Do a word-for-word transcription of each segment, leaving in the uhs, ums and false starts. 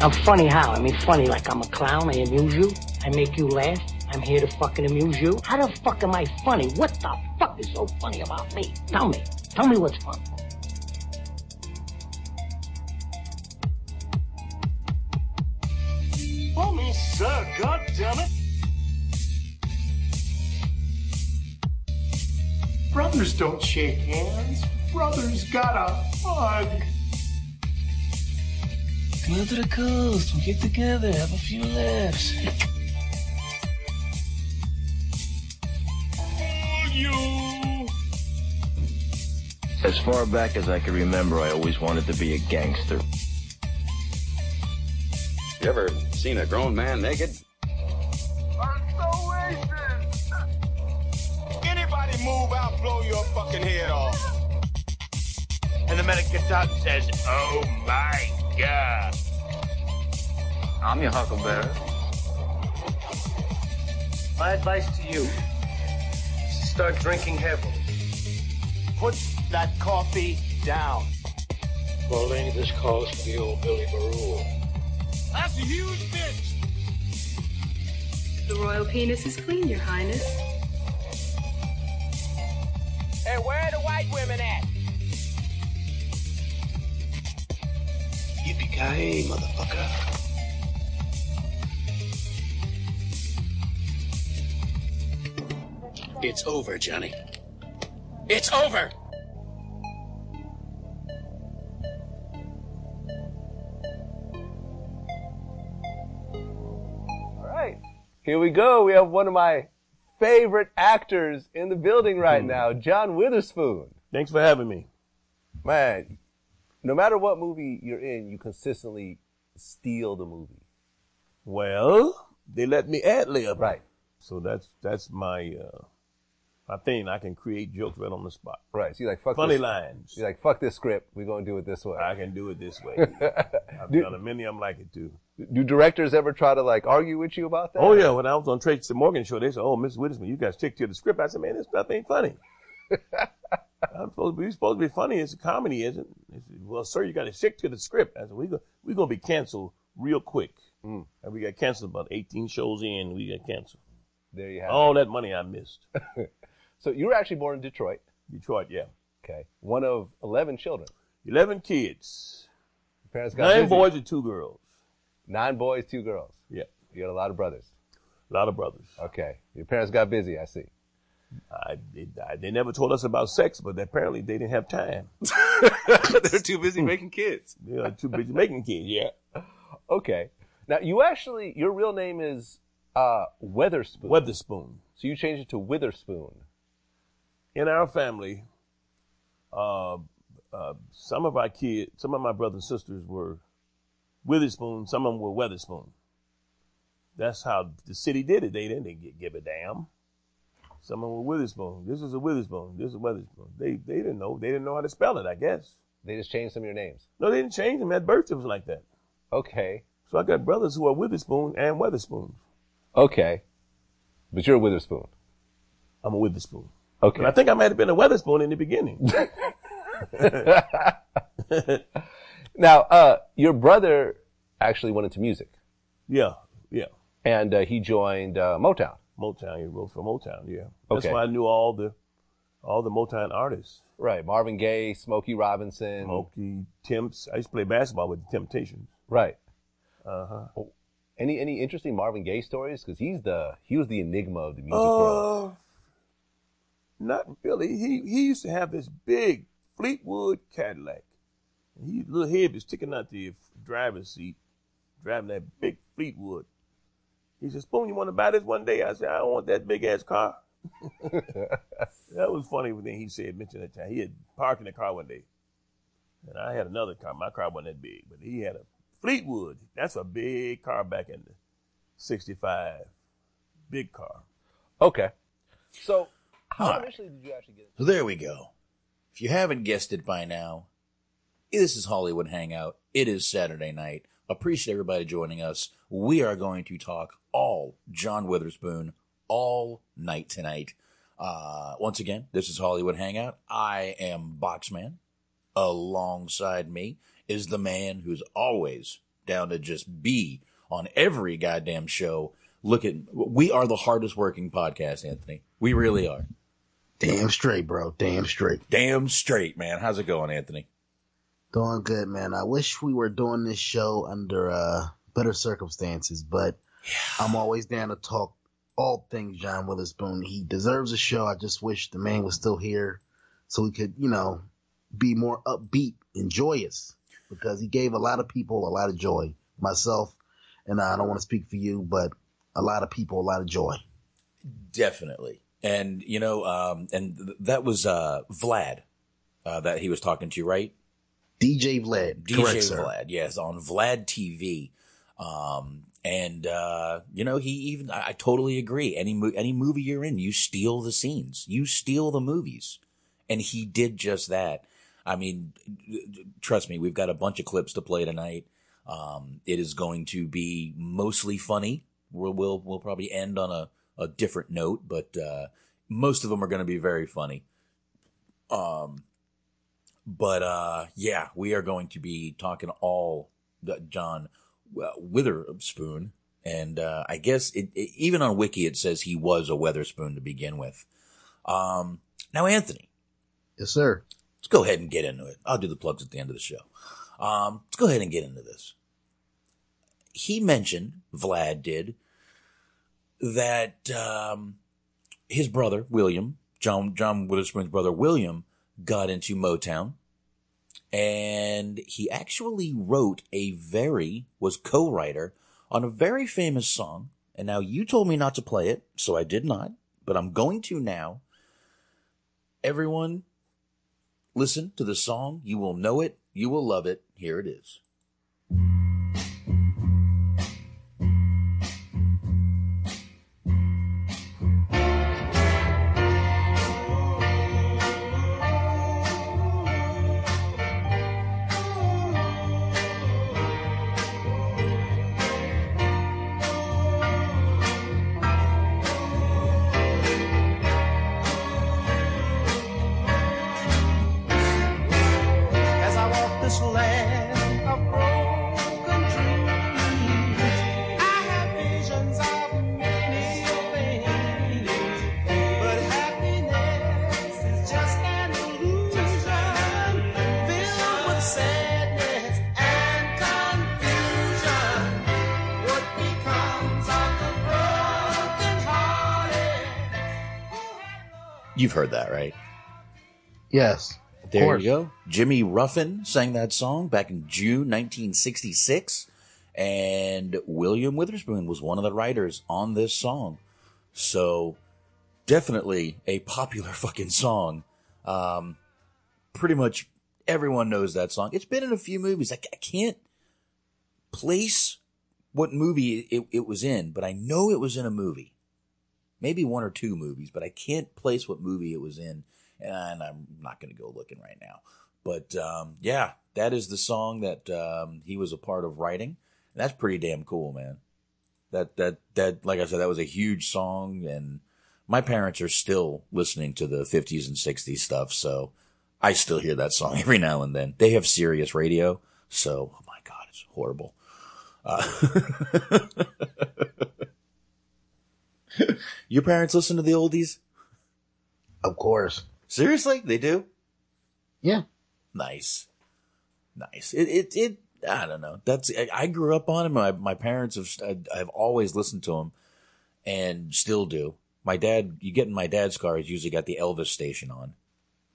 I'm funny how? I mean, funny like I'm a clown, I amuse you, I make you laugh, I'm here to fucking amuse you. How the fuck am I funny? What the fuck is so funny about me? Tell me. Tell me what's funny. Oh, me, sir, God damn it. Brothers don't shake hands. Brothers gotta hug. Come out to the coast, we'll get together, have a few laughs. Oh, you! As far back as I can remember, I always wanted to be a gangster. You ever seen a grown man naked? I'm so wasted! Anybody move, I'll blow your fucking head off. And the medic gets out and says, oh my God. I'm your huckleberry. My advice to you is to start drinking heavily. Put that coffee down. Rolling this calls for the old Billy Baroo. That's a huge bitch. The royal penis is clean, Your Highness. Hey, where are the white women at? Yippee-ki-yay, motherfucker. It's over, Johnny. It's over! All right. Here we go. We have one of my favorite actors in the building right mm. now, John Witherspoon. Thanks for having me. Man. No matter what movie you're in, you consistently steal the movie. Well, they let me ad-lib. Right. So that's that's my uh, my thing. I can create jokes right on the spot. Right. So you're like, fuck Funny this. lines. You're like, fuck this script. We're going to do it this way. I can do it this way. I've do, done many of them like it, too. Do directors ever try to, like, argue with you about that? Oh, yeah. When I was on Tracy Morgan show, they said, oh, Miss Witherspoon, you guys stick to the script. I said, man, this stuff ain't funny. I'm supposed to be, supposed to be funny. It's a comedy, isn't it? Well, sir, you got to stick to the script. I said, we go, we're going to be canceled real quick. Mm. And we got canceled about eighteen shows in. We got canceled. There you have All it. All that money I missed. So you were actually born in Detroit. Detroit, yeah. Okay. One of eleven children. eleven kids. Your parents got Nine busy. boys and two girls. Nine boys, two girls. Yeah. You had a lot of brothers. A lot of brothers. Okay. Your parents got busy, I see. I, they, I, they never told us about sex, but apparently they didn't have time. They're too busy making kids. Yeah, too busy making kids, yeah. Okay. Now, you actually, your real name is uh, Witherspoon. Witherspoon. So you changed it to Witherspoon. In our family, uh, uh, some of our kids, some of my brothers and sisters were Witherspoon, some of them were Witherspoon. That's how the city did it. They didn't give a damn. Someone with Witherspoon. This is a Witherspoon. This is a Witherspoon. They they didn't know. They didn't know how to spell it, I guess. They just changed some of your names. No, they didn't change them. At birth, it was like that. Okay. So I got brothers who are Witherspoon and Witherspoons. Okay. But you're a Witherspoon. I'm a Witherspoon. Okay. And I think I might have been a Witherspoon in the beginning. Now, uh, your brother actually went into music. Yeah, yeah. And uh, he joined uh, Motown. Motown, he wrote for Motown, yeah. That's okay. Why I knew all the all the Motown artists. Right, Marvin Gaye, Smokey Robinson. Smokey, Temps. I used to play basketball with the Temptations. Right. Uh-huh. Oh, any any interesting Marvin Gaye stories? Because he's the he was the enigma of the music uh, world. Not really. He he used to have this big Fleetwood Cadillac. His little head was sticking out the driver's seat, driving that big Fleetwood. He said, Spoon, you want to buy this one day? I said, I don't want that big-ass car. That was funny when he said, mentioned that time. He had parked in the car one day. And I had another car. My car wasn't that big, but he had a Fleetwood. That's a big car back in the sixty-five, big car. Okay. So how right. initially did you actually get it? So there we go. If you haven't guessed it by now, this is Hollywood Hangout. It is Saturday night. Appreciate everybody joining us. We are going to talk all John Witherspoon all night tonight. Uh, once again, this is Hollywood Hangout. I am Boxman. Alongside me is the man who's always down to just be on every goddamn show. Look at, we are the hardest working podcast, Anthony. We really are. Damn straight, bro. Damn straight. Damn straight, man. How's it going, Anthony? Doing good, man. I wish we were doing this show under uh, better circumstances, but yeah. I'm always down to talk all things John Witherspoon. He deserves a show. I just wish the man was still here so we could, you know, be more upbeat and joyous, because he gave a lot of people a lot of joy. Myself, and I don't want to speak for you, but a lot of people, a lot of joy. Definitely. And, you know, um, and th- that was uh, Vlad uh, that he was talking to, right? D J Vlad. D J Correct, Vlad, sir. Yes, on Vlad T V. Um, and, uh, you know, he even, I, I totally agree. Any, mo- any movie you're in, you steal the scenes. You steal the movies. And he did just that. I mean, trust me, we've got a bunch of clips to play tonight. Um, it is going to be mostly funny. We'll, we'll, we'll probably end on a, a different note, but, uh, most of them are going to be very funny. Um, But, uh, yeah, we are going to be talking all John Witherspoon. And, uh, I guess it, it, even on Wiki, it says he was a Witherspoon to begin with. Um, now, Anthony. Yes, sir. Let's go ahead and get into it. I'll do the plugs at the end of the show. Um, let's go ahead and get into this. He mentioned, Vlad did, that, um, his brother, William, John, John Witherspoon's brother, William, got into Motown, and he actually wrote a very, was co-writer on a very famous song. And now you told me not to play it, so I did not, but I'm going to now. Everyone, listen to the song. You will know it. You will love it. Here it is. You've heard that, right? Yes. There you go. Jimmy Ruffin sang that song back in June nineteen sixty-six, and William Witherspoon was one of the writers on this song. So definitely a popular fucking song. Um, pretty much everyone knows that song. It's been in a few movies. I, I can't place what movie it, it was in, but I know it was in a movie. Maybe one or two movies, but I can't place what movie it was in, and I'm not going to go looking right now. But, um, yeah, that is the song that um, he was a part of writing. And that's pretty damn cool, man. That, that, that, like I said, that was a huge song, and my parents are still listening to the fifties and sixties stuff, so I still hear that song every now and then. They have Sirius Radio, so, oh my God, it's horrible. Uh, Your parents listen to the oldies? Of course. Seriously? They do? Yeah. Nice. Nice. It, it, it, I don't know. That's, I, I grew up on them. My, my parents have, I, I've always listened to them and still do. My dad, you get in my dad's car, he's usually got the Elvis station on.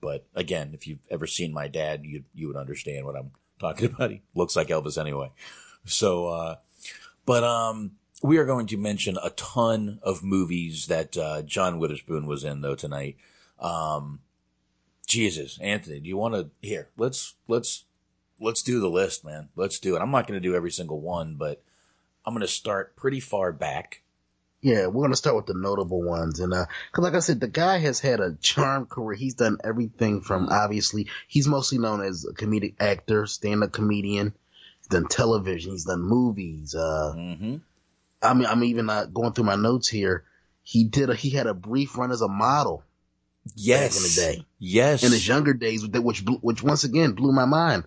But again, if you've ever seen my dad, you, you would understand what I'm talking about. He looks like Elvis anyway. So, uh, but, um, we are going to mention a ton of movies that uh, John Witherspoon was in, though, tonight. Um, Jesus, Anthony, do you want to? Here, let's let's let's do the list, man. Let's do it. I'm not going to do every single one, but I'm going to start pretty far back. Yeah, we're going to start with the notable ones. And uh, cause like I said, the guy has had a charmed career. He's done everything from, obviously, he's mostly known as a comedic actor, stand-up comedian. He's done television. He's done movies. Uh, mm-hmm. I mean, I'm even uh, going through my notes here. He did. A, he had a brief run as a model. Yes. Back in the day. Yes. In his younger days, which, which once again blew my mind.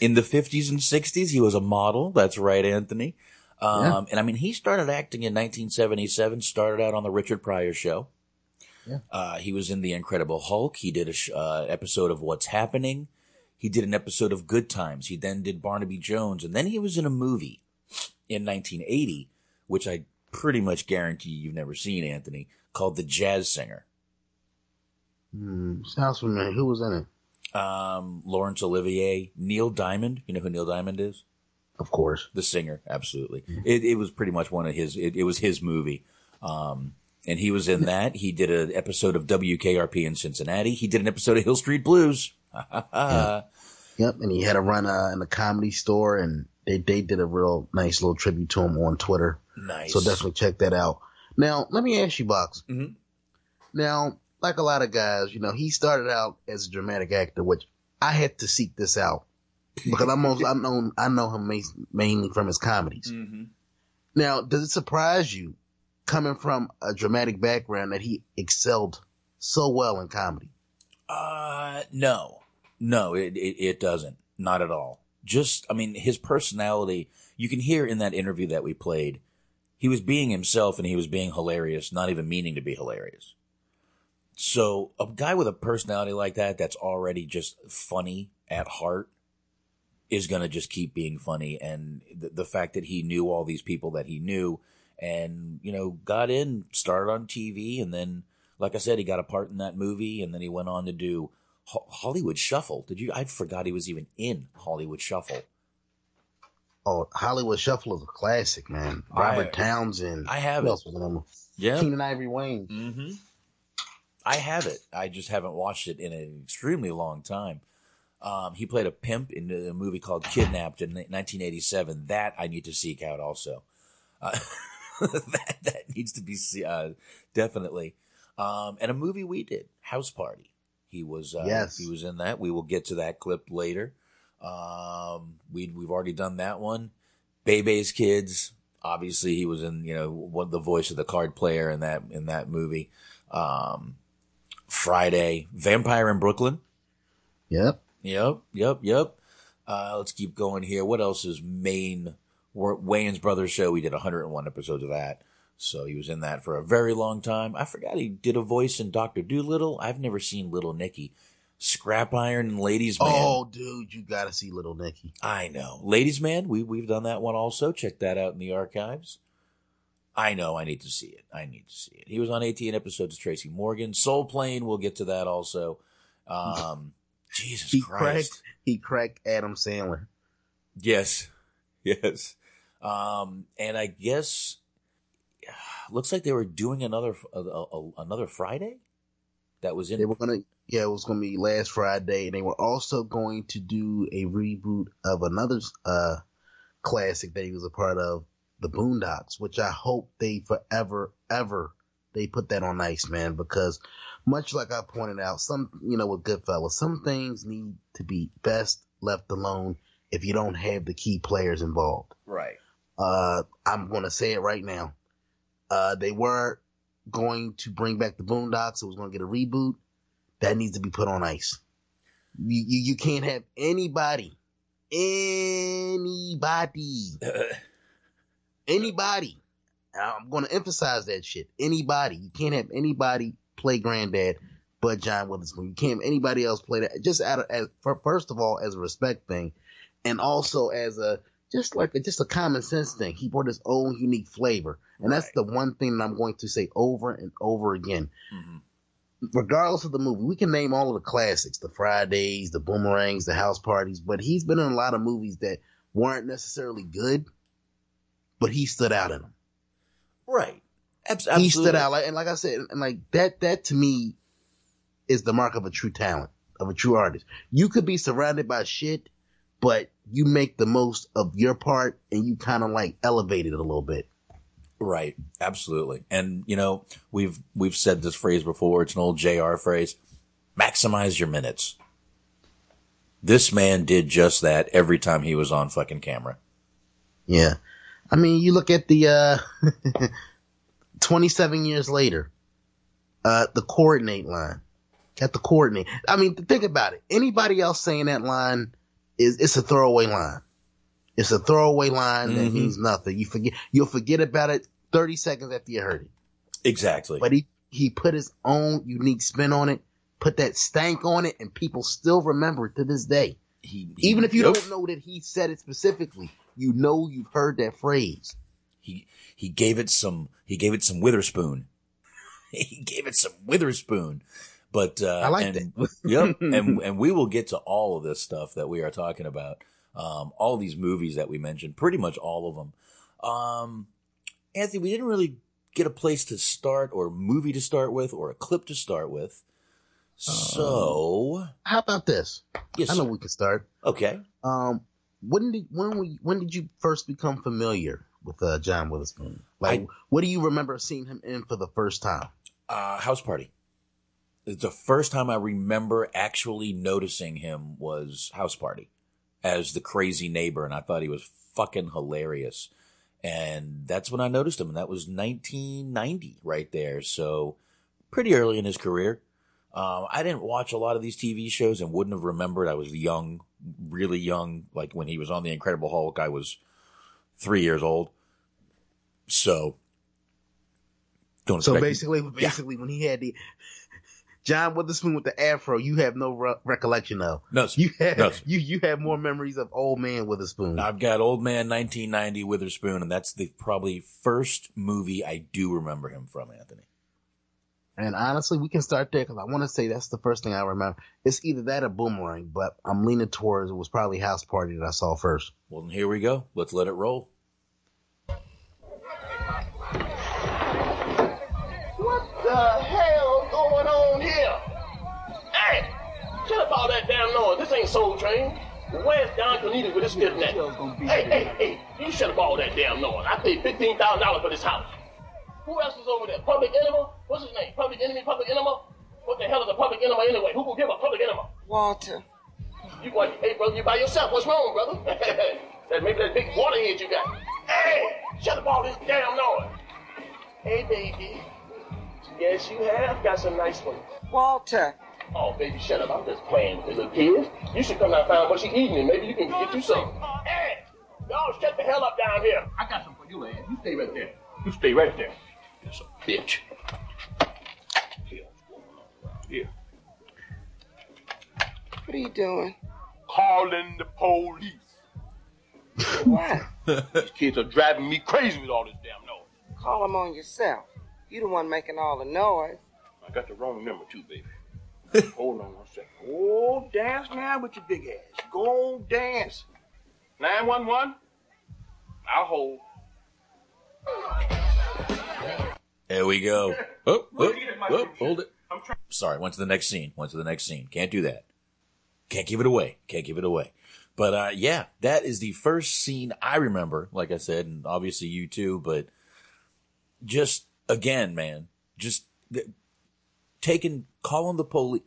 In the fifties and sixties, he was a model. That's right, Anthony. Um, yeah. And I mean, he started acting in nineteen seventy-seven, started out on the Richard Pryor Show. Yeah. Uh, he was in The Incredible Hulk. He did a sh- uh, episode of What's Happening. He did an episode of Good Times. He then did Barnaby Jones. And then he was in a movie in nineteen eighty, which I pretty much guarantee you've never seen, Anthony, called The Jazz Singer. Mm, sounds familiar. Who was in it? Um, Laurence Olivier, Neil Diamond. You know who Neil Diamond is? Of course. The singer, absolutely. Mm-hmm. It, it was pretty much one of his, it, it was his movie. Um, and he was in that. He did an episode of W K R P in Cincinnati. He did an episode of Hill Street Blues. Yeah. Yep. And he had a run uh, in the Comedy Store, and they, they did a real nice little tribute to him on Twitter. Nice. So definitely check that out. Now, let me ask you, Box. Mm-hmm. Now, like a lot of guys, you know, he started out as a dramatic actor, which I had to seek this out. Because I'm most, I know I know him mainly from his comedies. Mm-hmm. Now, does it surprise you, coming from a dramatic background, that he excelled so well in comedy? Uh, no, no, it, it it doesn't, not at all. Just, I mean, his personality. You can hear in that interview that we played, he was being himself and he was being hilarious, not even meaning to be hilarious. So, a guy with a personality like that, that's already just funny at heart, is going to just keep being funny. And the, the fact that he knew all these people that he knew and, you know, got in, started on T V. And then, like I said, he got a part in that movie. And then he went on to do Ho- Hollywood Shuffle. Did you? I forgot he was even in Hollywood Shuffle. Oh, Hollywood Shuffle is a classic, man. Robert I, Townsend. I have Who it. Else was on? Yeah. Keenan Ivory Wayne. Mm-hmm. I have it. I just haven't watched it in an extremely long time. Um, he played a pimp in a movie called Kidnapped in nineteen eighty-seven. That I need to seek out also. Uh, that, that needs to be uh, definitely. Um, and a movie we did, House Party. He was uh, yes. he was in that. We will get to that clip later. Um, we we've already done that one. Bebe's Kids. Obviously, he was in, you know, one, the voice of the card player in that in that movie. Um, Friday, Vampire in Brooklyn. Yep. Yep, yep, yep. Uh, let's keep going here. What else is main? Wayne's Brothers Show. We did one hundred one episodes of that. So he was in that for a very long time. I forgot he did a voice in Doctor Dolittle. I've never seen Little Nicky. Scrap Iron and Ladies Man. Oh, dude, you got to see Little Nicky. I know. Ladies Man, we, we've done that one also. Check that out in the archives. I know. I need to see it. I need to see it. He was on eighteen episodes of Tracy Morgan. Soul Plane, we'll get to that also. Um... Jesus he Christ. Cracked, he cracked Adam Sandler. Yes. Yes. Um, and I guess looks like they were doing another a, a, another Friday that was in. They were gonna, yeah, it was going to be Last Friday. And they were also going to do a reboot of another uh, classic that he was a part of, The Boondocks, which I hope they forever, ever they put that on ice, man, because much like I pointed out, some, you know, with Goodfellas, some things need to be best left alone if you don't have the key players involved. Right. Uh, I'm going to say it right now. Uh, they were going to bring back the Boondocks. It was going to get a reboot. That needs to be put on ice. You, you, you can't have anybody, anybody, anybody. I'm going to emphasize that shit. Anybody. You can't have anybody play Granddad but John Witherspoon. You can't have anybody else play that. Just out of, as, first of all, as a respect thing, and also as a just like a, just a common sense thing. He brought his own unique flavor, and right. That's the one thing that I'm going to say over and over again. Mm-hmm. Regardless of the movie, we can name all of the classics, the Fridays, the Boomerangs, the House Parties, but he's been in a lot of movies that weren't necessarily good, but he stood out in them. Right. Absolutely. He stood out. Like, and like I said, and like that, that to me is the mark of a true talent, of a true artist. You could be surrounded by shit, but you make the most of your part and you kind of like elevate it a little bit. Right. Absolutely. And, you know, we've we've said this phrase before. It's an old J R phrase. Maximize your minutes. This man did just that every time he was on fucking camera. Yeah. I mean, you look at the uh, twenty-seven years later, uh, the coordinate line. At the coordinate. I mean, think about it. Anybody else saying that line is it's a throwaway line. It's a throwaway line mm-hmm. that means nothing. You forget, you'll forget about it thirty seconds after you heard it. Exactly. But he, he put his own unique spin on it, put that stank on it, and people still remember it to this day. He, he, Even if you yep. don't know that he said it specifically, you know you've heard that phrase. He he gave it some he gave it some Witherspoon. He gave it some Witherspoon. But uh, I like and, that. Yep, and and we will get to all of this stuff that we are talking about. Um, all these movies that we mentioned, pretty much all of them. Um, Anthony, we didn't really get a place to start or movie to start with or a clip to start with. So um, how about this? Yes, I know sir. we can start. Okay. Um, when did when we when did you first become familiar with uh, John Witherspoon? Like, I, what do you remember seeing him in for the first time? Uh, House Party. The first time I remember actually noticing him was House Party as the crazy neighbor, and I thought he was fucking hilarious. And that's when I noticed him, and that was nineteen ninety right there, so pretty early in his career. Um, I didn't watch a lot of these T V shows and wouldn't have remembered. I was young, really young. Like when he was on The Incredible Hulk, I was three years old. So, don't so basically, me. basically yeah. when he had the... John Witherspoon with the afro, you have no re- recollection of. No, sir. You have no, you you have more memories of old man Witherspoon. I've got old man nineteen ninety Witherspoon, and that's the probably first movie I do remember him from, Anthony. And honestly, we can start there because I want to say that's the first thing I remember. It's either that or Boomerang, but I'm leaning towards it was probably House Party that I saw first. Well, then here we go. Let's let it roll. What the hell going on here? Hey, shut up all that damn noise. This ain't Soul Train. Where's Don Cornelius with his stiff neck? Hey, hey, hey, you shut up all that damn noise. I paid fifteen thousand dollars for this house. Who else is over there? Public enemy? What's his name? Public enemy? Public enemy? What the hell is a public enemy anyway? Who will give a public enemy? Walter. You boy, hey, brother, you by yourself. What's wrong, brother? that Maybe that big water head you got. Hey, shut up all this damn noise. Hey, baby. Yes, you have. Got some nice ones. Walter. Oh, baby, shut up. I'm just playing with little kids. You should come down and find what she's eating, and maybe you can get you some. Hey, y'all shut the hell up down here. I got some for you, man. You stay right there. You stay right there. You're a bitch. Here. Here. What are you doing? Calling the police. Why? These kids are driving me crazy with all this damn noise. Call them on yourself. You the one making all the noise. I got the wrong number too, baby. Hold on one second. Oh, dance now with your big ass. Go dance. nine one one. I'll hold. There we go. Oh, oh, oh, hold it. Sorry, went to the next scene. Went to the next scene. Can't do that. Can't give it away. Can't give it away. But uh, yeah, that is the first scene I remember, like I said, and obviously you too, but just... Again, man, just taking, calling the police.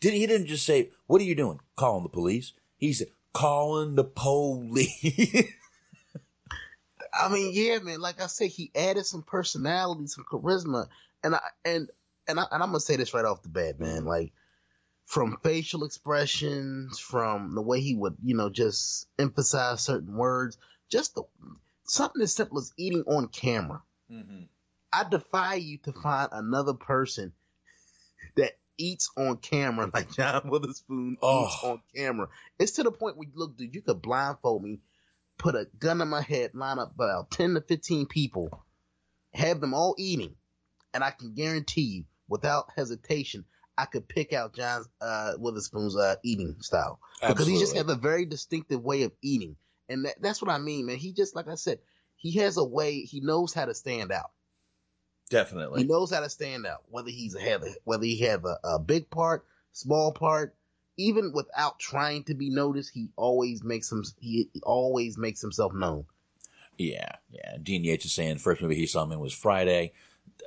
Did, he didn't just say, what are you doing? Calling the police. He said, calling the police. I mean, yeah, man. Like I said, he added some personality, some charisma. And, I, and, and, I, and I'm going to say this right off the bat, man. Like, from facial expressions, from the way he would, you know, just emphasize certain words, just the, something as simple as eating on camera. Mm-hmm. I defy you to find another person that eats on camera like John Witherspoon oh. eats on camera. It's to the point where, look, dude, you could blindfold me, put a gun in my head, line up about ten to fifteen people, have them all eating, and I can guarantee you, without hesitation, I could pick out John uh, Witherspoon's uh, eating style. Absolutely. Because he just has a very distinctive way of eating. And that, that's what I mean, man. He just, like I said, he has a way, he knows how to stand out. Definitely. He knows how to stand out, whether he's a, whether he have a, a big part, small part, even without trying to be noticed, he always makes him, he always makes himself known. Yeah, yeah. Dean Yates is saying first movie he saw him in was Friday.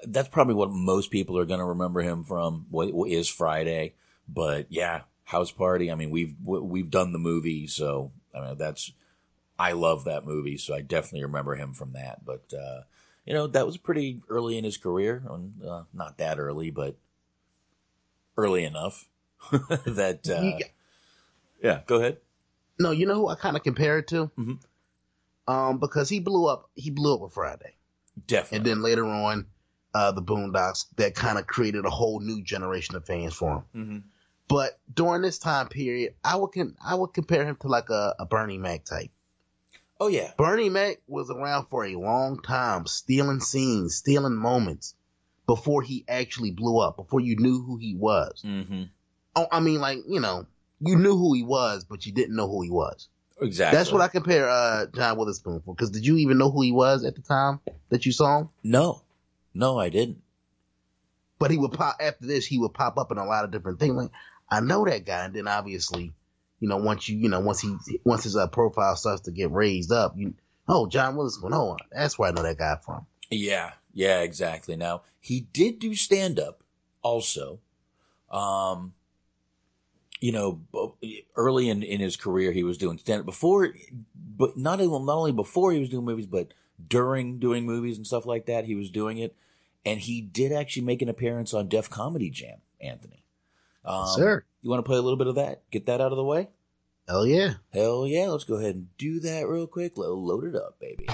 That's probably what most people are going to remember him from, what is Friday. But yeah, House Party. I mean, we've we've done the movie, so I mean that's. I love that movie, so I definitely remember him from that. But uh, you know, that was pretty early in his career. Uh, not that early, but early enough that. Uh, yeah. yeah, go ahead. No, you know who I kind of compare it to, mm-hmm. um, because he blew up. He blew up with Friday, definitely, and then later on, uh, the Boondocks that kind of created a whole new generation of fans for him. Mm-hmm. But during this time period, I would can I would compare him to like a, a Bernie Mac type. Oh, yeah. Bernie Mac was around for a long time, stealing scenes, stealing moments before he actually blew up, before you knew who he was. Mm-hmm. Oh, I mean, like, you know, you knew who he was, but you didn't know who he was. Exactly. That's what I compare uh, John Witherspoon for, because did you even know who he was at the time that you saw him? No. No, I didn't. But he would pop, after this, he would pop up in a lot of different things. Like, I know that guy, and then obviously... You know, once you, you know, once he, once his uh, profile starts to get raised up, you, oh, John Witherspoon, oh, that's where I know that guy from. Yeah, yeah, exactly. Now, he did do stand up also. Um, you know, early in, in his career, he was doing stand up before, but not, not only before he was doing movies, but during doing movies and stuff like that, he was doing it. And he did actually make an appearance on Def Comedy Jam, Anthony. Um, sure. You want to play a little bit of that? Get that out of the way? Hell yeah. Hell yeah. Let's go ahead and do that real quick. Load it up, baby.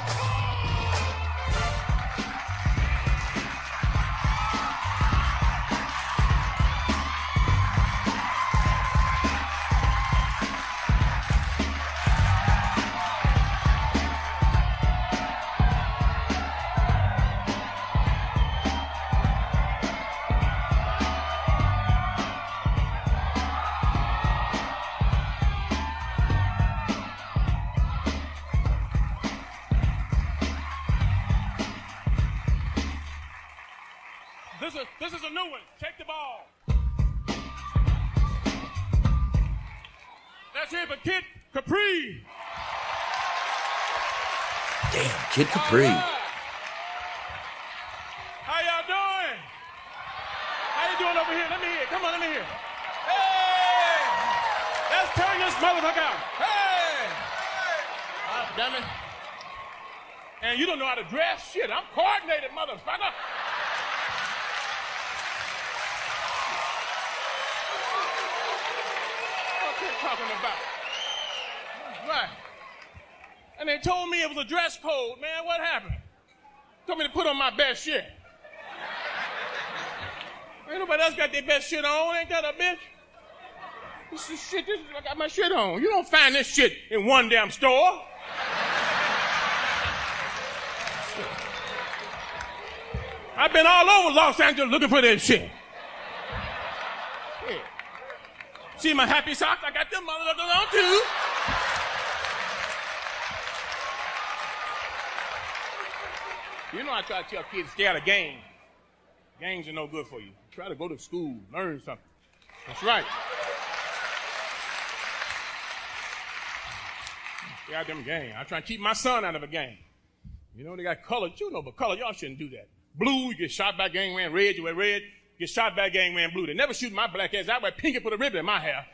Kid Capri. Right. How y'all doing? How you doing over here? Let me hear. Come on, let me hear. Hey! Let's turn this motherfucker out. Hey! Ah, damn it. And you don't know how to dress? Shit, I'm coordinated, motherfucker. What you talking about? That's right. And they told me it was a dress code, man. What happened? Told me to put on my best shit. Ain't nobody else got their best shit on. Ain't that a bitch? This is shit. This is, I got my shit on. You don't find this shit in one damn store. I've been all over Los Angeles looking for this shit. shit. See my happy socks? I got them motherfuckers on too. You know I try to tell kids to stay out of gangs. Gangs are no good for you. Try to go to school, learn something. That's right. Stay out of them gangs. I try to keep my son out of a gang. You know, they got color. You know, but color, y'all shouldn't do that. Blue, you get shot by gang wearing red. You wear red, you get shot by gang wearing blue. They never shoot my black ass. I wear pink and put a ribbon in my hair.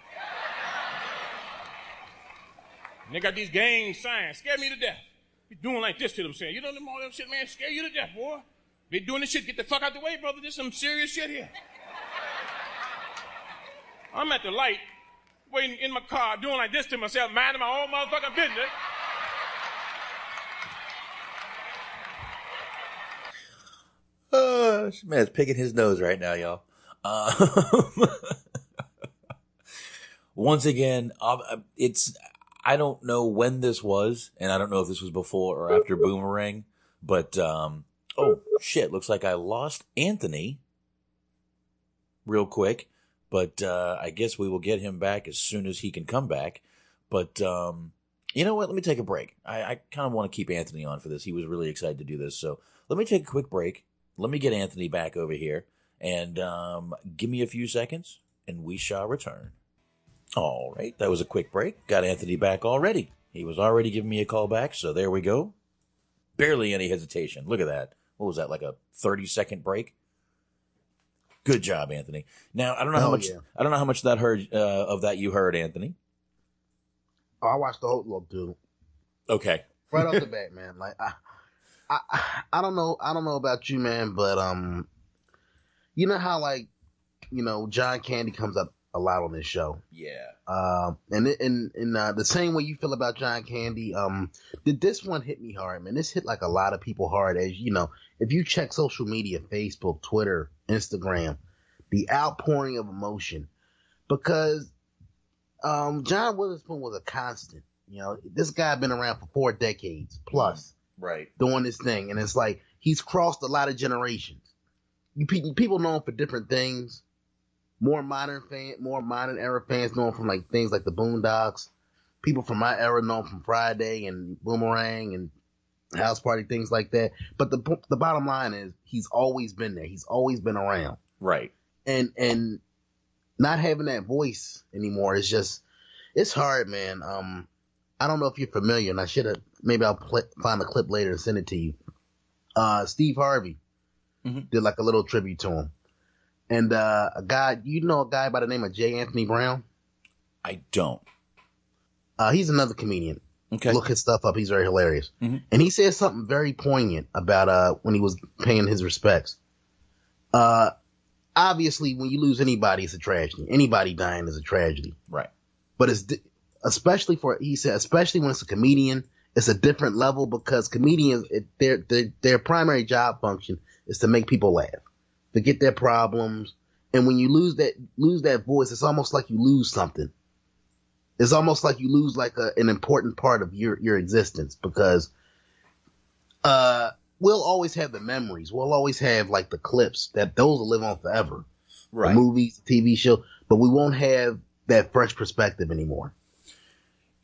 And they got these gang signs. Scared me to death. Be doing like this to them, saying, you know them all them shit, man, scare you to death, boy. Be doing this shit, get the fuck out the way, brother. There's some serious shit here. I'm at the light, waiting in my car, doing like this to myself, minding my own motherfucking business. Uh, this man's picking his nose right now, y'all. Uh, once again, it's... I don't know when this was, and I don't know if this was before or after Boomerang, but, um, oh, shit, looks like I lost Anthony real quick, but uh, I guess we will get him back as soon as he can come back, but um, you know what? Let me take a break. I, I kind of want to keep Anthony on for this. He was really excited to do this, so let me take a quick break. Let me get Anthony back over here, and um, give me a few seconds, and we shall return. All right, that was a quick break. Got Anthony back already. He was already giving me a call back, so there we go. Barely any hesitation. Look at that. What was that, like a thirty-second break? Good job, Anthony. Now, I don't know oh, how much yeah. I don't know how much that heard uh, of that you heard, Anthony. Oh, I watched the whole look, dude. Okay. Right off the bat, man. Like I, I, I don't know. I don't know about you, man, but um, you know how like, you know, John Candy comes up a lot on this show. Yeah. Um, uh, and and and uh, the same way you feel about John Candy, um, did this one hit me hard, man? This hit like a lot of people hard, as you know. If you check social media, Facebook, Twitter, Instagram, the outpouring of emotion, because um, John Witherspoon was a constant. You know, this guy had been around for four decades plus, right? Doing this thing, and it's like he's crossed a lot of generations. You pe- people know him for different things. More modern fan, more modern era fans know him from like things like the Boondocks. People from my era know him from Friday and Boomerang and House Party, things like that. But the the bottom line is he's always been there. He's always been around, right? And and not having that voice anymore is just it's hard, man. Um. I don't know if you're familiar, and I should have. Maybe I'll play, find a clip later and send it to you. Uh, Steve Harvey mm-hmm. did like a little tribute to him, and uh, a guy you know a guy by the name of J. Anthony Brown. I don't. Uh, he's another comedian. Okay, look his stuff up. He's very hilarious, mm-hmm. and he said something very poignant about uh, when he was paying his respects. Uh, obviously, when you lose anybody, it's a tragedy. Anybody dying is a tragedy, right? But it's. Especially for he said, especially when it's a comedian, it's a different level because comedians, it, their, their their primary job function is to make people laugh, to get their problems. And when you lose that lose that voice, it's almost like you lose something. It's almost like you lose like a, an important part of your your existence because uh, we'll always have the memories, we'll always have like the clips that those will live on forever, right? The movies, T V show, but we won't have that fresh perspective anymore.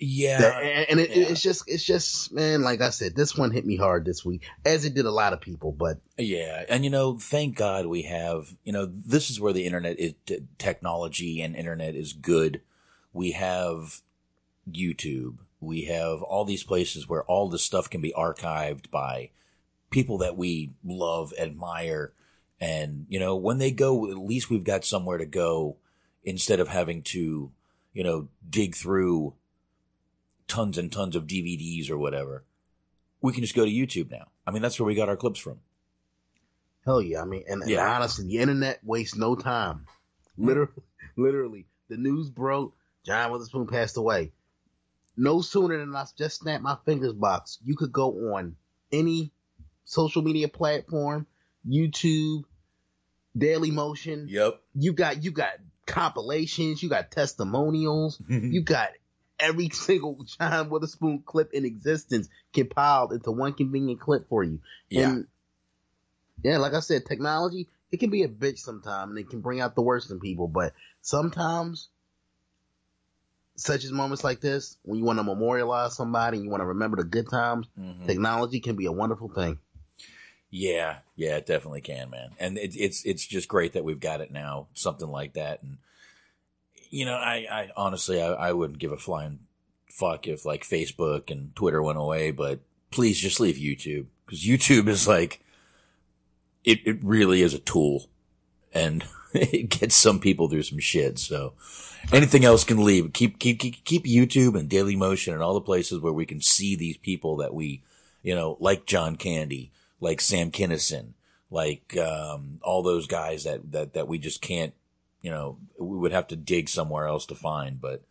Yeah, and it, yeah. it's just, it's just, man. Like I said, this one hit me hard this week, as it did a lot of people. But yeah, and you know, thank God we have. You know, this is where the internet is. Technology and internet is good. We have YouTube. We have all these places where all this stuff can be archived by people that we love, admire, and you know, when they go, at least we've got somewhere to go instead of having to, you know, dig through tons and tons of D V Ds or whatever. We can just go to YouTube now. I mean, that's where we got our clips from. Hell yeah. I mean, and, yeah. and honestly, the internet wastes no time. Literally, literally, the news broke. John Witherspoon passed away. No sooner than I just snapped my fingers box, you could go on any social media platform, YouTube, Dailymotion. Yep. You got, you got compilations. You got testimonials. You got every single John Witherspoon clip in existence compiled into one convenient clip for you. Yeah. And yeah, like I said, technology, it can be a bitch sometimes and it can bring out the worst in people. But sometimes, such as moments like this, when you want to memorialize somebody and you want to remember the good times, mm-hmm. technology can be a wonderful thing. Yeah, yeah, it definitely can, man. And it, it's it's just great that we've got it now, something like that. And you know, I, I honestly, I, I wouldn't give a flying fuck if like Facebook and Twitter went away, but please just leave YouTube because YouTube is like, it, it really is a tool and it gets some people through some shit. So anything else can leave. Keep, keep, keep, keep YouTube and Dailymotion and all the places where we can see these people that we, you know, like John Candy, like Sam Kinison, like, um, all those guys that, that, that we just can't, you know, we would have to dig somewhere else to find. But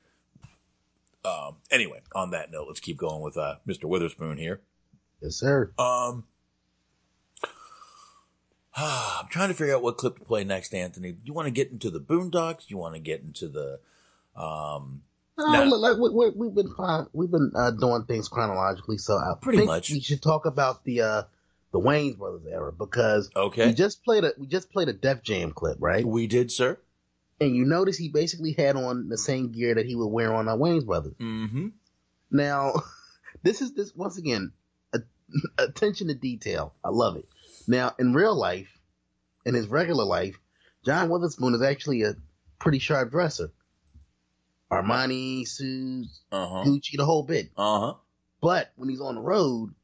um, anyway, on that note, let's keep going with uh, Mister Witherspoon here. Yes, sir. Um, ah, I'm trying to figure out what clip to play next, Anthony. Do you want to get into the Boondocks? Do you want to get into the... Um, no, now, look, like we, we, we've been, fine. We've been uh, doing things chronologically, so I pretty think much. We should talk about the... Uh, The Wayne's Brothers era, because okay. we just played a we just played a Def Jam clip, right? We did, sir. And you notice he basically had on the same gear that he would wear on our Wayne's Brothers. Mm-hmm. Now, this is this once again a, attention to detail. I love it. Now, in real life, in his regular life, John Witherspoon is actually a pretty sharp dresser. Armani suits, uh-huh. Gucci, the whole bit. Uh-huh. But when he's on the road,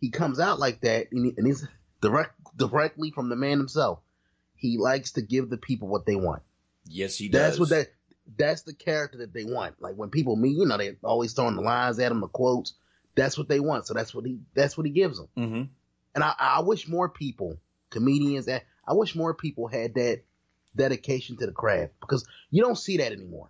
he comes out like that, and, he, and he's direct, directly from the man himself. He likes to give the people what they want. Yes, he does. That's what that. That's the character that they want. Like when people meet, you know, they always throwing the lines at him, the quotes. That's what they want. So that's what he. That's what he gives them. Mm-hmm. And I, I wish more people, comedians, I wish more people had that dedication to the craft, because you don't see that anymore.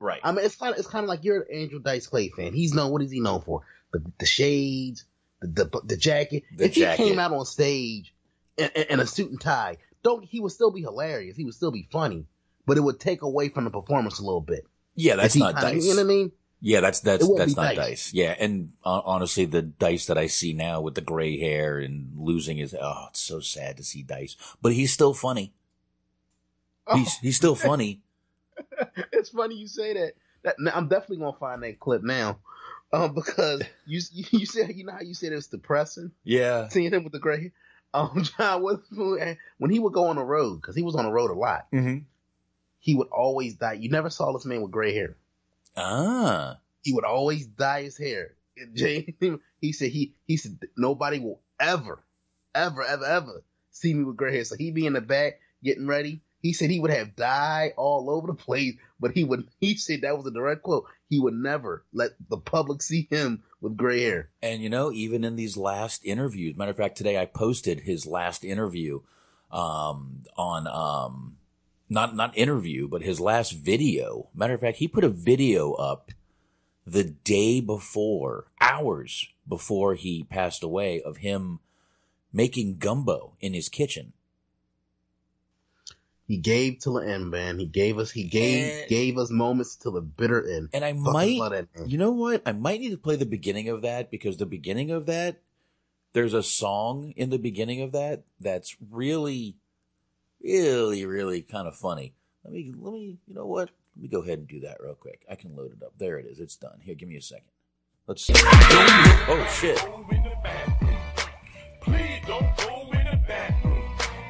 Right. I mean, it's kind of it's kind of like you're an Andrew Dice Clay fan. He's known. What is he known for? The, the shades, the the, the jacket. The if jacket. He came out on stage in, in, in a suit and tie, don't he would still be hilarious. He would still be funny. But it would take away from the performance a little bit. Yeah, that's not kinda, Dice. You know what I mean? Yeah, that's that's that's not Dice. Dice. Yeah, and uh, honestly, the Dice that I see now with the gray hair and losing his oh, it's so sad to see Dice. But he's still funny. Oh. He's he's still funny. It's funny you say that. that now, I'm definitely gonna find that clip now, um, because you you said you know how you said it was depressing. Yeah, seeing him with the gray. Um, John Witherspoon, when he would go on the road, because he was on the road a lot. Mm-hmm. He would always dye. You never saw this man with gray hair. Ah. He would always dye his hair. James, he said he he said nobody will ever, ever, ever, ever see me with gray hair. So he'd be in the back getting ready. He said he would have dye all over the place, but he would. He said that was a direct quote. He would never let the public see him with gray hair. And you know, even in these last interviews, matter of fact, today I posted his last interview um, on. Um, Not not interview, but his last video. Matter of fact, he put a video up the day before, hours before he passed away, of him making gumbo in his kitchen. He gave till the end, man. He gave us he gave and, gave us moments till the bitter end. And I Fucking might you know what? I might need to play the beginning of that, because the beginning of that, there's a song in the beginning of that that's really Really, really kind of funny. Let me, let me, you know what? Let me go ahead and do that real quick. I can load it up. There it is. It's done. Here, give me a second. Let's see. Oh, shit. Please don't go in the bathroom.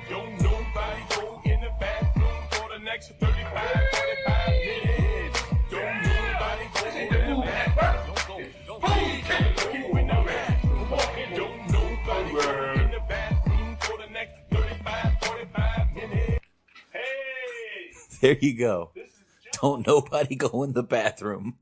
Don't nobody go in the bathroom for the next thirty-five, forty-five minutes. Don't nobody go in the bathroom. Please don't go in the bathroom. Don't nobody go in the bathroom for the next thirty-five, forty-five. There you go. Don't nobody go in the bathroom.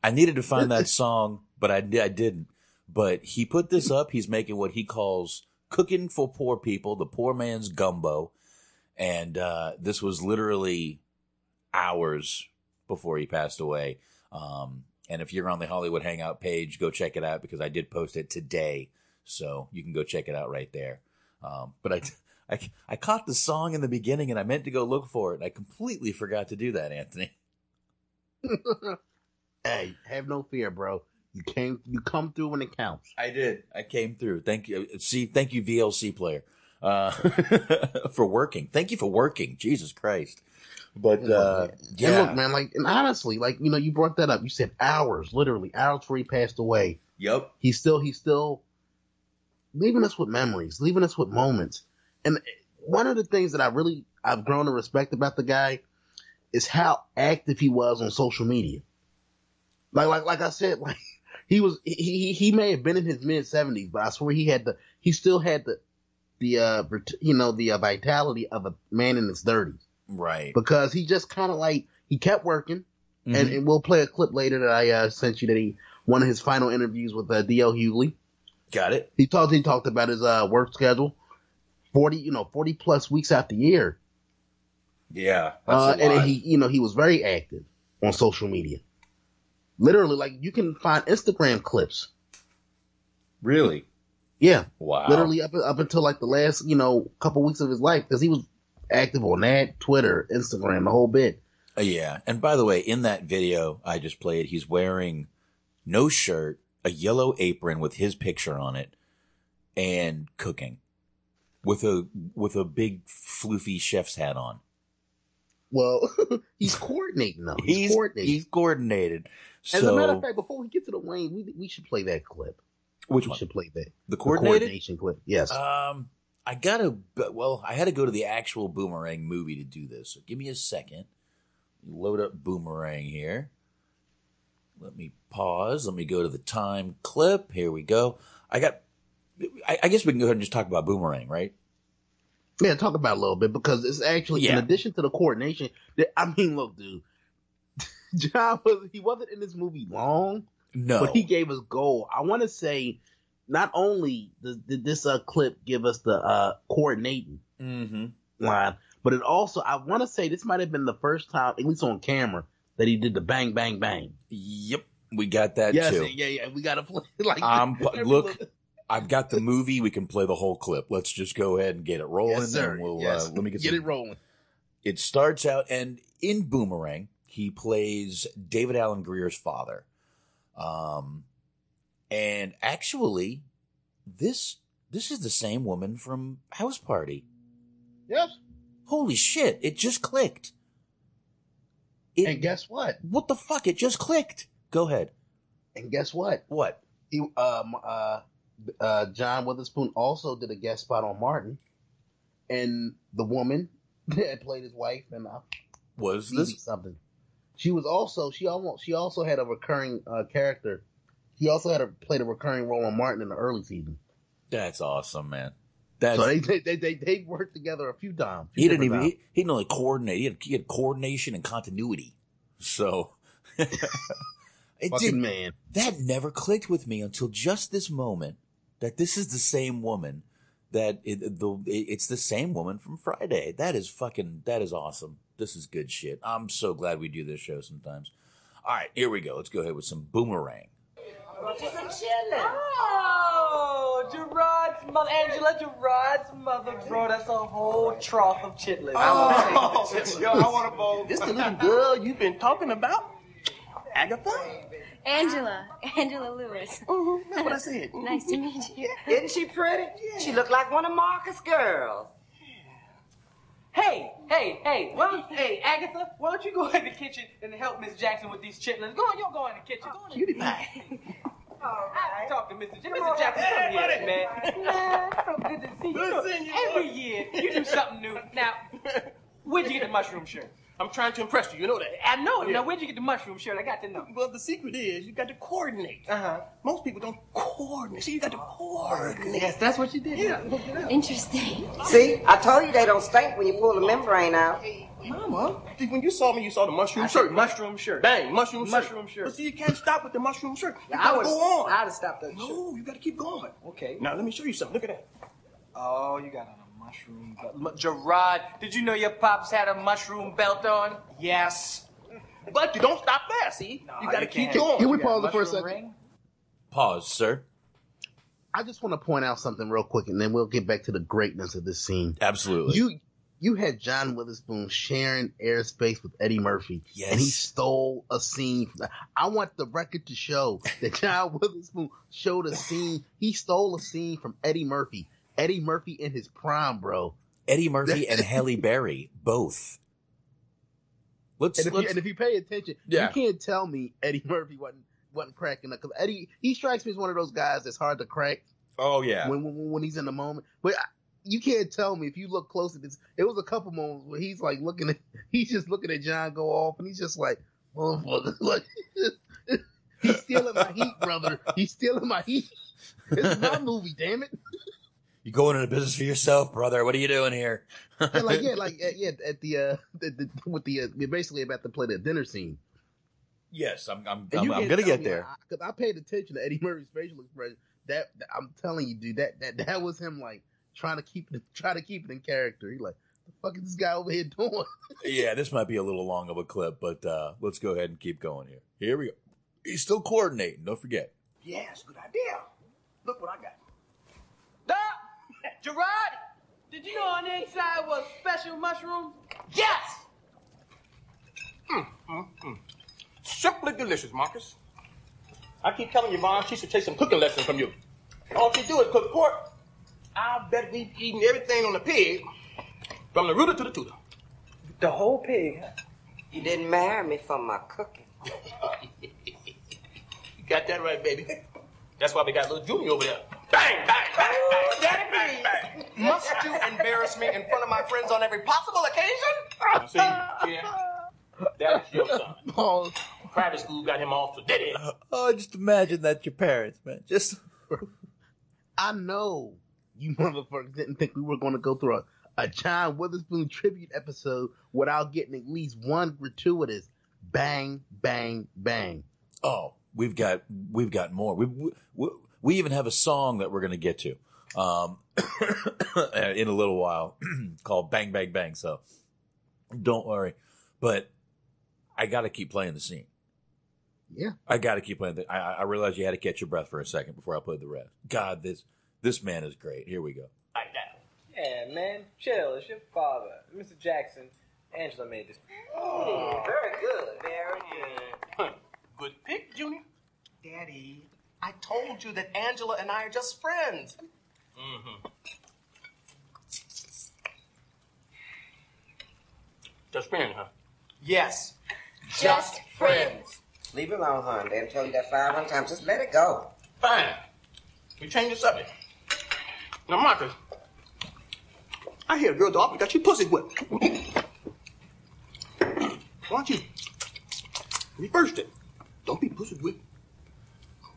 I needed to find that song, but I, I didn't. But he put this up. He's making what he calls cooking for poor people, the poor man's gumbo. And uh, this was literally hours before he passed away. Um, and if you're on the Hollywood Hangout page, go check it out, because I did post it today. So you can go check it out right there. Um, but I... I, I caught the song in the beginning, and I meant to go look for it, and I completely forgot to do that, Anthony. Hey, have no fear, bro. You came, you come through when it counts. I did. I came through. Thank you. See, thank you, V L C player, uh, for working. Thank you for working. Jesus Christ. But uh, yeah, and look, man. Like, and honestly, like you know, you brought that up. You said hours, literally hours, before he passed away. Yep. He's still, he's still leaving us with memories, leaving us with moments. And one of the things that I really, I've grown to respect about the guy is how active he was on social media. Like, like, like I said, like he was, he, he may have been in his mid seventies, but I swear he had the, he still had the, the, uh, you know, the uh, vitality of a man in his thirties. Right. Because he just kind of like, he kept working. Mm-hmm. and, and we'll play a clip later that I uh, sent you that he, one of his final interviews with uh, D L. Hughley. Got it. He talked, he talked about his uh, work schedule. Forty, you know, forty plus weeks out the year. Yeah, that's uh, a lot. And he, you know, he was very active on social media. Literally, like you can find Instagram clips. Really? Yeah. Wow. Literally up up until like the last, you know, couple weeks of his life, because he was active on that Twitter, Instagram, the whole bit. Uh, yeah, and by the way, in that video I just played, he's wearing no shirt, a yellow apron with his picture on it, and cooking. With a with a big floofy chef's hat on. Well, he's coordinating though. He's, he's coordinating. He's coordinated. So, as a matter of fact, before we get to the Wayne, we we should play that clip. Which we one? Should play that the, the coordination clip. Yes. Um, I gotta. Well, I had to go to the actual Boomerang movie to do this. So give me a second. load up Boomerang here. Let me pause. Let me go to the time clip. Here we go. I got. I, I guess we can go ahead and just talk about Boomerang, right? Yeah, talk about it a little bit because it's actually yeah. in addition to the coordination. I mean, look, dude, John was he wasn't in this movie long. No, but he gave us gold. I want to say, not only did, did this uh, clip give us the uh, coordinating mm-hmm. line, but it also I want to say this might have been the first time, at least on camera, that he did the bang, bang, bang. Yep, we got that yes, too. Yeah, yeah, we got to play. Like, um, look. I've got the movie. We can play the whole clip. Let's just go ahead and get it rolling. Yes, sir. And we'll, yes. uh, let me get, get some... it rolling. It starts out, and in Boomerang, he plays David Alan Greer's father. Um, and actually, this this is the same woman from House Party. Yes. Holy shit! It just clicked. It, and guess what? What the fuck? It just clicked. Go ahead. And guess what? What? He um uh. Uh, John Witherspoon also did a guest spot on Martin, and the woman that played his wife and uh, was this something. She was also she almost she also had a recurring uh, character. He also had a, played a recurring role on Martin in the early season. That's awesome, man. That's so they they they they worked together a few times. Few he didn't even times. He, he didn't only coordinate. He had, he had coordination and continuity. So. It fucking did, man. That never clicked with me until just this moment. That this is the same woman, that it, the it's the same woman from Friday. That is fucking, that is awesome. This is good shit. I'm so glad we do this show sometimes. All right, here we go. Let's go ahead with some Boomerang. Just some chillin'. Oh, Gerard's mother, Angela, Gerard's mother brought us a whole trough of chitlins. Oh, oh chitlins. Yo, I want a bowl. This the little girl you've been talking about, Agatha? Angela. Angela Lewis. Mm-hmm. That's what I said. Mm-hmm. Nice to meet you. Isn't she pretty? Yeah. She looked like one of Marcus' girls. Yeah. Hey, hey, hey. Well, hey, Agatha, why don't you go in the kitchen and help Miss Jackson with these chitlins? Go on, you go in the kitchen. Go in cutie pie. All right. I talk to Mister Jackson. Mister Jackson, come here, man. Nah, so good to see you. Good seeing you. Every year, you do something new. Now, where'd you get the mushroom shirt? I'm trying to impress you. You know that. I know it. Yeah. Now, where'd you get the mushroom shirt? I got to know. Well, the secret is you got to coordinate. Uh-huh. Most people don't coordinate. See, you got to coordinate. Yes, that's what you did. Yeah. yeah. Interesting. See, I told you they don't stink when you pull the membrane out. Mama, when you saw me, you saw the mushroom I shirt. Mushroom shirt. Bang, mushroom shirt. Mushroom shirt. But see, you can't stop with the mushroom shirt. You now, gotta I go on. I'd have stopped that no, shirt. No, you got to keep going. Okay. Now, let me show you something. Look at that. Oh, you got it. Mushroom belt. Gerard, did you know your pops had a mushroom belt on? Yes. But you don't stop there, see? No, you gotta keep going. Can we pause it for a second? Ring? Pause, sir. I just want to point out something real quick, and then we'll get back to the greatness of this scene. Absolutely. You you had John Witherspoon sharing airspace with Eddie Murphy, yes. and he stole a scene. From that. I want the record to show that John Witherspoon showed a scene. He stole a scene from Eddie Murphy. Eddie Murphy in his prime, bro. Eddie Murphy and Halle Berry, both. Let's, and, if let's... You, and if you pay attention, yeah. you can't tell me Eddie Murphy wasn't wasn't cracking up. Because Eddie, he strikes me as one of those guys that's hard to crack. Oh, yeah. When when, when he's in the moment. But I, you can't tell me if you look close at this. It was a couple moments where he's like looking at, he's just looking at John go off. And he's just like, motherfucker, look. He's stealing my heat, brother. He's stealing my heat. This is my movie, damn it. You going into business for yourself, brother? What are you doing here? yeah, like yeah, like yeah, at the uh, the, the, with the uh, we're basically about to play the dinner scene. Yes, I'm. I'm. I'm, I'm gonna get there because I, I paid attention to Eddie Murphy's facial expression. That, that I'm telling you, dude. That that that was him like trying to keep it, try to keep it in character. He like, what the fuck is this guy over here doing? yeah, this might be a little long of a clip, but uh, let's go ahead and keep going here. Here we go. He's still coordinating. Don't forget. Yes, good idea. Look what I got. Duh! Gerard, did you know on the inside was special mushroom? Yes! Mm, mm, mm. Simply delicious, Marcus. I keep telling your mom she should take some cooking lessons from you. All she do is cook pork. I bet we've eaten everything on the pig, from the rooter to the tooter. The whole pig, huh? You didn't marry me for my cooking. You got that right, baby. That's why we got little Junior over there. Bang, bang, bang, Ooh, bang, daddy, bang, bang, bang. Must you embarrass me in front of my friends on every possible occasion? See, yeah. That was your son. Oh. Private school got him off to death. Oh, just imagine that your parents, man. Just I know you motherfuckers didn't think we were going to go through a, a John Witherspoon tribute episode without getting at least one gratuitous bang, bang, bang. Oh, we've got we've got more. We we, we even have a song that we're going to get to um, in a little while called "Bang, Bang, Bang." So don't worry, but I got to keep playing the scene. Yeah, I got to keep playing. The, I, I realized you had to catch your breath for a second before I played the rest. God, this this man is great. Here we go. Like that. Yeah, man, chill. It's your father, Mister Jackson. Angela made this. Oh, very good, very good. Good pick, Junior. Daddy, I told you that Angela and I are just friends. Mm-hmm. Just friends, huh? Yes. Just, just friends. friends. Leave it alone, hon. They told you that five hundred times. Just let it go. Fine. We change the subject. Now, Marcus, I hear a girl dog got your pussy whipped. Why don't you reverse it? Don't be pussy whipped.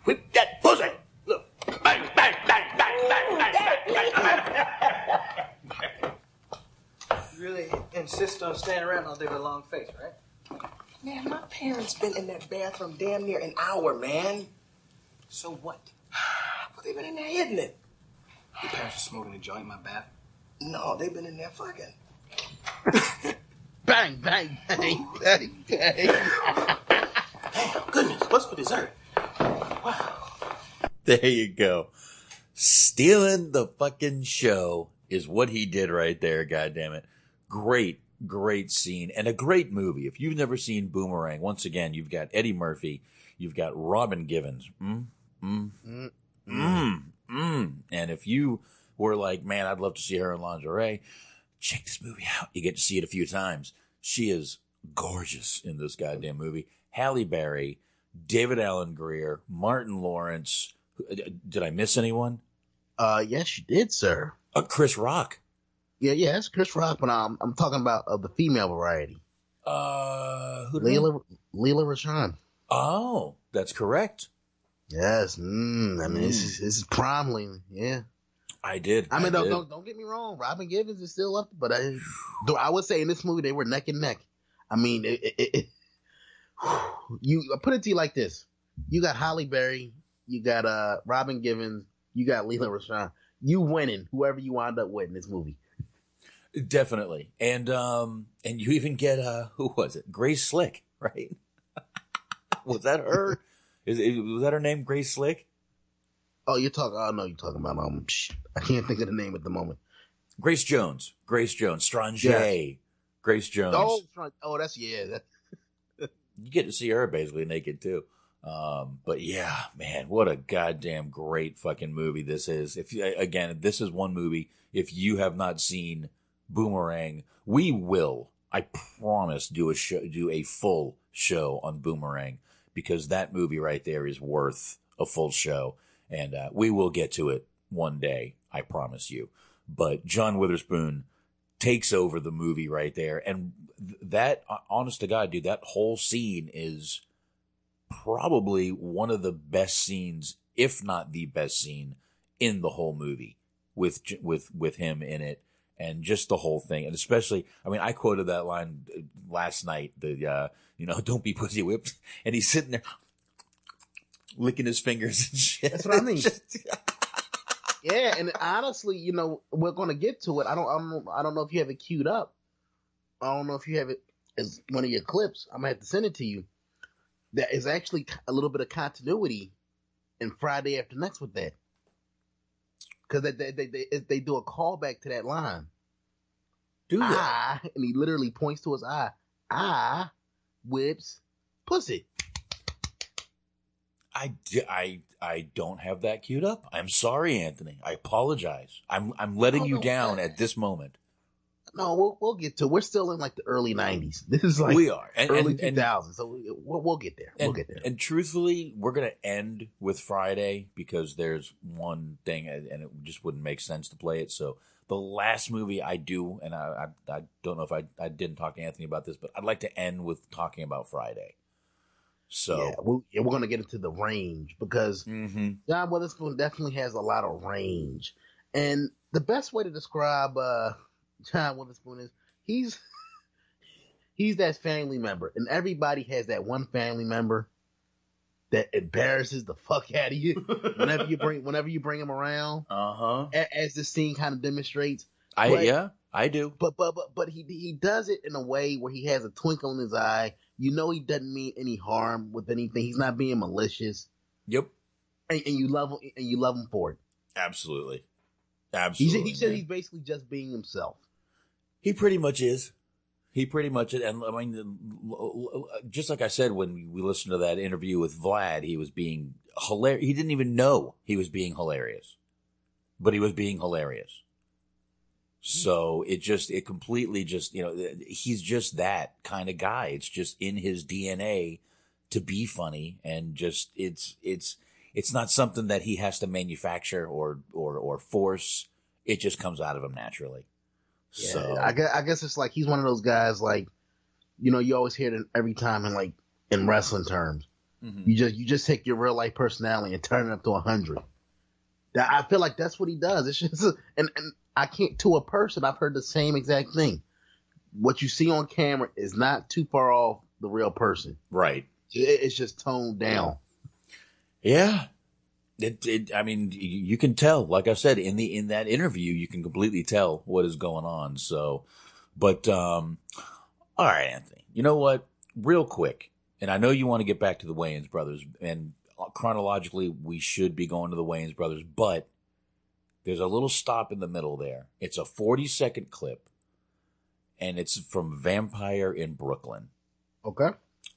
Whip that pussy. Look. Bang, bang, bang, bang, bang, bang, bang, bang, bang. You really insist on staying around all day with a long face, right? Man, my parents been in that bathroom damn near an hour, man. So what? Well, they've been in there hidden it. Your parents are smoking a joint in my bathroom? No, they've been in there fucking. Bang, bang, bang, bang, bang. Damn, goodness, what's for dessert? Wow. There you go. Stealing the fucking show is what he did right there, goddammit. Great, great scene and a great movie. If you've never seen Boomerang, once again, you've got Eddie Murphy, you've got Robin Givens. Mm, mm, mm, mm, mm. And if you were like, man, I'd love to see her in lingerie, check this movie out. You get to see it a few times. She is gorgeous in this goddamn movie. Halle Berry, David Alan Greer, Martin Lawrence. Did I miss anyone? Uh, yes, you did, sir. Uh, Chris Rock. Yeah, yeah, it's Chris Rock, but I'm I'm talking about of uh, the female variety. Uh, who? Leela Leela Rashan. Oh, that's correct. Yes. Mm, I mean, mm. this is this is prime Leela. Yeah. I did. I mean, I don't, did. don't don't get me wrong. Robin Givens is still up, but I, I would say in this movie they were neck and neck. I mean, it, it, it, you I put it to you like this: you got Halle Berry, you got uh Robin Givens, you got Leela Rashan. You winning, whoever you wind up with in this movie. Definitely, and um, and you even get uh, who was it? Grace Slick, right? Was that her? Is it, was that her name? Grace Slick. Oh, you're talking. Oh no, you're talking about um. I can't think of the name at the moment. Grace Jones. Grace Jones. Strange. Yes. Grace Jones. Oh, oh, that's yeah. That's... You get to see her basically naked too. Um, but yeah, man, what a goddamn great fucking movie this is. If you, again, this is one movie. If you have not seen Boomerang, we will. I promise. Do a show. Do a full show on Boomerang because that movie right there is worth a full show. And uh, we will get to it one day, I promise you. But John Witherspoon takes over the movie right there. And that, honest to God, dude, that whole scene is probably one of the best scenes, if not the best scene, in the whole movie with with with him in it and just the whole thing. And especially, I mean, I quoted that line last night, the, uh, you know, don't be pussy whipped. And he's sitting there. Licking his fingers and shit. That's what I mean. Yeah, and honestly, you know, we're gonna get to it. I don't, I don't, I don't know if you have it queued up. I don't know if you have it as one of your clips. I'm gonna have to send it to you. That is actually a little bit of continuity in Friday After Next with that, because they they, they they they do a callback to that line. Do that, and he literally points to his eye. I whips pussy. I, I, I don't have that queued up. I'm sorry, Anthony. I apologize. I'm I'm letting oh, you no, down I, at this moment. No, we'll we'll get to. We're still in like the early nineties. This is like we are and, early two thousands. So we, we'll, we'll get there. We'll and, get there. And truthfully, we're gonna end with Friday because there's one thing, and it just wouldn't make sense to play it. So the last movie I do, and I I, I don't know if I I didn't talk to Anthony about this, but I'd like to end with talking about Friday. So yeah, we'll, yeah, we're gonna get into the range because mm-hmm. John Witherspoon definitely has a lot of range, and the best way to describe uh. John Witherspoon is he's he's that family member, and everybody has that one family member that embarrasses the fuck out of you whenever you bring whenever you bring him around. Uh huh. As this scene kind of demonstrates, I but, yeah I do. But but but but he he does it in a way where he has a twinkle in his eye. You know he doesn't mean any harm with anything. He's not being malicious. Yep. And, and you love him, and you love him for it. Absolutely. Absolutely. He, he said he's basically just being himself. He pretty much is. He pretty much is. And I mean, just like I said, when we listened to that interview with Vlad, he was being hilarious. He didn't even know he was being hilarious, but he was being hilarious. So it just, it completely just, you know, he's just that kind of guy. It's just in his D N A to be funny, and just, it's, it's, it's not something that he has to manufacture or, or, or force. It just comes out of him naturally. Yeah, so I guess, I guess it's like he's one of those guys, like, you know, you always hear it every time in like in wrestling terms. Mm-hmm. You just you just take your real life personality and turn it up to a hundred. I feel like that's what he does. It's just and and I can't to a person. I've heard the same exact thing. What you see on camera is not too far off the real person, right? It, it's just toned down. Yeah. It, it, I mean, you can tell, like I said, in the, in that interview, you can completely tell what is going on. So, but, um, all right, Anthony, you know what, real quick. And I know you want to get back to the Wayans brothers, and chronologically we should be going to the Wayans brothers, but there's a little stop in the middle there. It's a forty second clip, and it's from Vampire in Brooklyn. Okay.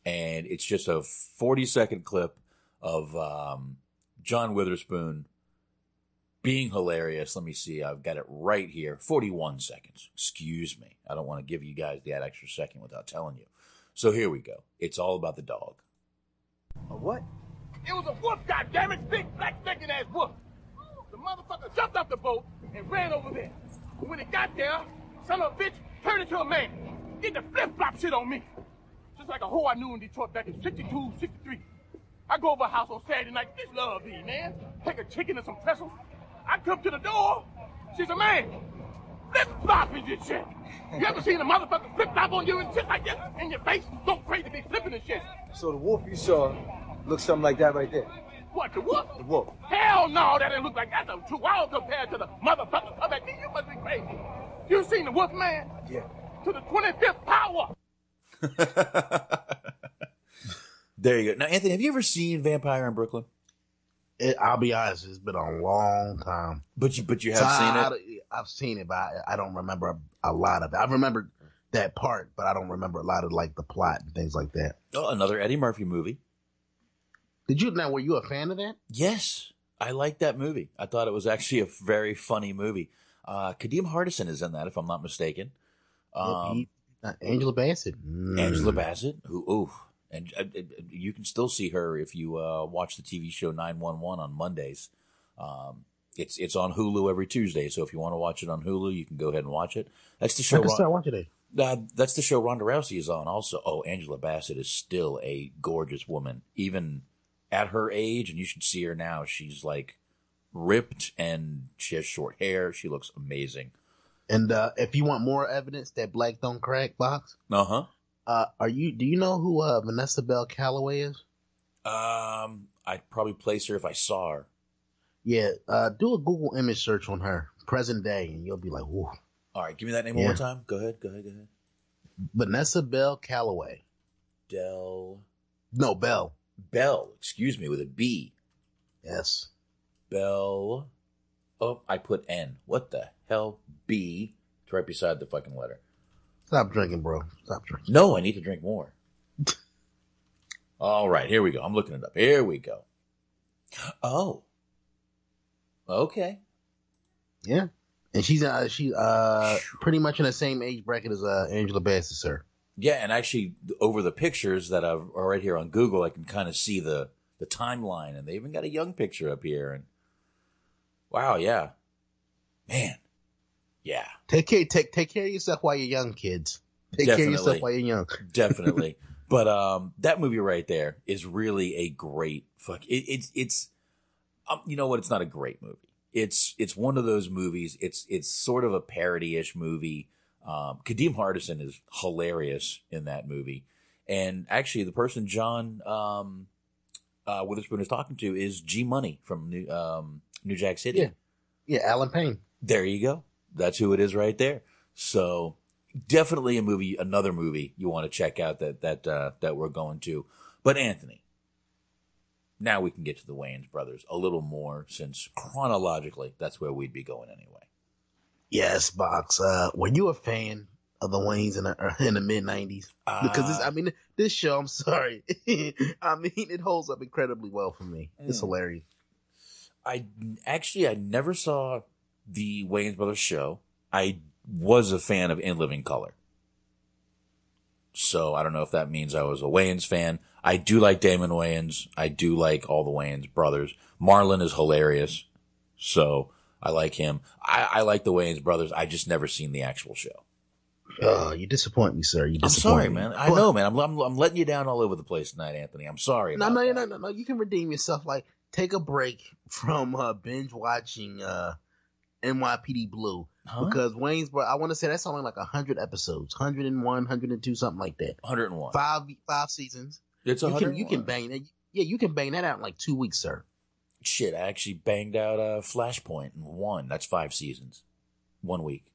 And it's just a forty second clip of, um, John Witherspoon being hilarious. Let me see. I've got it right here. forty-one seconds. Excuse me. I don't want to give you guys that extra second without telling you. So here we go. It's all about the dog. A what? It was a wolf, goddammit. Big, black, naked ass wolf. The motherfucker jumped off the boat and ran over there. But when it got there, son of a bitch turned into a man. Did the flip-flop shit on me. Just like a hoe I knew in Detroit back in sixty-two, sixty-three. I go over a house on Saturday night. This love me, man. Take a chicken and some pretzels. I come to the door. She's a man. Flip-flop is this shit. You ever seen a motherfucker flip-flop on you and shit like this? In your face, don't crazy be flipping and shit. So the wolf you saw looks something like that right there. What, the wolf? The wolf. Hell no, that didn't look like that. That's too wild compared to the motherfucker come at me. You must be crazy. You seen the wolf, man? Yeah. To the twenty-fifth power. There you go. Now, Anthony, have you ever seen Vampire in Brooklyn? It, I'll be honest, it's been a long time. But you, but you have so seen I, it. I've seen it, but I, I don't remember a, a lot of it. I remember that part, but I don't remember a lot of like the plot and things like that. Oh, another Eddie Murphy movie. Did you now? Were you a fan of that? Yes, I liked that movie. I thought it was actually a very funny movie. Uh, Kadeem Hardison is in that, if I'm not mistaken. Um, uh, Angela Bassett. Mm. Angela Bassett. Who? Ooh. And you can still see her if you uh, watch the T V show nine one one on Mondays. Um, it's it's on Hulu every Tuesday, so if you want to watch it on Hulu, you can go ahead and watch it. That's the show. I watch it. Uh, that's the show Ronda Rousey is on. Also, oh, Angela Bassett is still a gorgeous woman, even at her age. And you should see her now. She's like ripped, and she has short hair. She looks amazing. And uh, if you want more evidence that black don't crack, box. Uh huh. Uh, are you? Do you know who uh, Vanessa Bell Calloway is? Um, I'd probably place her if I saw her. Yeah, uh, do a Google image search on her, present day, and you'll be like, "Whoa!" All right, give me that name yeah. one more time. Go ahead, go ahead, go ahead. Vanessa Bell Calloway. Del. No, Bell. Bell. Excuse me, with a B. Yes. Bell. Oh, I put N. What the hell? B. It's right beside the fucking letter. Stop drinking, bro. Stop drinking. No, I need to drink more. All right, here we go. I'm looking it up. Here we go. Oh. Okay. Yeah. And she's uh, she uh, pretty much in the same age bracket as uh, Angela Bassett, sir. Yeah, and actually, over the pictures that I've, are right here on Google, I can kind of see the, the timeline, and they even got a young picture up here. And wow, yeah, man, yeah. Take care, take take care of yourself while you're young, kids. Take Definitely. care of yourself while you're young. Definitely. But um, that movie right there is really a great fuck. It, it's it's um, you know what? It's not a great movie. It's it's one of those movies. It's it's sort of a parody-ish movie. Um, Kadeem Hardison is hilarious in that movie, and actually, the person John um, uh, Witherspoon is talking to is G Money from New, um, New Jack City. Yeah, yeah, Alan Payne. There you go. That's who it is right there. So. Definitely a movie, another movie you want to check out that that uh, that we're going to. But Anthony, now we can get to the Wayans brothers a little more, since chronologically that's where we'd be going anyway. Yes, Box. Uh, were you a fan of the Wayans in the in the mid nineties? Uh, because this, I mean, this show. I'm sorry. I mean, it holds up incredibly well for me. It's mm. hilarious. I actually I never saw the Wayans brothers show. I. was a fan of In Living Color. So I don't know if that means I was a Wayans fan. I do like Damon Wayans. I do like all the Wayans brothers. Marlon is hilarious. So I like him. I, I like the Wayans brothers. I just never seen the actual show. Oh, you disappoint me, sir. You disappoint I'm sorry, me. man. I know, man. I'm, I'm I'm letting you down all over the place tonight, Anthony. I'm sorry. No, no, no, no, no. You can redeem yourself. Like, take a break from uh, binge watching uh, N Y P D Blue. Huh? Because Wayne's, bro, I want to say that's only like one hundred episodes, one oh one, one oh two, something like that. one oh one. Five, five seasons. It's you one oh one. Can, you can bang that. Yeah, you can bang that out in like two weeks, sir. Shit, I actually banged out uh, Flashpoint in one. That's five seasons. One week.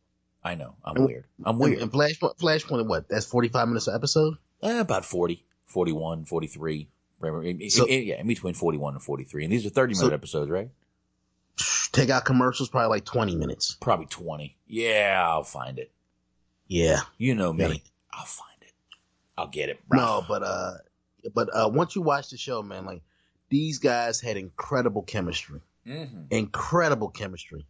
I know. I'm and, weird. I'm weird. And, and Flashpoint, Flashpoint, what? That's forty-five minutes an episode? Eh, about forty, forty-one, forty-three. So, in, in, yeah, in between forty-one and forty-three. And these are thirty-minute so, episodes, right? Take out commercials, probably like twenty minutes. Probably twenty. Yeah, I'll find it. Yeah, you know me. It. I'll find it. I'll get it. Bro. No, but uh, but uh, once you watch the show, man, like these guys had incredible chemistry. Mm-hmm. Incredible chemistry.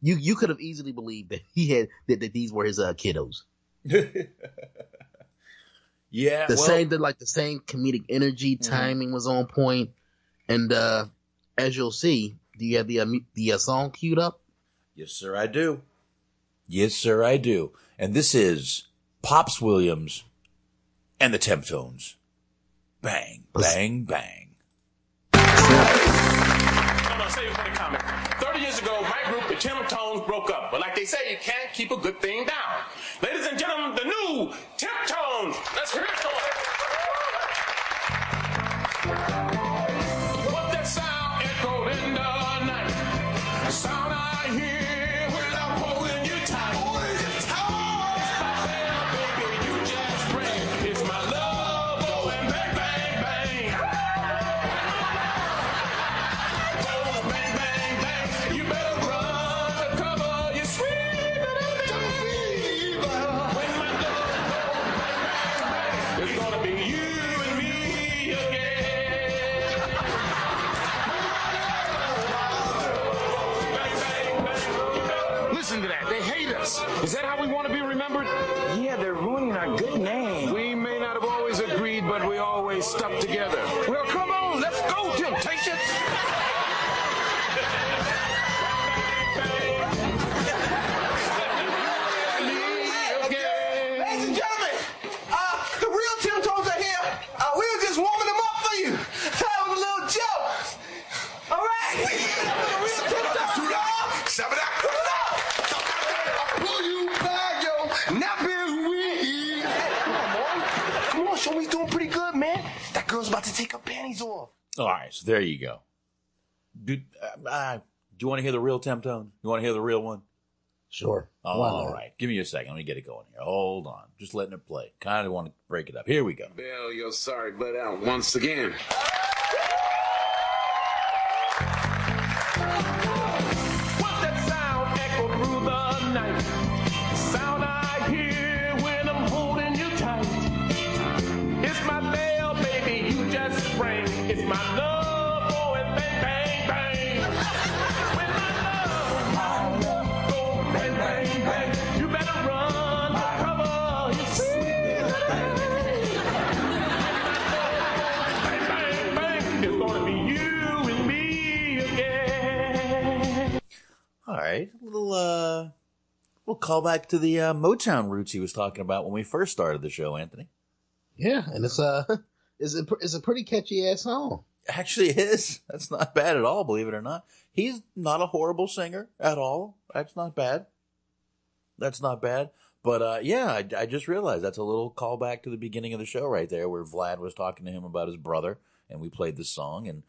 You you could have easily believed that he had that, that these were his uh, kiddos. Yeah, the well, same the, like the same comedic energy, mm-hmm. timing was on point, and uh, as you'll see. Do you have the, um, the uh, song queued up? Yes, sir, I do. Yes, sir, I do. And this is Pops Williams and the Temptones. Bang, bang, bang. I'm going to say you for the comment. thirty years ago, my group, the Temptones, broke up. But like they say, you can't keep a good thing down. Ladies and gentlemen, the new Temptones. Let's hear it for it. What that sound echoed in the... Sound I hear when I'm holding you tight. Holding you tight. Stop there, baby, you just bring. It's my love, oh, and bang, bang, bang. Oh, bang, bang, bang. You better run to cover. You're sweet little fever. When my love, oh, bang, bang, bang. It's gonna be you and me again. Listen to that. They hate us. Is that how we want to be remembered? Yeah, they're ruining our good name. We may not have always agreed, but we always stuck together. Well, come on. Let's go, Temptations. Ladies and gentlemen, uh, the real Temptones are here. Uh, we were just warming them up for you. That was a little joke. All right. The real Temptones. Seven up. He's doing pretty good, man. That girl's about to take her panties off. All right, so there you go. Do, uh, uh, do you want to hear the real Temptone? You want to hear the real one? Sure. Oh, well, all right. Give me a second. Let me get it going here. Hold on. Just letting it play. Kind of want to break it up. Here we go. Bill, you're sorry, but out once again. It's my love, oh, and bang, bang, bang. When my love, my love, oh, right. A little, uh, little callback to the uh, Motown roots he was talking about when we first started the show, Anthony. Yeah, and it's uh, is it is a pretty catchy ass song. Actually, it is. That's not bad at all. Believe it or not, he's not a horrible singer at all. That's not bad. That's not bad. But uh, yeah, I, I just realized that's a little callback to the beginning of the show right there, where Vlad was talking to him about his brother, and we played the song. And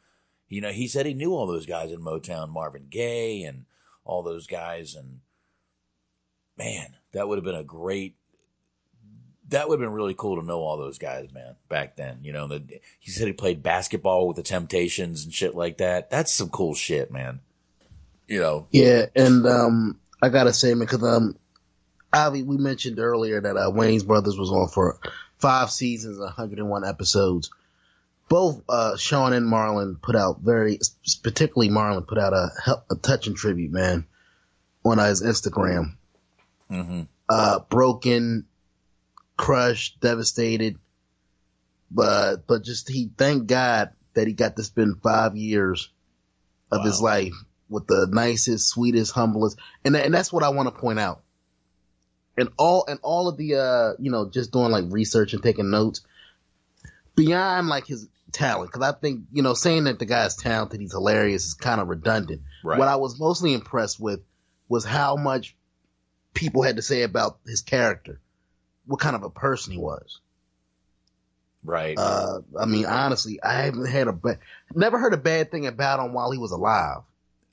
you know, he said he knew all those guys in Motown, Marvin Gaye, and all those guys. And man, that would have been a great. That would have been really cool to know all those guys, man, back then. You know, the, he said he played basketball with the Temptations and shit like that. That's some cool shit, man. You know? Yeah, and um, I got to say, man, because um, Avi, we mentioned earlier that uh, Wayne's Brothers was on for five seasons, one hundred one episodes. Both uh, Sean and Marlon put out very, particularly Marlon put out a, a touching tribute, man, on his Instagram. Mm-hmm. Uh, broken... crushed, devastated, but but just he thanked God that he got to spend five years of wow. his life with the nicest, sweetest, humblest, and and that's what I want to point out. And all and all of the uh you know just doing like research and taking notes beyond like his talent, because I think you know saying that the guy's talented, he's hilarious is kind of redundant. Right. What I was mostly impressed with was how much people had to say about his character. What kind of a person he was. Right. Uh, I mean, honestly, I haven't had a bad, never heard a bad thing about him while he was alive.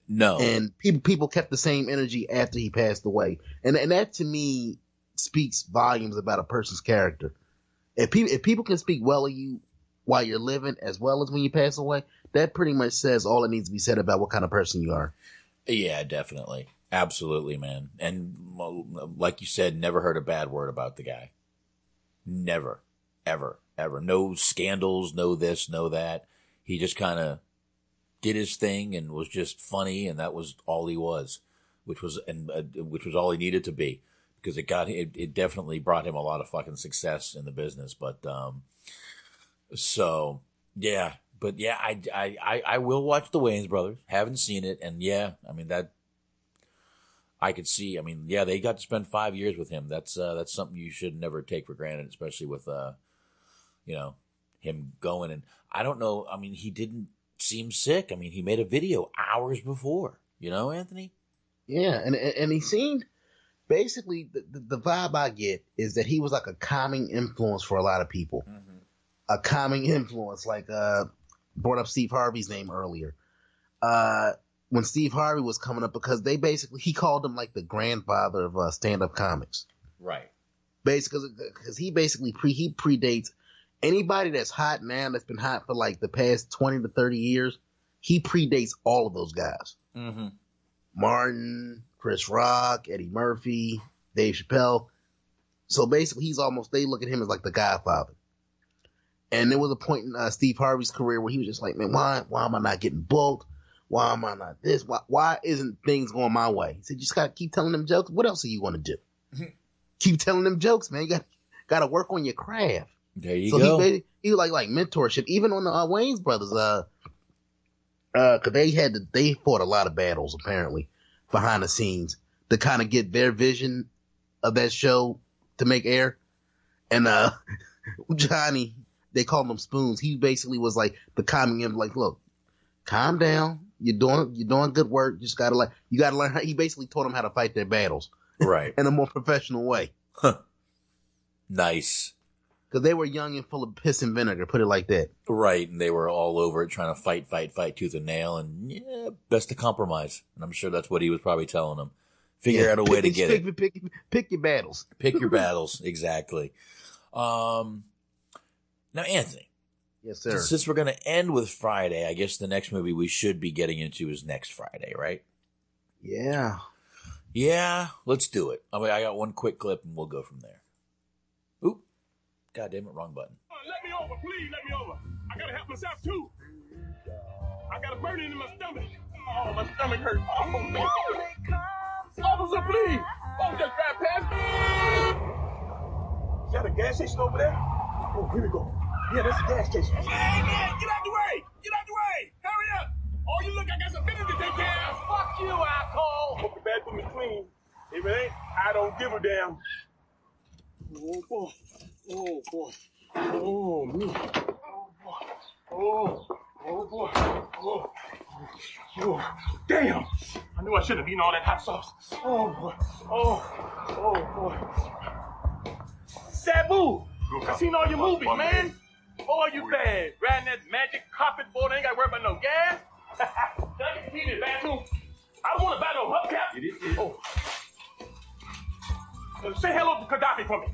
No. And people, people kept the same energy after he passed away. And and that to me speaks volumes about a person's character. If people, if people can speak well of you while you're living as well as when you pass away, that pretty much says all that needs to be said about what kind of person you are. Yeah, definitely. Absolutely, man. And like you said, never heard a bad word about the guy. Never, ever, ever. No scandals, no this, no that. He just kind of did his thing and was just funny, and that was all he was, which was and uh, which was all he needed to be, because it got it, it definitely brought him a lot of fucking success in the business. But um, so yeah, but yeah, I I I will watch the Wayans Brothers. Haven't seen it, and yeah, I mean that. I could see, I mean, yeah, they got to spend five years with him. That's uh, that's something you should never take for granted, especially with, uh, you know, him going. And I don't know, I mean, he didn't seem sick. I mean, he made a video hours before, you know, Anthony? Yeah, and and he seemed, basically, the, the vibe I get is that he was like a calming influence for a lot of people. Mm-hmm. A calming influence, like uh, brought up Steve Harvey's name earlier. Uh When Steve Harvey was coming up, because they basically, he called him like the grandfather of uh, stand-up comics. Right. Basically, because he basically pre he predates anybody that's hot now that's been hot for like the past twenty to thirty years. He predates all of those guys. Mm-hmm. Martin, Chris Rock, Eddie Murphy, Dave Chappelle. So basically, he's almost, they look at him as like the godfather. And there was a point in uh, Steve Harvey's career where he was just like, man, why, why am I not getting booked? Why am I not this? Why, why isn't things going my way? He said, you just got to keep telling them jokes. What else are you going to do? Mm-hmm. Keep telling them jokes, man. You got got to work on your craft. There you so go. So he, he like like mentorship, even on the uh, Wayans Brothers, uh, uh, cause they had to, they fought a lot of battles apparently behind the scenes to kind of get their vision of that show to make air. And uh, Johnny, they called him Spoons. He basically was like the calming him, like, look, calm down. You're doing you're doing good work. Just gotta like you gotta learn. How, he basically taught them how to fight their battles, right, in a more professional way. Huh. Nice, because they were young and full of piss and vinegar. Put it like that, right? And they were all over it, trying to fight, fight, fight, tooth and nail, and yeah, best to compromise. And I'm sure that's what he was probably telling them. Figure yeah, out a way pick, to get pick, it. Pick, pick, pick your battles. Pick your battles, exactly. Um, now, Anthony. Yes, sir. Since we're going to end with Friday, I guess the next movie we should be getting into is next Friday, right? Yeah. Yeah, let's do it. I mean, I got one quick clip and we'll go from there. Oop. God damn it, wrong button. Uh, let me over, please, let me over. I got to help myself, too. I got a burning in my stomach. Oh, my stomach hurts. Oh, no. Officer, please. Oh, just drive past me. Is that a gas station over there? Oh, here we go. Yeah, that's the gas station. Hey, man, get out the way! Get out the way! Hurry up! Oh, you look like I got some business to take care of. Fuck you, asshole. Hope the bathroom is clean. If it ain't, I don't give a damn. Oh, boy. Oh, boy. Oh, man. Oh, boy. Oh, oh, boy. Oh, oh, damn. I knew I should have eaten all that hot sauce. Oh, boy. Oh, oh, boy. Sad move. I seen all your movies, man. All you bad. Riding that magic carpet board. Ain't got to worry about no gas. I can see the bathroom. I don't want to buy no hubcap. It is. It. Oh. Say hello to Gaddafi for me.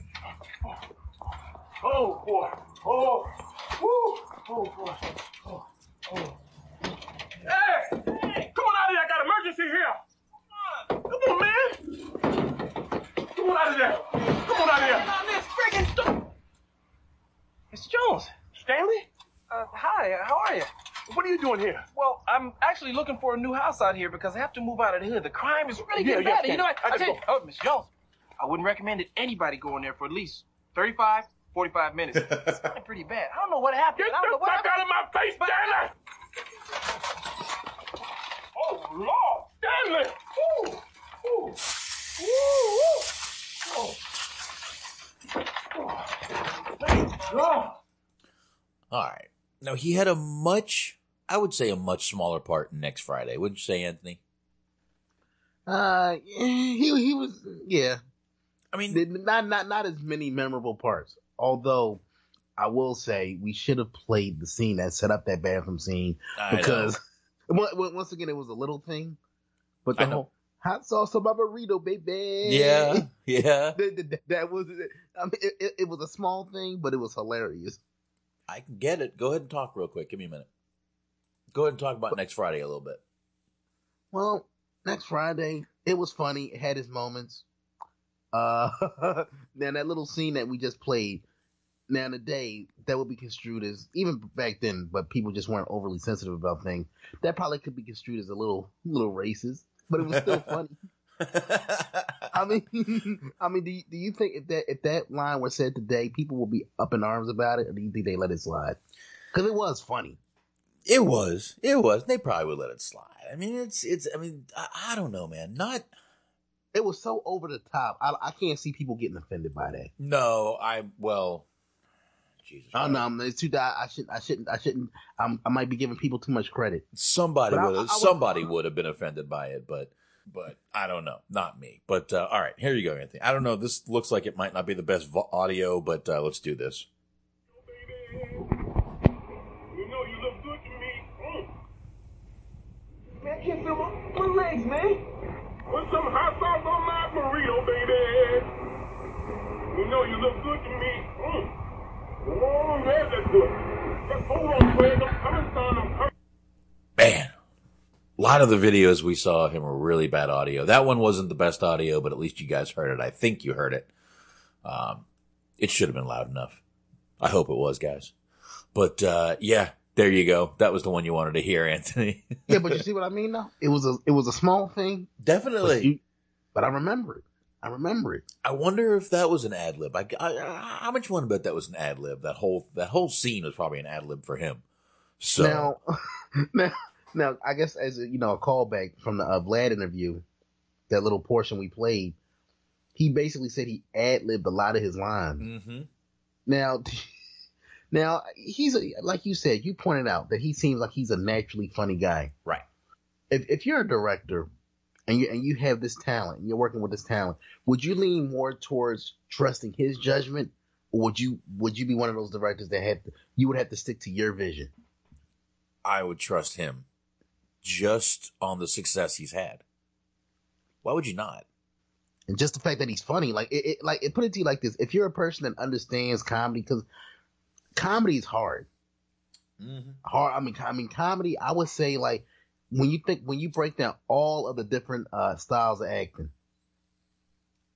Oh, boy. Oh. Woo. Oh, boy. Oh. Oh. Hey. Hey. Come on out of there. I got an emergency here. Come on. Come on, man. Come on out of there. Come on out of there. On this friggin' st- Mister Jones. Stanley? Uh, hi. How are you? What are you doing here? Well, I'm actually looking for a new house out here because I have to move out of the hood. The crime is really getting yeah, bad. Yeah, you know what? I, I, I tell you. Oh, Mister Jones. I wouldn't recommend that anybody go in there for at least thirty-five, forty-five minutes. It's kind of pretty bad. I don't know what happened. Get I don't know what happened. Out of my face, but... Stanley! Oh, Lord, Stanley! Ooh, ooh, ooh, ooh. Oh. Oh. Thank God. All right. Now, he had a much, I would say a much smaller part in Next Friday. Wouldn't you say, Anthony? Uh, he he was, yeah. I mean, not not not as many memorable parts. Although, I will say we should have played the scene that set up that bathroom scene I because know. Once again it was a little thing, but the whole hot sauce on my burrito, baby. Yeah, yeah. that, that, that was. I mean, it, it was a small thing, but it was hilarious. I can get it. Go ahead and talk real quick. Give me a minute. Go ahead and talk about but, Next Friday a little bit. Well, Next Friday, it was funny. It had its moments. Uh, now that little scene that we just played, now today, that would be construed as, even back then, but people just weren't overly sensitive about things, that probably could be construed as a little little racist, but it was still funny. I mean, I mean, do you, do you think if that if that line were said today, people would be up in arms about it, or do you think they let it slide? Because it was funny. It was. It was. They probably would let it slide. I mean, it's, it's, I mean, I, I don't know, man. Not... It was so over the top. I, I can't see people getting offended by that. No, I well, Jesus. Oh no, no, it's too bad. I shouldn't. I shouldn't. I shouldn't. I'm, I might be giving people too much credit. Somebody would. Have, somebody would, would have been offended by it, but but I don't know. Not me. But uh, all right, here you go, Anthony. I don't know. This looks like it might not be the best vo- audio, but uh, let's do this. Yo, baby. You know you look good to me. Mm. Man, I can't feel my, my legs, man. Put some hot sauce on my burrito, baby. You know you look good to me. Mm. Oh, man, that's good. Just hold on, friend. I'm coming, son. I'm coming. Man, a lot of the videos we saw of him were really bad audio. That one wasn't the best audio, but at least you guys heard it. I think you heard it. Um, it should have been loud enough. I hope it was, guys. But uh, yeah. There you go. That was the one you wanted to hear, Anthony. Yeah, but you see what I mean, though? It was a it was a small thing. Definitely. But, you, but I remember it. I remember it. I wonder if that was an ad-lib. I, I, I, how much you want to bet that was an ad-lib? That whole, that whole scene was probably an ad-lib for him. So Now, now, now I guess as a, you know, a callback from the uh, Vlad interview, that little portion we played, he basically said he ad-libbed a lot of his lines. Mm-hmm. Now... Now, he's a, like you said, you pointed out that he seems like he's a naturally funny guy. Right. If if you're a director and you, and you have this talent, and you're working with this talent, would you lean more towards trusting his judgment, or would you would you be one of those directors that have to, you would have to stick to your vision? I would trust him just on the success he's had. Why would you not? And just the fact that he's funny. Like it, it like it put it to you like this. If you're a person that understands comedy, because comedy is hard. Mm-hmm. Hard. I mean, I mean, comedy. I would say, like, when you think when you break down all of the different uh, styles of acting,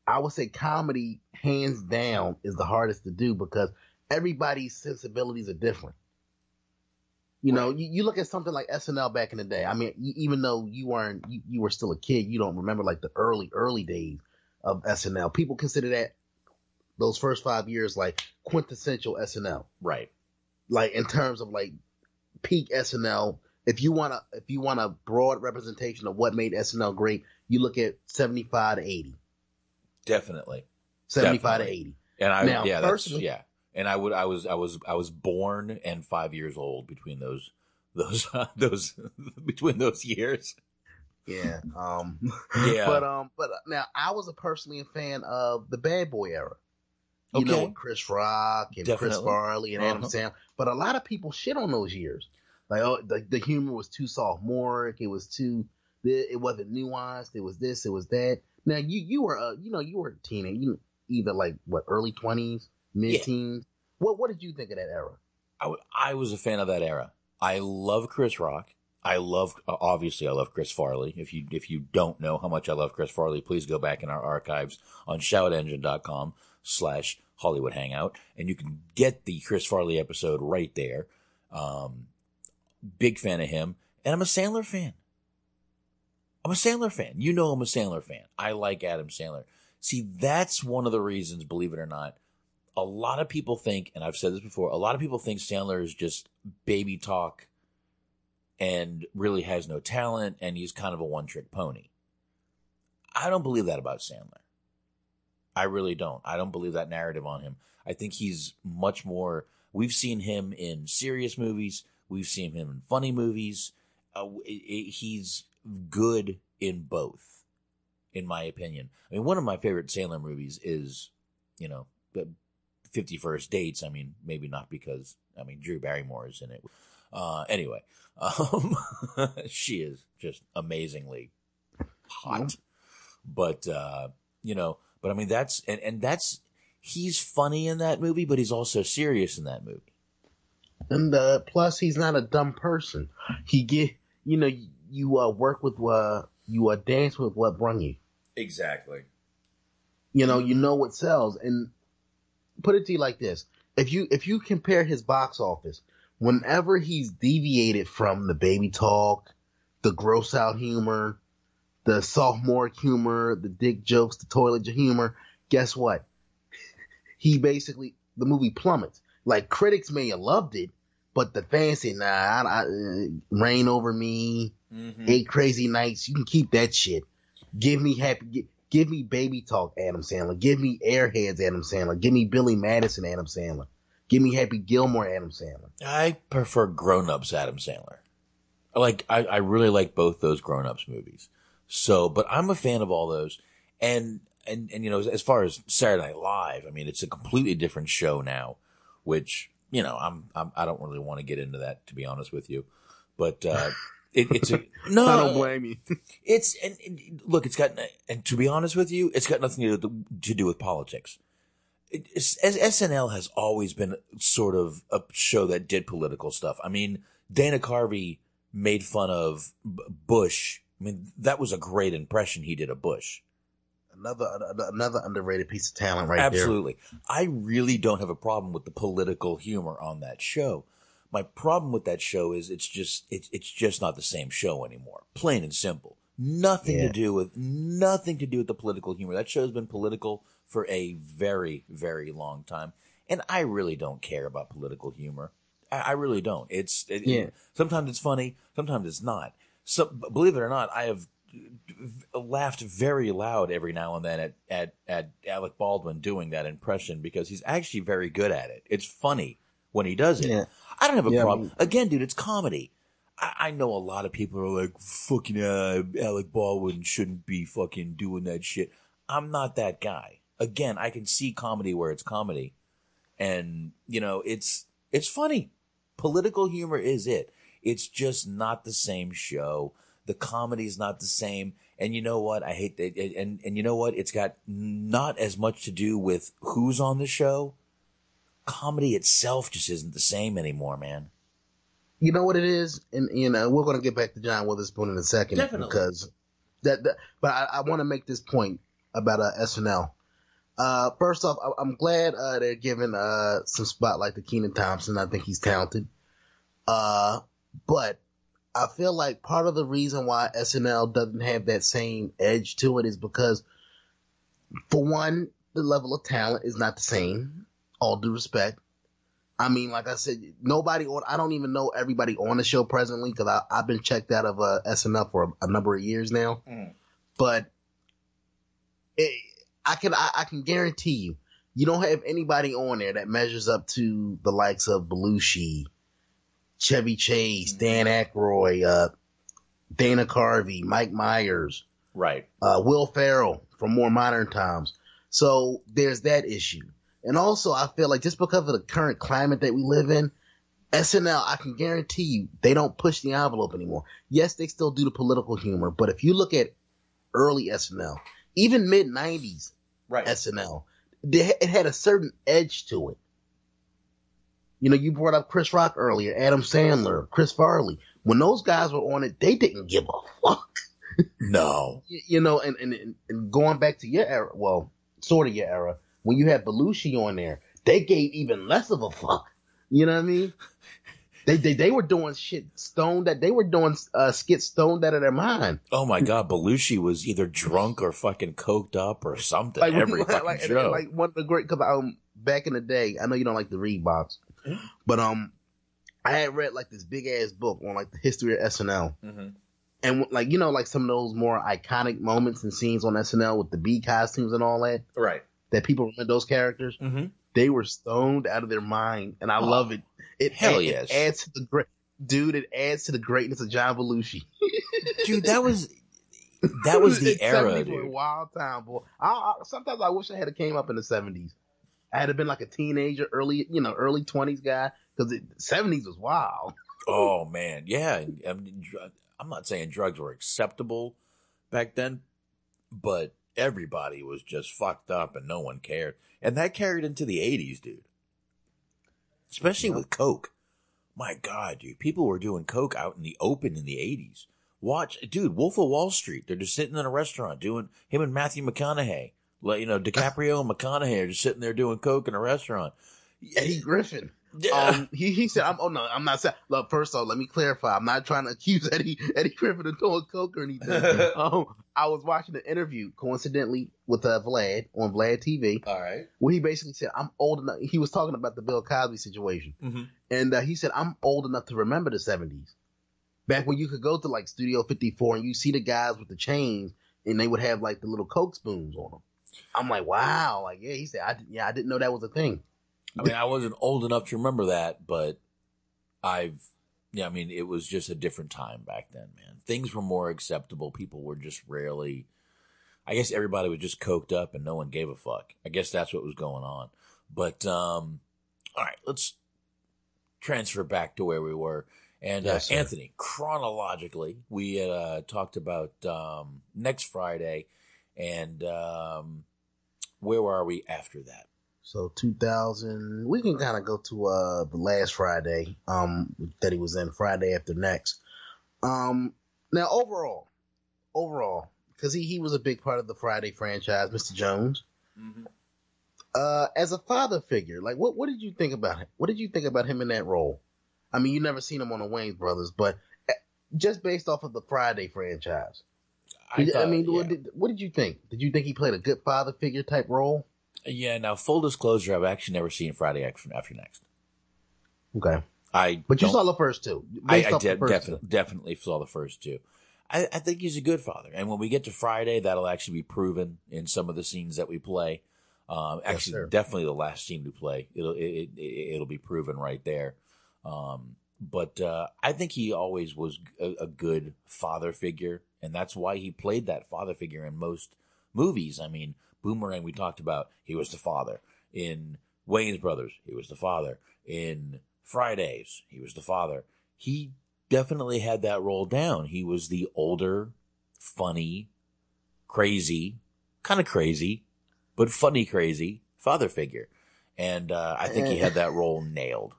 I would say comedy, hands down, is the hardest to do because everybody's sensibilities are different. You know, you, you look at something like S N L back in the day. I mean, you, even though you weren't, you, you were still a kid, you don't remember like the early, early days of S N L. People consider that. Those first five years, like quintessential S N L, right? Like in terms of like peak S N L if you want to, if you want a broad representation of what made S N L great, you look at seventy-five to eighty. Definitely. seventy-five Definitely. to eighty. And I, now, yeah, that's, yeah. And I would, I was, I was, I was born and five years old between those, those, uh, those, between those years. Yeah. Um, yeah. But, um, but now I was a personally a fan of the Bad Boy era. You okay. know, with Chris Rock and Definitely. Chris Farley and Adam uh-huh. Sandler. But a lot of people shit on those years. Like, oh, the, the humor was too sophomoric. It was too, it wasn't nuanced. It was this, it was that. Now you, you were, a, you know, you were a teenager. You either like what, early twenties, mid teens. Yeah. What, what did you think of that era? I, w- I was a fan of that era. I love Chris Rock. I love, obviously I love Chris Farley. If you, if you don't know how much I love Chris Farley, please go back in our archives on shoutengine.com slash Hollywood Hangout. And you can get the Chris Farley episode right there. Um, big fan of him. And I'm a Sandler fan. I'm a Sandler fan. You know I'm a Sandler fan. I like Adam Sandler. See, that's one of the reasons, believe it or not, a lot of people think, and I've said this before, a lot of people think Sandler is just baby talk and really has no talent and he's kind of a one-trick pony. I don't believe that about Sandler. I really don't. I don't believe that narrative on him. I think he's much more – we've seen him in serious movies. We've seen him in funny movies. Uh, it, it, he's good in both, in my opinion. I mean, one of my favorite Sandler movies is, you know, fifty First Dates. I mean, maybe not because, I mean, Drew Barrymore is in it. Uh, anyway, um, she is just amazingly hot. But, uh, you know, but I mean, that's, and, and that's, he's funny in that movie, but he's also serious in that movie. And uh, plus, he's not a dumb person. He get, you know, you, you uh, work with, uh, you uh, dance with what brung you. Exactly. You know, you know what sells. And put it to you like this. If you, if you compare his box office, whenever he's deviated from the baby talk, the gross out humor, the sophomore humor, the dick jokes, the toilet humor, guess what? He basically, the movie plummets. Like, critics may have loved it, but the fans said, nah, I, I, Rain Over Me, mm-hmm. Eight Crazy Nights, you can keep that shit. Give me happy, give, give me baby talk, Adam Sandler. Give me Airheads, Adam Sandler. Give me Billy Madison, Adam Sandler. Give me Happy Gilmore, Adam Sandler. I prefer Grown Ups, Adam Sandler. Like, I, I really like both those Grown Ups movies. So, but I'm a fan of all those. And, and, and, you know, as far as Saturday Night Live, I mean, it's a completely different show now. Which, you know, I'm, I'm I don't really want to get into that, to be honest with you, but uh, it, it's a, no, I don't blame you. It's and, and look, it's got and to be honest with you, it's got nothing to do, to do with politics. It, S N L has always been sort of a show that did political stuff. I mean, Dana Carvey made fun of Bush. I mean, that was a great impression he did of Bush. Another another underrated piece of talent right Absolutely. There. Absolutely. I really don't have a problem with the political humor on that show. My problem with that show is it's just it's it's just not the same show anymore. Plain and simple. Nothing yeah. to do with nothing to do with the political humor. That show's been political for a very, very long time. And I really don't care about political humor. I, I really don't. It's it, yeah. it, sometimes it's funny, sometimes it's not. So believe it or not, I have laughed very loud every now and then at, at, at Alec Baldwin doing that impression because he's actually very good at it. It's funny when he does it. Yeah. I don't have a yeah, problem. I mean, again, dude, it's comedy. I, I know a lot of people are like, fucking uh, Alec Baldwin shouldn't be fucking doing that shit. I'm not that guy. Again, I can see comedy where it's comedy. And, you know, it's, it's funny. Political humor is it. It's just not the same show. The comedy's not the same. And you know what? I hate that. And, and you know what? It's got not as much to do with who's on the show. Comedy itself just isn't the same anymore, man. You know what it is? And, you know, we're going to get back to John Witherspoon in a second. Definitely. Because that, that but I, I want to make this point about uh, S N L. Uh, first off, I, I'm glad uh, they're giving uh, some spotlight to Kenan Thompson. I think he's talented. Uh, but I feel like part of the reason why S N L doesn't have that same edge to it is because, for one, the level of talent is not the same, all due respect. I mean, like I said, nobody on, I don't even know everybody on the show presently because I've been checked out of uh, S N L for a, a number of years now. Mm. But it, I can I, I can guarantee you, you don't have anybody on there that measures up to the likes of Belushi, Chevy Chase, mm. Dan Aykroyd, uh, Dana Carvey, Mike Myers, right? Uh, Will Ferrell from more modern times. So there's that issue. And also, I feel like just because of the current climate that we live in, S N L, I can guarantee you, they don't push the envelope anymore. Yes, they still do the political humor, but if you look at early S N L, even mid nineties right. S N L, they, it had a certain edge to it. You know, you brought up Chris Rock earlier, Adam Sandler, Chris Farley. When those guys were on it, they didn't give a fuck. No. you, you know, and, and, and going back to your era, well, sort of your era, when you had Belushi on there, they gave even less of a fuck. You know what I mean? They they, they were doing shit stoned that they were doing uh, skits stoned out of their mind. Oh my god, Belushi was either drunk or fucking coked up or something. Like, every fucking like, show. And, and like one of the great because um, back in the day, I know you don't like to read, Box, but um, I had read like this big ass book on like the history of S N L, mm-hmm. and like you know like some of those more iconic moments and scenes on S N L with the B costumes and all that, right? That people remember those characters, mm-hmm. they were stoned out of their mind, and I oh, love it. It, hell add, yes. it adds to the great dude. It adds to the greatness of John Belushi. Dude, that was that was the era. Dude. Wild time, boy. I, I, sometimes I wish I had came up in the seventies. I had been like a teenager, early you know, early twenties guy, because the seventies was wild. Oh man, yeah. I mean, I'm not saying drugs were acceptable back then, but everybody was just fucked up and no one cared. And that carried into the eighties, dude. Especially yeah. with coke. My God, dude. People were doing coke out in the open in the eighties. Watch, dude, Wolf of Wall Street. They're just sitting in a restaurant doing, him and Matthew McConaughey. Like, you know, DiCaprio and McConaughey are just sitting there doing coke in a restaurant. Eddie Griffin. Um, he, he said, I'm, oh no, I'm not saying, look, first of all, let me clarify. I'm not trying to accuse Eddie, Eddie Griffin of doing coke or anything. um, I was watching an interview, coincidentally, with uh, Vlad on Vlad T V. All right. Where he basically said, I'm old enough. He was talking about the Bill Cosby situation. Mm-hmm. And uh, he said, I'm old enough to remember the seventies. Back when you could go to like Studio fifty-four and you see the guys with the chains and they would have like the little coke spoons on them. I'm like, wow. Like, yeah, he said, I, yeah, I didn't know that was a thing. I mean, I wasn't old enough to remember that, but I've, yeah, I mean, it was just a different time back then, man. Things were more acceptable. People were just rarely, I guess everybody was just coked up and no one gave a fuck. I guess that's what was going on. But, um, all right, let's transfer back to where we were. And yes, uh, Anthony, chronologically, we uh, talked about um, next Friday and um, where are we after that? So two thousand, we can kind of go to uh, the last Friday um, that he was in, Friday after next. Um, now, overall, overall, because he, he was a big part of the Friday franchise, Mister Jones. Mm-hmm. Uh, as a father figure, like what, what did you think about him? What did you think about him in that role? I mean, you never seen him on the Wayne's Brothers, but just based off of the Friday franchise, I, thought, I mean, yeah. what, did, what did you think? Did you think he played a good father figure type role? Yeah, now, full disclosure, I've actually never seen Friday After Next. Okay. I but you saw the first two. I, I de- first definitely, two. definitely saw the first two. I, I think he's a good father. And when we get to Friday, that'll actually be proven in some of the scenes that we play. Um, yes, actually, sir. definitely the last scene we play. It'll, it, it, it'll be proven right there. Um, but uh, I think he always was a, a good father figure, and that's why he played that father figure in most movies. I mean, Boomerang, we talked about, he was the father. In Wayne's Brothers, he was the father. In Fridays, he was the father. He definitely had that role down. He was the older, funny, crazy, kind of crazy, but funny crazy father figure. And uh, I think he had that role nailed.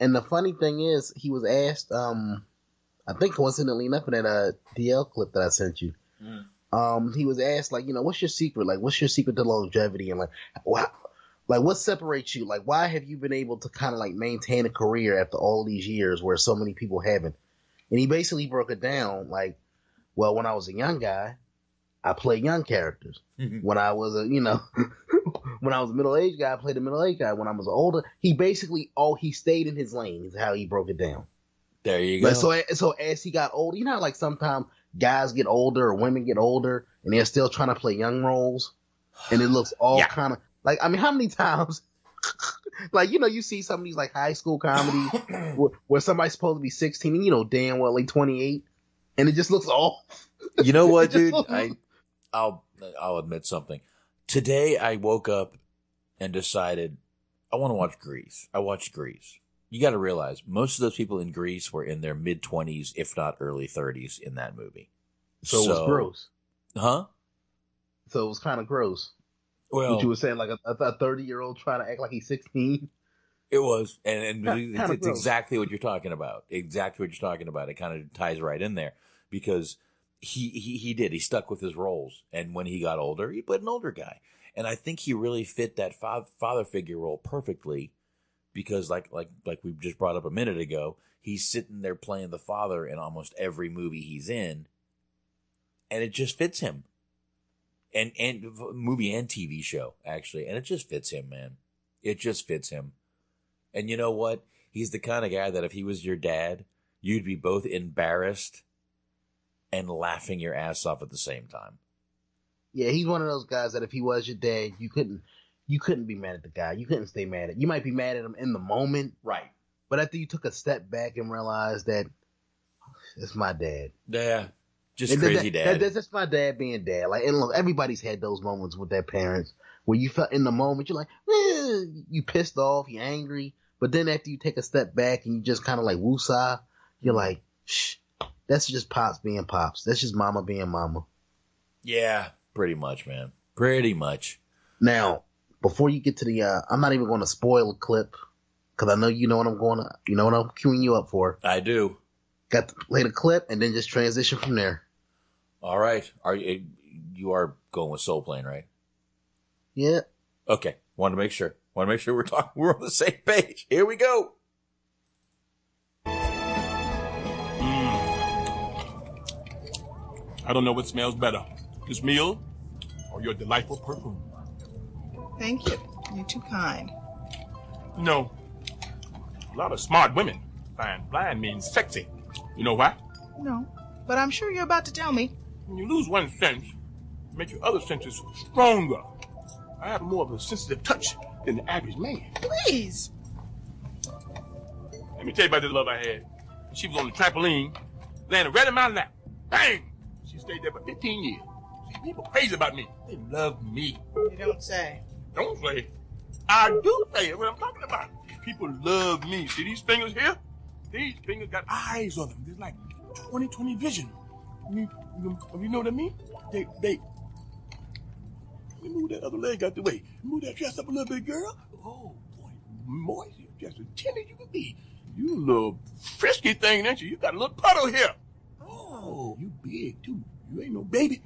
And the funny thing is, he was asked, um, I think coincidentally enough, in that uh, D L clip that I sent you. Mm. Um, he was asked, like, you know, what's your secret? Like, what's your secret to longevity? And like, why, like, what separates you? Like, why have you been able to kind of like maintain a career after all these years where so many people haven't? And he basically broke it down like, well, when I was a young guy, I played young characters. Mm-hmm. When I was a, you know, When I was a middle-aged guy, I played a middle-aged guy. When I was older, he basically all he stayed in his lane is how he broke it down. There you go. But so, so as he got older, you know, like sometimes guys get older or women get older and they're still trying to play young roles, and it looks all yeah. kind of like, I mean, how many times, like, you know, you see some of these like high school comedies where, where somebody's supposed to be sixteen and you know damn well like twenty-eight, and it just looks all. You know what, dude? Looks... I, I'll I'll admit something. Today I woke up and decided I want to watch Grease. I watched Grease. You got to realize most of those people in Grease were in their mid twenties, if not early thirties, in that movie. So, so it was gross, huh? So it was kind of gross. Well, what you were saying, like a thirty-year-old trying to act like he's sixteen. It was, and, and it's, it's exactly what you're talking about. Exactly what you're talking about. It kind of ties right in there because. He, he he did. He stuck with his roles. And when he got older, he played an older guy. And I think he really fit that fa- father figure role perfectly because, like like like we just brought up a minute ago, he's sitting there playing the father in almost every movie he's in. And it just fits him. And, and movie and T V show, actually. And it just fits him, man. It just fits him. And you know what? He's the kind of guy that if he was your dad, you'd be both embarrassed and laughing your ass off at the same time. Yeah, he's one of those guys that if he was your dad, you couldn't you couldn't be mad at the guy. You couldn't stay mad at. You might be mad at him in the moment. Right. But after you took a step back and realized that it's my dad. Yeah. Just and crazy that, dad. That, that's just my dad being dad. Like, and look, everybody's had those moments with their parents where you felt in the moment, you're like, eh, you pissed off, you're angry. But then after you take a step back and you just kind of like woosah, you're like, shh. That's just Pops being Pops. That's just Mama being Mama. Yeah, pretty much, man. Pretty much. Now, before you get to the, uh, I'm not even going to spoil a clip because I know you know what I'm going to, you know what I'm queuing you up for. I do. Got to play the clip and then just transition from there. All right. Are you, you are going with Soul Plane, right? Yeah. Okay. Wanted to make sure. Want to make sure we're talking. We're on the same page. Here we go. I don't know what smells better, this meal or your delightful perfume. Thank you. You're too kind. No. A lot of smart women find blind means sexy. You know why? No, but I'm sure you're about to tell me. When you lose one sense, it makes your other senses stronger. I have more of a sensitive touch than the average man. Please. Let me tell you about this love I had. She was on the trampoline, landing right in my lap. Bang! She stayed there for fifteen years. See, people crazy about me. They love me. You don't say. Don't say. I do say it, what I'm talking about. People love me. See these fingers here? These fingers got eyes on them. They're like twenty twenty vision. You, you, you know what I mean? They, they. Let me move that other leg out the way. Move that dress up a little bit, girl. Oh, boy. Moist. You're just as tender you can be. You a little frisky thing, ain't you? You got a little puddle here. Oh, you big, too. You ain't no baby.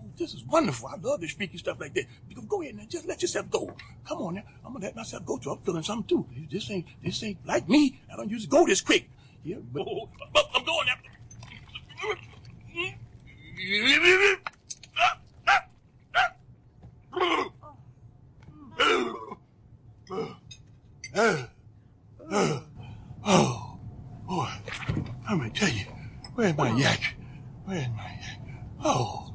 Oh, this is wonderful. I love this freaky stuff like that. Go ahead now. Just let yourself go. Come on now. I'm going to let myself go, too. I'm feeling something, too. This ain't this ain't like me. I don't usually go this quick. Yeah, but oh, I'm going now. Oh, boy. I'm going to tell you. Where's my yak? Where's my yak? Oh.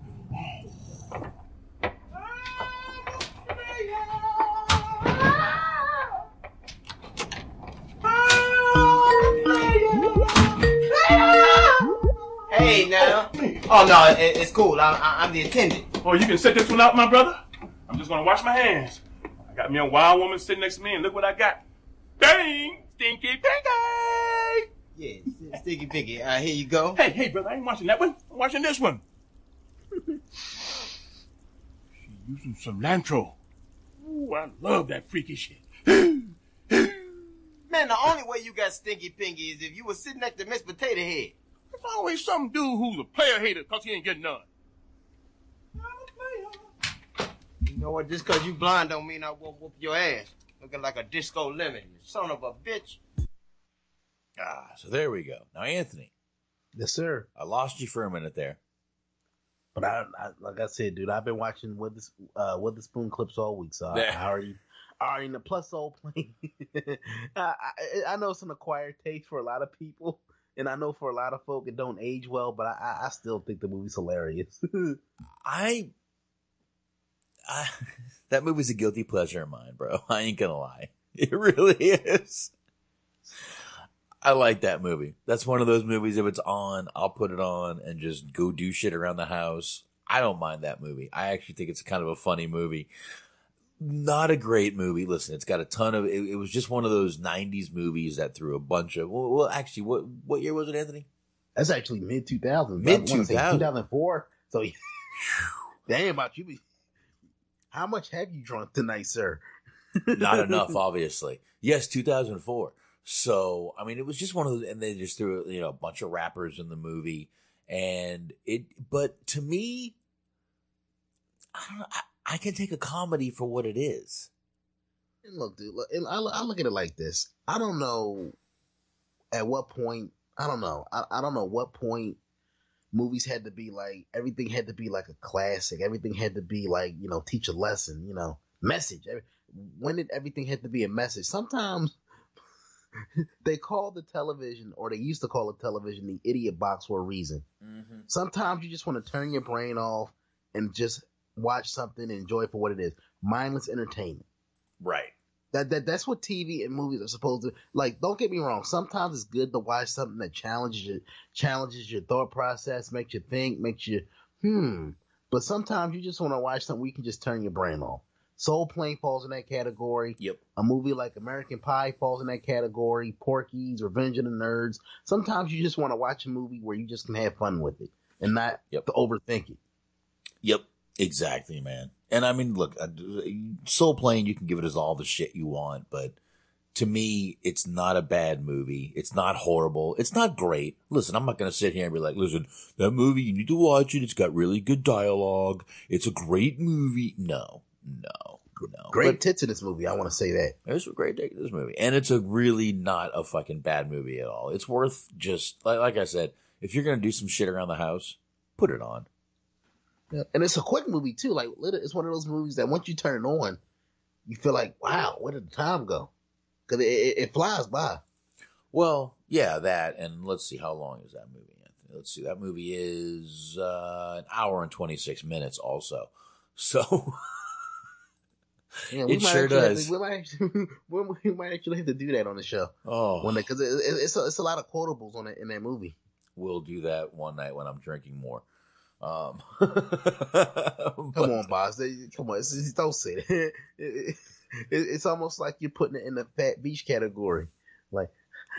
Hey, now. Oh, no, it's cool. I'm, I'm the attendant. Oh, you can set this one out, my brother? I'm just going to wash my hands. I got me a wild woman sitting next to me, and look what I got. Bang! Stinky pinky! Yeah, sticky picky. Uh, here you go. Hey, hey, brother, I ain't watching that one. I'm watching this one. She using cilantro. Ooh, I love that freaky shit. Man, the only way you got stinky pinky is if you were sitting next to Miss Potato Head. There's always some dude who's a player hater because he ain't getting none. I'm a player. You know what? Just because you blind don't mean I won't whoop your ass. Looking like a disco lemon, you son of a bitch. Ah, so there we go. Now, Anthony. Yes, sir. I lost you for a minute there. But I, I like I said, dude, I've been watching Withers, uh, Witherspoon clips all week, so yeah. I, I already, I already know. Plus, Soul Plane. I, I, I know it's an acquired taste for a lot of people, and I know for a lot of folk it don't age well. But I, I still think the movie's hilarious. I, I, that movie's a guilty pleasure of mine, bro. I ain't gonna lie, it really is. I like that movie. That's one of those movies, if it's on, I'll put it on and just go do shit around the house. I don't mind that movie. I actually think it's kind of a funny movie. Not a great movie. Listen, it's got a ton of, it, it was just one of those nineties movies that threw a bunch of, well, well actually, what what year was it, Anthony? That's actually mid two thousands. mid two thousands. two thousand four. So, damn, about you. How much have you drunk tonight, sir? Not enough, obviously. Yes, two thousand four. So, I mean, it was just one of those, and they just threw, you know, a bunch of rappers in the movie, and it, but to me, I don't know, I, I can take a comedy for what it is. And look, dude, look, and I, I look at it like this. I don't know at what point, I don't know, I, I don't know what point movies had to be like, everything had to be like a classic, everything had to be like, you know, teach a lesson, you know, message. When did everything have to be a message? Sometimes they call the television, or they used to call the television, the idiot box for a reason. Mm-hmm. Sometimes you just want to turn your brain off and just watch something and enjoy it for what it is. Mindless entertainment. Right. That that That's what T V and movies are supposed to, like, don't get me wrong. Sometimes it's good to watch something that challenges your, challenges your thought process, makes you think, makes you, hmm. But sometimes you just want to watch something where you can just turn your brain off. Soul Plane falls in that category. Yep. A movie like American Pie falls in that category. Porky's, Revenge of the Nerds. Sometimes you just want to watch a movie where you just can have fun with it and not yep. to overthink it. Yep. Exactly, man. And I mean, look, Soul Plane, you can give it as all the shit you want, but to me, it's not a bad movie. It's not horrible. It's not great. Listen, I'm not going to sit here and be like, listen, that movie, you need to watch it. It's got really good dialogue. It's a great movie. No. No, no. Great but, tits in this movie. I want to say that. There's a great dick in this movie. And it's a really not a fucking bad movie at all. It's worth just, like, like I said, if you're going to do some shit around the house, put it on. Yeah. And it's a quick movie, too. Like, it's one of those movies that once you turn it on, you feel like, wow, where did the time go? Because it, it, it flies by. Well, yeah, that. And let's see, how long is that movie, Anthony? Let's see. That movie is uh, an hour and twenty-six minutes also. So... Yeah, we it might sure does. To, we, might actually, we might actually have to do that on the show. Oh, because it, it, it's a, it's a lot of quotables on it in that movie. We'll do that one night when I'm drinking more. Um, come but, on, boss. Come on, don't say that. It, it, it's almost like you're putting it in the fat beach category. Like,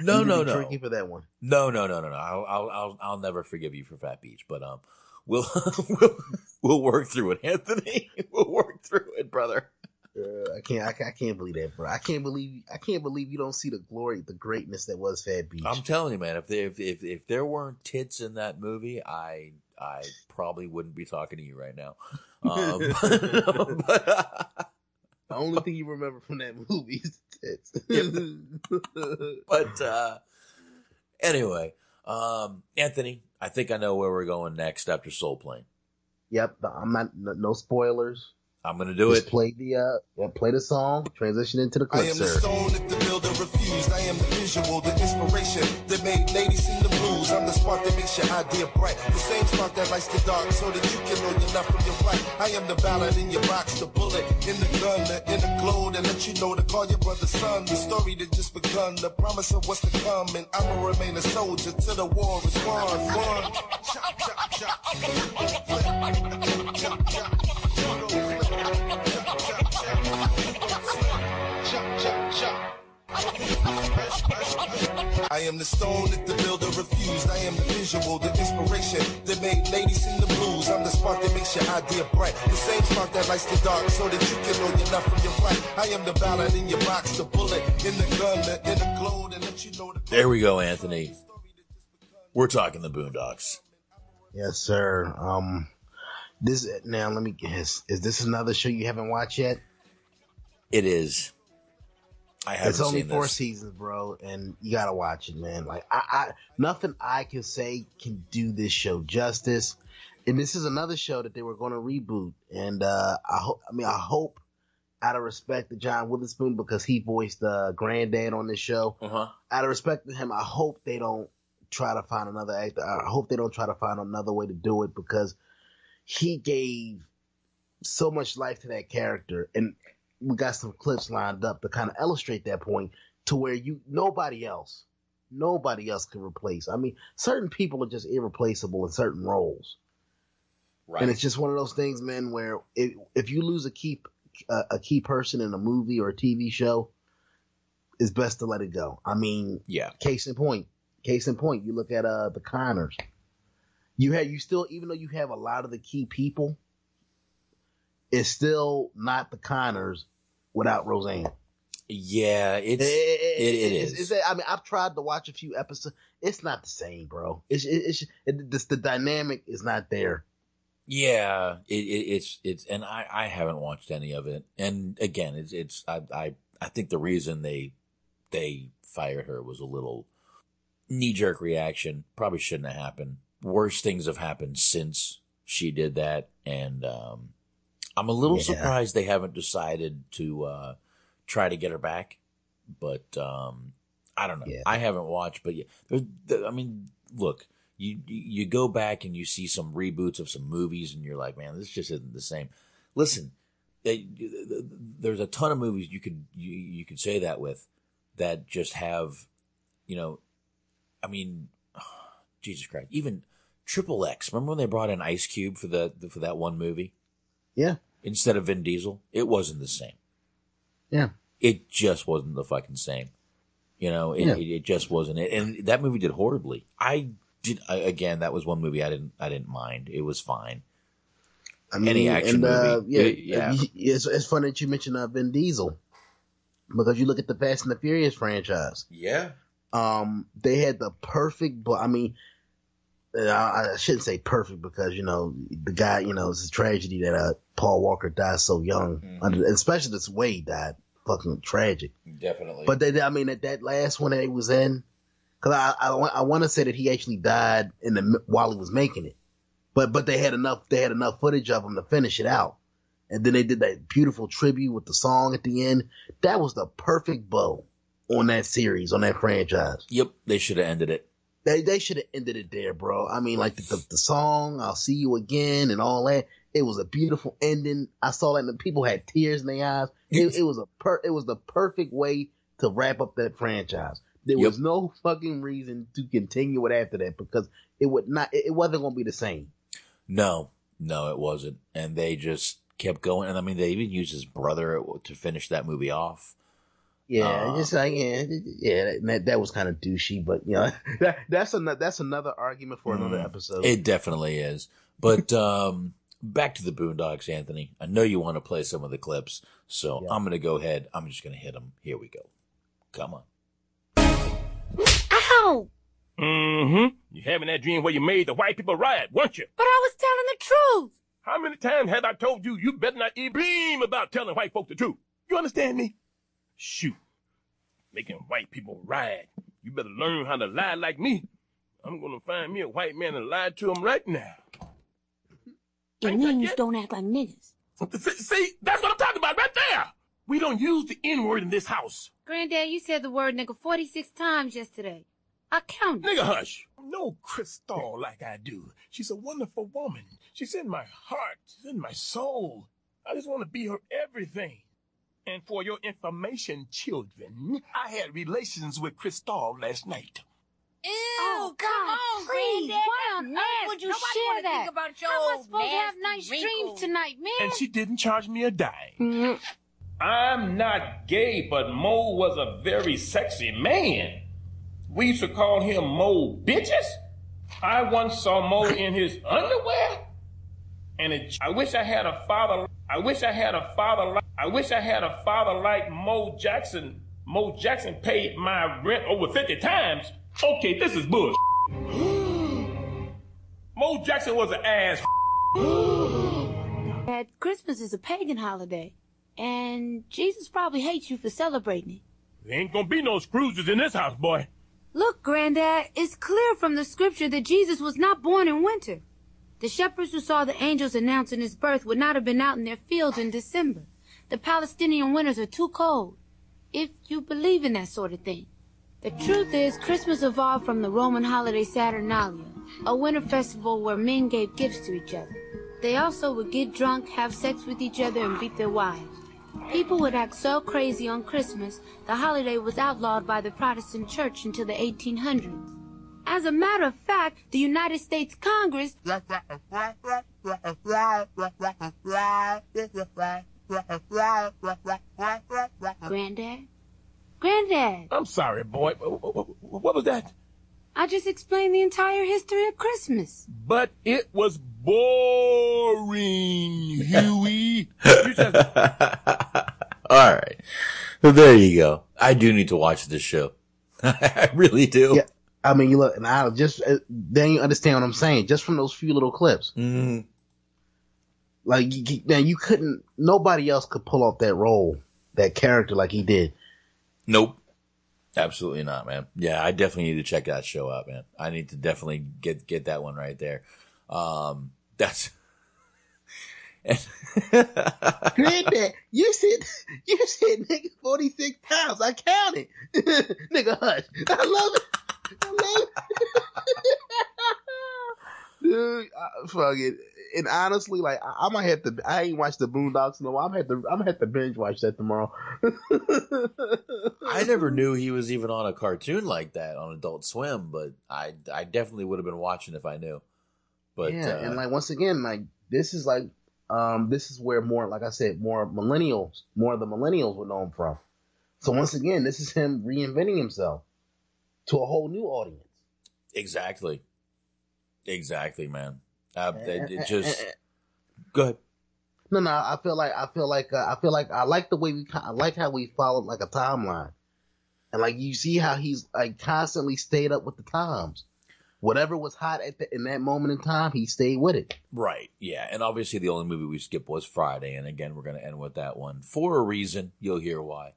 no, no, no, drinking for that one. No, no, no, no, no. I'll, I'll, I'll, I'll never forgive you for fat beach. But um, we'll, we'll, we'll work through it, Anthony. We'll work through it, brother. Uh, I can't. I, I can't believe that, bro. I can't believe. I can't believe you don't see the glory, the greatness that was Fat Beach. I'm telling you, man. If there, if, if if there weren't tits in that movie, I I probably wouldn't be talking to you right now. Um, but, but, uh, the only thing you remember from that movie is tits. But uh, anyway, um, Anthony, I think I know where we're going next after Soul Plane. Yep. I'm not. No spoilers. I'm going to do Just it. Play the, uh, yeah, play the song, transition into the clip, I am sir. The stone that the builder refused. I am the visual, the inspiration that made ladies sing the blues. I'm the spark that makes your idea bright. The same spark that lights the dark so that you can know you're not from your right. I am the ballad in your box, the bullet in the gun, the inner glow that lets you know to call your brother son. The story that just begun, the promise of what's to come. And I will remain a soldier till the war is won. Won. Chop, chop, chop. Flip. Chop, chop. I am the stone that the builder refused. I am the visual, the inspiration that made ladies sing the blues. I'm the spark that makes your idea bright. The same spark that lights the dark so that you can know you're not from your right. I am the ballad in your box, the bullet in the gun, the inner glow that lets you know the... There we go, Anthony. We're talking the Boondocks. Yes, sir. Um, this now, let me guess. Is this another show you haven't watched yet? It is. I haven't it's only seen four this. seasons, bro, and you gotta watch it, man. Like I, I, nothing I can say can do this show justice. And this is another show that they were going to reboot. And uh, I hope, I mean, I hope out of respect to John Witherspoon, because he voiced uh, Granddad on this show. Uh-huh. Out of respect to him, I hope they don't try to find another actor. I hope they don't try to find another way to do it, because he gave so much life to that character. And we got some clips lined up to kind of illustrate that point, to where you nobody else, nobody else can replace. I mean, certain people are just irreplaceable in certain roles. Right. And it's just one of those things, man, where if, if you lose a key, uh, a key person in a movie or a T V show, it's best to let it go. I mean, yeah. Case in point, case in point, you look at uh, the Conners. You have, you still, even though you have a lot of the key people, it's still not the Conners without Roseanne. Yeah, it's, it, it, it, it is. It's, it's, I mean, I've tried to watch a few episodes. It's not the same, bro. It's, it's, it, it's the dynamic is not there. Yeah, it, it, it's it's, and I, I haven't watched any of it. And again, it's it's I, I I think the reason they they fired her was a little knee jerk reaction. Probably shouldn't have happened. Worse things have happened since she did that, and um, I'm a little yeah. surprised they haven't decided to uh, try to get her back. But um, I don't know. Yeah. I haven't watched, but yeah, there, there, I mean, look. You you go back and you see some reboots of some movies and you're like, man, this just isn't the same. Listen, they, there's a ton of movies you could you, you could say that with, that just have, you know, I mean, oh, Jesus Christ, even Triple X. Remember when they brought in Ice Cube for the for that one movie? Yeah. Instead of Vin Diesel, it wasn't the same. Yeah. It just wasn't the fucking same. You know, it yeah. it, it just wasn't it, and that movie did horribly. I. Did, again, that was one movie I didn't I didn't mind. It was fine. I mean, any action and, uh, movie, yeah, it, yeah. It's, it's funny that you mentioned uh, Vin Diesel, because you look at the Fast and the Furious franchise. Yeah, um, they had the perfect. I mean, I, I shouldn't say perfect, because you know the guy. You know, it's a tragedy that uh, Paul Walker died so young, mm-hmm. under, especially this way he died. Fucking tragic, definitely. But they, I mean, at that last one that he was in. Because I, I, I want to say that he actually died in the while he was making it, but but they had enough they had enough footage of him to finish it out, and then they did that beautiful tribute with the song at the end. That was the perfect bow on that series, on that franchise. Yep, they should have ended it. They they should have ended it there, bro. I mean, like the, the the song, "I'll See You Again" and all that. It was a beautiful ending. I saw that, and the people had tears in their eyes. It, it was a per, it was the perfect way to wrap up that franchise. There yep. was no fucking reason to continue it after that, because it would not. It wasn't going to be the same. No, no, it wasn't. And they just kept going. And I mean, they even used his brother to finish that movie off. Yeah, uh, just like yeah, yeah. That, that was kind of douchey, but you know, that, that's another that's another argument for mm, another episode. It definitely is. But um, back to the Boondocks, Anthony. I know you want to play some of the clips, so yeah. I'm going to go ahead. I'm just going to hit them. Here we go. Come on. Ow! Mm-hmm. You having that dream where you made the white people riot, weren't you? But I was telling the truth. How many times have I told you you better not even dream about telling white folk the truth? You understand me? Shoot. Making white people riot. You better learn how to lie like me. I'm gonna find me a white man and lie to him right now. The niggers don't act like niggers. See, that's what I'm talking about right there. We don't use the N-word in this house. Granddad, you said the word nigga forty-six times yesterday. I counted. Nigga, hush. No Crystal like I do. She's a wonderful woman. She's in my heart. She's in my soul. I just want to be her everything. And for your information, children, I had relations with Crystal last night. Ew, oh, God, come on, please. Granddad. Why on earth would you Nobody share that? Think about your How am I supposed to have nice wrinkles. Dreams tonight, man? And she didn't charge me a dime. Mm-hmm. I'm not gay, but Mo was a very sexy man. We used to call him Mo Bitches. I once saw Mo in his underwear, and it, I wish I had a father. I wish I had a father. I wish I had a father like Mo Jackson. Mo Jackson paid my rent over fifty times. Okay, this is bullshit. Mo Jackson was an ass. Dad, Christmas is a pagan holiday. And Jesus probably hates you for celebrating it. There ain't gonna be no Scrooges in this house, boy. Look, Granddad, it's clear from the scripture that Jesus was not born in winter. The shepherds who saw the angels announcing his birth would not have been out in their fields in December. The Palestinian winters are too cold, if you believe in that sort of thing. The truth is, Christmas evolved from the Roman holiday Saturnalia, a winter festival where men gave gifts to each other. They also would get drunk, have sex with each other, and beat their wives. People would act so crazy on Christmas, the holiday was outlawed by the Protestant Church until the eighteen hundreds. As a matter of fact, the United States Congress Granddad? Granddad! I'm sorry, boy. What was that? I just explained the entire history of Christmas. But it was boring, Huey. You just... All right. So there you go. I do need to watch this show. I really do. Yeah. I mean, you look, and I just, then you understand what I'm saying, just from those few little clips. Mm-hmm. Like, man, you couldn't, nobody else could pull off that role, that character like he did. Nope. Absolutely not, man. Yeah, I definitely need to check that show out, man. I need to definitely get, get that one right there. Um, that's. Granddad, you said you said nigga forty six times. I counted. Nigga, hush. I love it. I love it. Dude, I, fuck it. And honestly, like I, I might have to. I ain't watched the Boondocks in a while. I'm have to. I'm gonna have to binge watch that tomorrow. I never knew he was even on a cartoon like that on Adult Swim, but I I definitely would have been watching if I knew. But yeah, uh, and like once again, like this is like. Um, this is where more, like I said, more millennials, more of the millennials would know him from. So once again, this is him reinventing himself to a whole new audience. Exactly. Exactly, man. Uh, it, it just go ahead. No, no, I feel like I feel like uh, I feel like I like the way we, I like how we followed like a timeline, and like you see how he's like constantly stayed up with the times. Whatever was hot at the, in that moment in time, he stayed with it. Right, yeah. And obviously the only movie we skipped was Friday. And again, we're going to end with that one for a reason. You'll hear why.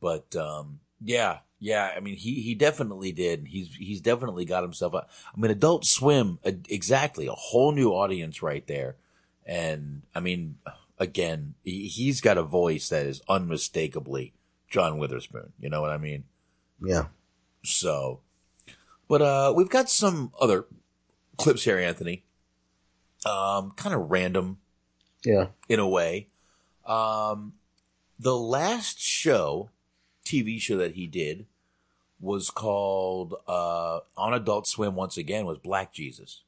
But, um, yeah, yeah. I mean, he, he definitely did. He's he's definitely got himself a, I mean, Adult Swim, a, exactly, a whole new audience right there. And, I mean, again, he, he's got a voice that is unmistakably John Witherspoon. You know what I mean? Yeah. So... But uh, we've got some other clips here, Anthony. Um, kind of random, yeah, in a way. Um, the last show, T V show that he did, was called uh, on Adult Swim. Once again, was Black Jesus,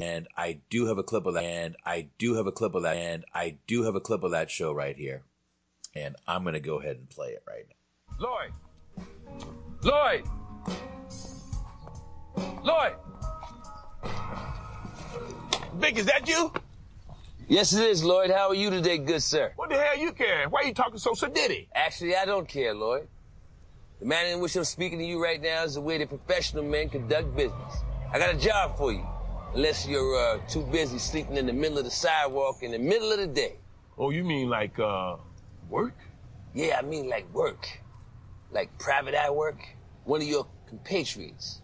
and I do have a clip of that. And I do have a clip of that. And I do have a clip of that show right here, and I'm gonna go ahead and play it right now. Lloyd, Lloyd. Lloyd! Vic, is that you? Yes, it is, Lloyd. How are you today, good sir? What the hell you care? Why are you talking so sedity? Actually, I don't care, Lloyd. The manner in which I'm speaking to you right now is the way that professional men conduct business. I got a job for you, unless you're uh, too busy sleeping in the middle of the sidewalk in the middle of the day. Oh, you mean like, uh, work? Yeah, I mean like work. Like private eye work. One of your compatriots.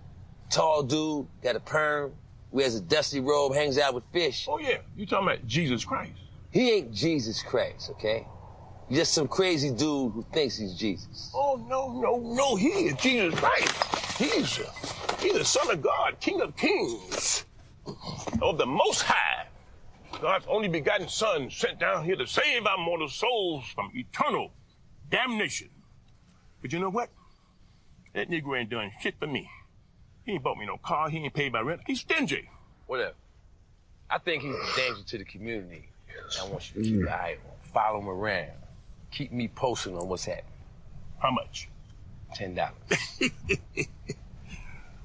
Tall dude, got a perm, wears a dusty robe, hangs out with fish. Oh, yeah. You talking about Jesus Christ. He ain't Jesus Christ, okay? You're just some crazy dude who thinks he's Jesus. Oh, no, no, no. He is Jesus Christ. He's, he's the Son of God, King of Kings, of the Most High. God's only begotten Son sent down here to save our mortal souls from eternal damnation. But you know what? That nigger ain't done shit for me. He ain't bought me no car. He ain't paid my rent. He's stingy. Whatever. I think he's a danger to the community. And I want you to keep an eye on him. Follow him around. Keep me posted on what's happening. How much? Ten dollars.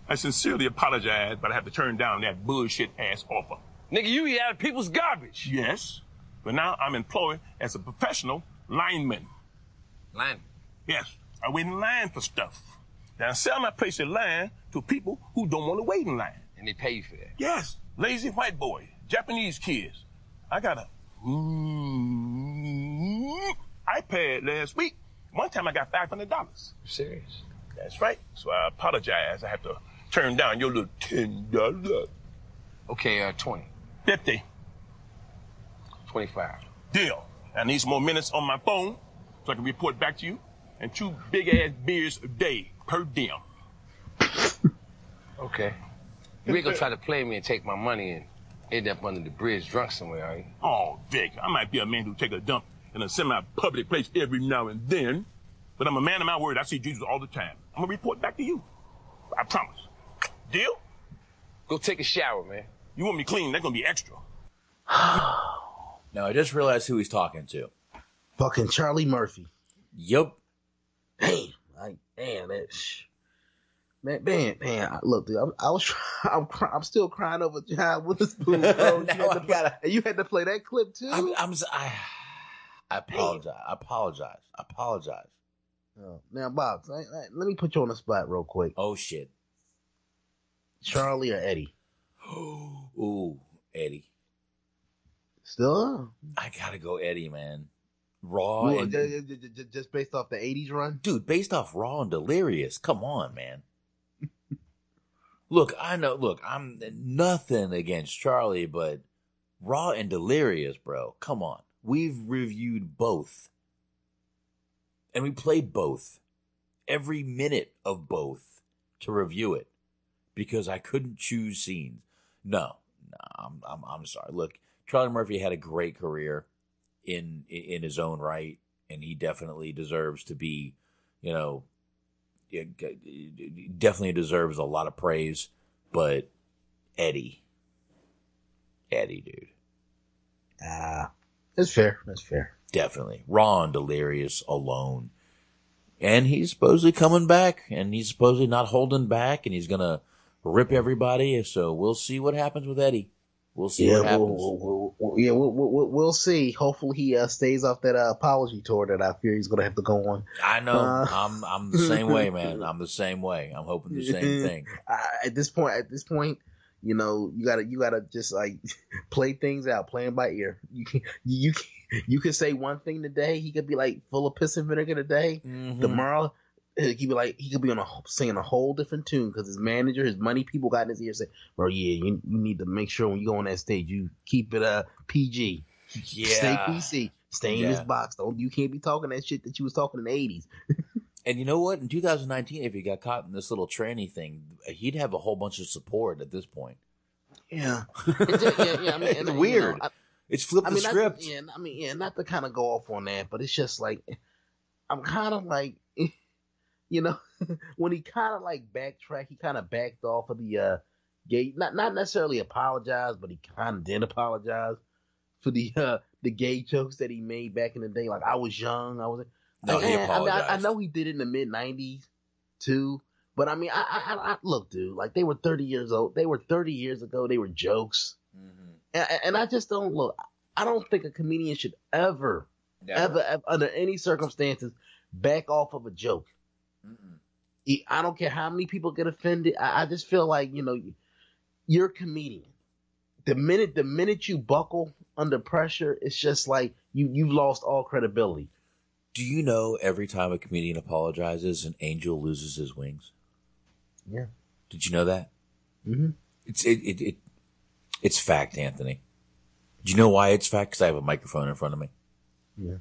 I sincerely apologize, but I have to turn down that bullshit ass offer. Nigga, you eat out of people's garbage. Yes, but now I'm employed as a professional lineman. Lineman? Yes. I wait in line for stuff. Now, I sell my place in line to people who don't want to wait in line. And they pay you for that? Yes. Lazy white boys, Japanese kids. I got a iPad last week. One time I got five hundred dollars. You serious? That's right. So I apologize. I have to turn down your little ten dollars. Okay, uh, twenty. fifty. twenty-five. Deal. I need some more minutes on my phone so I can report back to you. And two big-ass beers a day per diem. Okay. You ain't gonna try to play me and take my money and end up under the bridge drunk somewhere, are you? Oh, Vic, I might be a man who take a dump in a semi-public place every now and then, but I'm a man of my word. I see Jesus all the time. I'm gonna report back to you. I promise. Deal? Go take a shower, man. You want me clean, that's gonna be extra. Now, I just realized who he's talking to. Fucking Charlie Murphy. Yup. Damn, like, damn, that shit. Man, man, man! Look, dude, I, I was, I'm, I'm still crying over John Witherspoon. Bro. You, had to play, gotta, you had to play that clip too. I'm, I'm I, I apologize. I apologize. I apologize. Oh, now, Bob, I, I, let me put you on the spot real quick. Oh shit! Charlie or Eddie? Ooh, Eddie. Still? I gotta go, Eddie, man. Raw. Ooh, and, just, just based off the eighties run, dude. Based off Raw and Delirious. Come on, man. Look, I know, look, I'm nothing against Charlie, but Raw and Delirious, bro, come on. We've reviewed both. And we played both. Every minute of both to review it. Because I couldn't choose scenes. No, no, I'm I'm, I'm sorry. Look, Charlie Murphy had a great career in, in in his own right, and he definitely deserves to be, you know, it definitely deserves a lot of praise, but Eddie, Eddie, dude. Ah, uh, that's fair. That's fair. Definitely. Raw and Delirious alone. And he's supposedly coming back, and he's supposedly not holding back, and he's going to rip everybody. So we'll see what happens with Eddie. We'll see yeah, what happens. We'll, we'll, we'll, yeah, we'll, we'll, we'll see. Hopefully, he uh, stays off that uh, apology tour that I fear he's going to have to go on. I know. Uh, I'm I'm the same way, man. I'm the same way. I'm hoping the same thing. I, at this point, at this point, you know, you gotta you gotta just like play things out, play them by ear. You can you can, you can say one thing today. He could be like full of piss and vinegar today. Mm-hmm. Tomorrow, he could be like he could be on a singing a whole different tune because his manager, his money people got in his ear saying, "Bro, yeah, you, you need to make sure when you go on that stage, you keep it uh P G, yeah, stay P C, stay in yeah. this box. Don't you can't be talking that shit that you was talking in the eighties." And you know what? In two thousand nineteen, if he got caught in this little tranny thing, he'd have a whole bunch of support at this point. Yeah, it's, yeah, yeah, I mean, it's and, weird. You know, I, it's flipped I mean, the script. Not, yeah, I mean, yeah, not to kind of go off on that, but it's just like I'm kind of like. You know, when he kind of like backtracked, he kind of backed off of the uh, gay, not not necessarily apologized, but he kind of did apologize for the uh, the gay jokes that he made back in the day. Like I was young, I was. No, like, he eh, apologized. I, I know he did it in the mid nineties too, but I mean, I, I, I look, dude, like they were thirty years old. They were thirty years ago. They were jokes, mm-hmm. and, and I just don't look. I don't think a comedian should ever, ever, ever, under any circumstances, back off of a joke. Mm-mm. I don't care how many people get offended. I, I just feel like, you know, you're a comedian. The minute the minute you buckle under pressure, it's just like you, you've lost all credibility. Do you know every time a comedian apologizes, an angel loses his wings? Yeah. Did you know that? Mm-hmm. It's, it, it, it, it's fact, Anthony. Do you know why it's fact? Because I have a microphone in front of me. Yeah.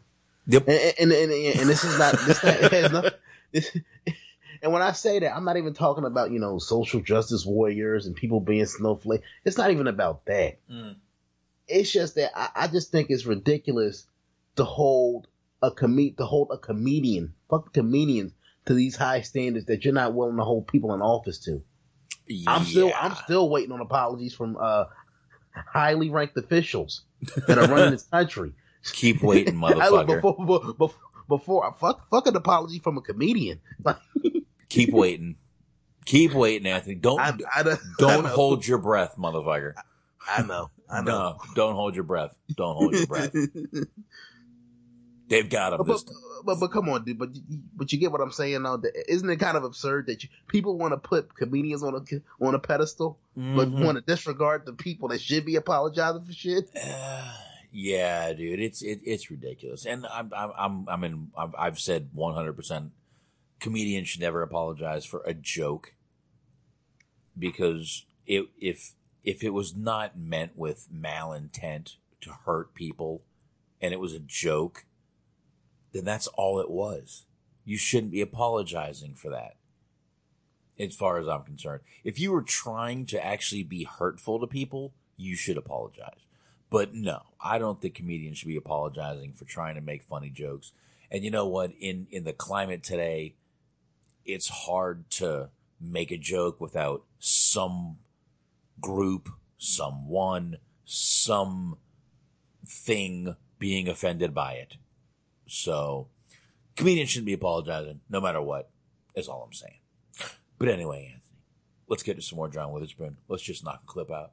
Yep. And, and, and, and, and this is not, this not it has nothing. And when I say that, I'm not even talking about, you know, social justice warriors and people being snowflakes. It's not even about that. Mm. It's just that I, I just think it's ridiculous to hold a com- to hold a comedian, fuck comedians, to these high standards that you're not willing to hold people in office to. Yeah. I'm still I'm still waiting on apologies from uh, highly ranked officials that are running this country. Keep waiting, motherfucker. before, before, before, Before fuck, fuck an apology from a comedian. Keep waiting, keep waiting, Anthony. Don't I, I, don't, don't I hold your breath, motherfucker. I, I know, I know. No, don't hold your breath. Don't hold your breath. They've got him. But, this but, but but come on, dude. But but you get what I'm saying, though. Isn't it kind of absurd that you, people want to put comedians on a on a pedestal, mm-hmm. but want to disregard the people that should be apologizing for shit? Uh, Yeah, dude, it's it, it's ridiculous, and I'm I'm I'm I mean I've, I've said one hundred percent comedians should never apologize for a joke because it, if if it was not meant with malintent to hurt people and it was a joke, then that's all it was. You shouldn't be apologizing for that, as far as I'm concerned. If you were trying to actually be hurtful to people, you should apologize. But no, I don't think comedians should be apologizing for trying to make funny jokes. And you know what? In, in the climate today, it's hard to make a joke without some group, someone, some thing being offended by it. So comedians shouldn't be apologizing no matter what, is all I'm saying. But anyway, Anthony, let's get to some more John Witherspoon. Let's just knock a clip out.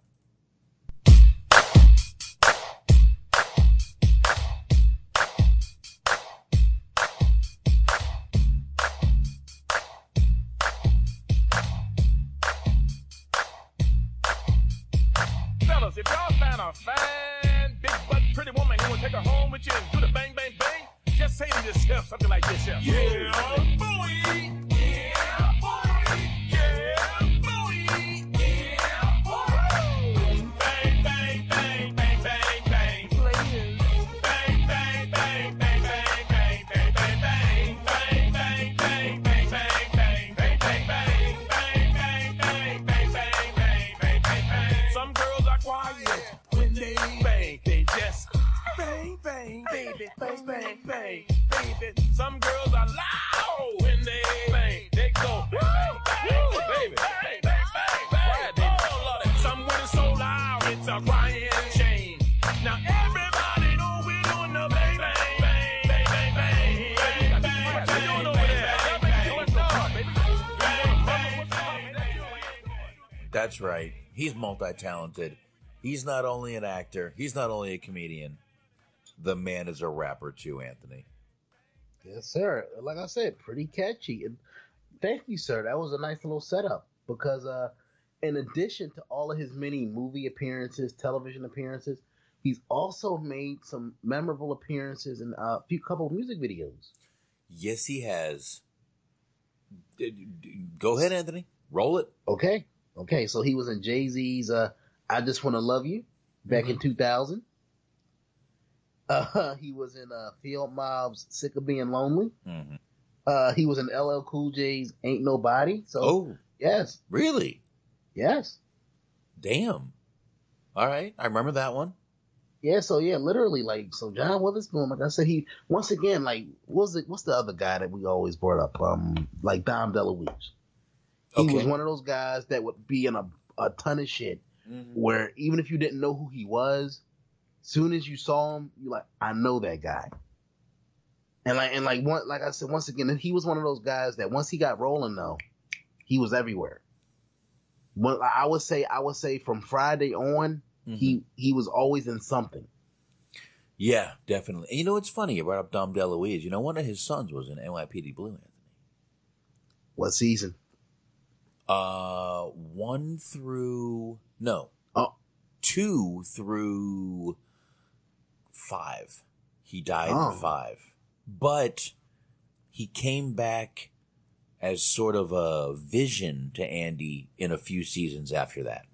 Fellas, if y'all find a fine, big butt, pretty woman, you want to take her home with you and do the bang, bang, bang, just say to yourself something like this. Yeah, yeah, boy. Yeah, boy. Yeah, boy. Yeah, boy. Bang, bang, bang, bang, bang, bang. Bang, bang, bang, bang, bang, bang, bang, bang, bang. Bang, bang, bang, bang, bang, bang, bang, bang. Bang, bang, bang, bang, bang, bang, bang, bang. Some girls are quiet when they bang. They just bang, bang, baby, bang, bang, bang, baby. Some girls are loud when they bang. They go bang, bang, baby, bang, bang, bang, bang. Oh Lord, some women so loud it's a Ryan chain. Now everybody know we doing the bang, bang, bang, bang, bang, bang, bang, bang, bang, bang, bang. That's right. He's multi-talented. He's not only an actor. He's not only a comedian. The man is a rapper too, Anthony. Yes, sir. Like I said, pretty catchy. And thank you, sir. That was a nice little setup because uh, in addition to all of his many movie appearances, television appearances, he's also made some memorable appearances in a few couple of music videos. Yes, he has. Go ahead, Anthony. Roll it. Okay. Okay. So he was in Jay-Z's uh, I Just Want to Love You back mm-hmm. in two thousand. Uh, he was in uh, Field Mob's Sick of Being Lonely. Mm-hmm. Uh, he was in L L Cool J's Ain't Nobody. So, oh, yes. Really? Yes. Damn. All right. I remember that one. Yeah. So, yeah, literally, like, so John Witherspoon, like I said, he, once again, like, what's the, what's the other guy that we always brought up? Um, like Dom DeLuise. He okay. was one of those guys that would be in a, a ton of shit mm-hmm. where even if you didn't know who he was, soon as you saw him, you're like, I know that guy. And like, and like, one, like I said, once again, he was one of those guys that once he got rolling, though, he was everywhere. But I would say, I would say from Friday on, mm-hmm. he he was always in something. Yeah, definitely. And you know, it's funny. You brought up Dom DeLuise. You know, one of his sons was in N Y P D Blue, Anthony. What season? Uh, one through no, oh. two through. Five. He died oh. in five. But he came back as sort of a vision to Andy in a few seasons after that.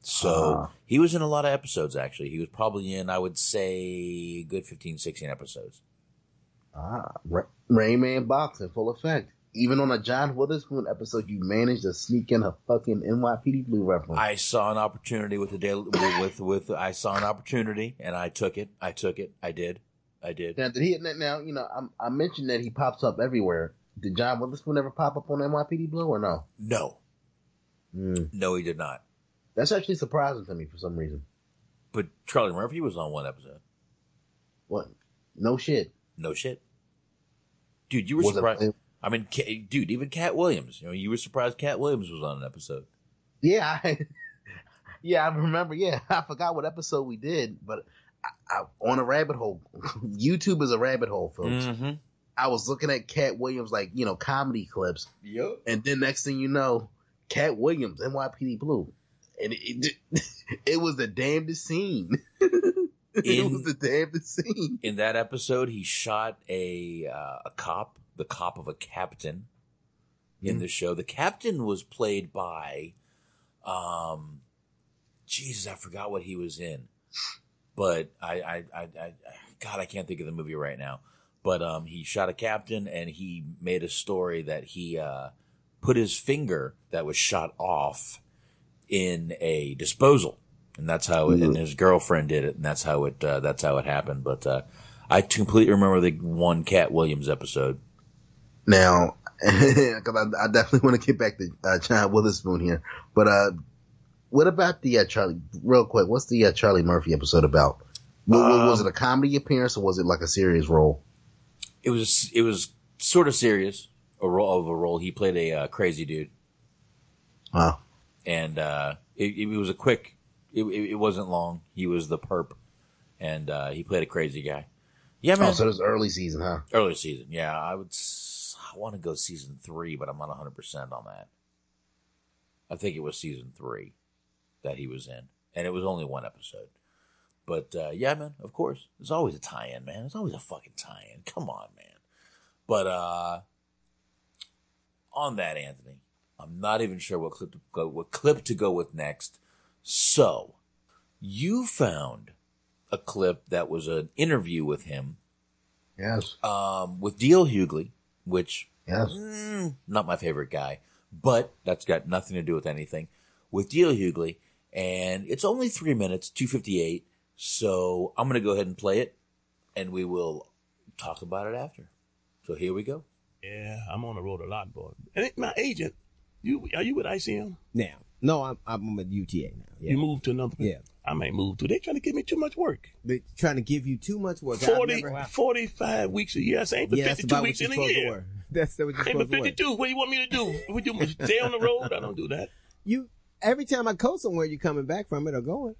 So uh. he was in a lot of episodes, actually. He was probably in, I would say, a good fifteen, sixteen episodes. Ah, Ra- Rayman Box in full effect. Even on a John Witherspoon episode, you managed to sneak in a fucking N Y P D Blue reference. I saw an opportunity with the daily, with, with, with, I saw an opportunity and I took it. I took it. I did. I did. Now, did he, now, you know, I, I mentioned that he pops up everywhere. Did John Witherspoon ever pop up on N Y P D Blue or no? No. Mm. No, he did not. That's actually surprising to me for some reason. But Charlie Murphy was on one episode. What? No shit. No shit. Dude, you were was surprised. It, I mean, dude, even Cat Williams. You know, you were surprised Cat Williams was on an episode. Yeah, I, yeah, I remember. Yeah, I forgot what episode we did, but I, I, on a rabbit hole. YouTube is a rabbit hole, folks. Mm-hmm. I was looking at Cat Williams, like, you know, comedy clips. Yep. And then next thing you know, Cat Williams, N Y P D Blue, and it it, it was the damnedest scene. It in, was the damnedest scene. In that episode, he shot a uh, a cop. The cop of a captain in mm. the show. The captain was played by um, Jesus, I forgot what he was in. But I, I, I, I, God, I can't think of the movie right now. But um, he shot a captain, and he made a story that he uh, put his finger that was shot off in a disposal, and that's how. It, and his girlfriend did it, and that's how it. Uh, that's how it happened. But uh, I completely remember the one Cat Williams episode. Now, because I, I definitely want to get back to uh, John Witherspoon here, but uh, what about the uh, Charlie? Real quick, what's the uh, Charlie Murphy episode about? W- um, was it a comedy appearance, or was it like a serious role? It was it was sort of serious, a role of a role. He played a uh, crazy dude. Wow. And uh, it, it was a quick. It, it wasn't long. He was the perp, and uh, he played a crazy guy. Yeah, man. Oh, so it was early season, huh? Early season. Yeah, I would. I want to go season three, but I'm not one hundred percent on that. I think it was season three that he was in, and it was only one episode. But, uh, yeah, man, of course. There's always a tie-in, man. There's always a fucking tie-in. Come on, man. But uh, on that, Anthony, I'm not even sure what clip to go, what clip to go with next. So you found a clip that was an interview with him. Yes. Um, with D L. Hughley, which, yes. mm, not my favorite guy, but that's got nothing to do with anything. With D L. Hughley, and it's only three minutes, two fifty-eight. So I'm going to go ahead and play it, and we will talk about it after. So here we go. Yeah, I'm on the road a lot, boy. And my agent, you are you with I C M? Now, no, I'm I'm with U T A now. Yeah. You moved to another place? Yeah. I may move to. They're trying to give me too much work. They're trying to give you too much work. forty, never... forty-five weeks a year. That's ain't for yeah, fifty-two weeks in a year. That's what you're supposed to do. Ain't for fifty-two. What do you want me to do? Would you stay on the road? I don't do that. You Every time I go somewhere, you're coming back from it or going.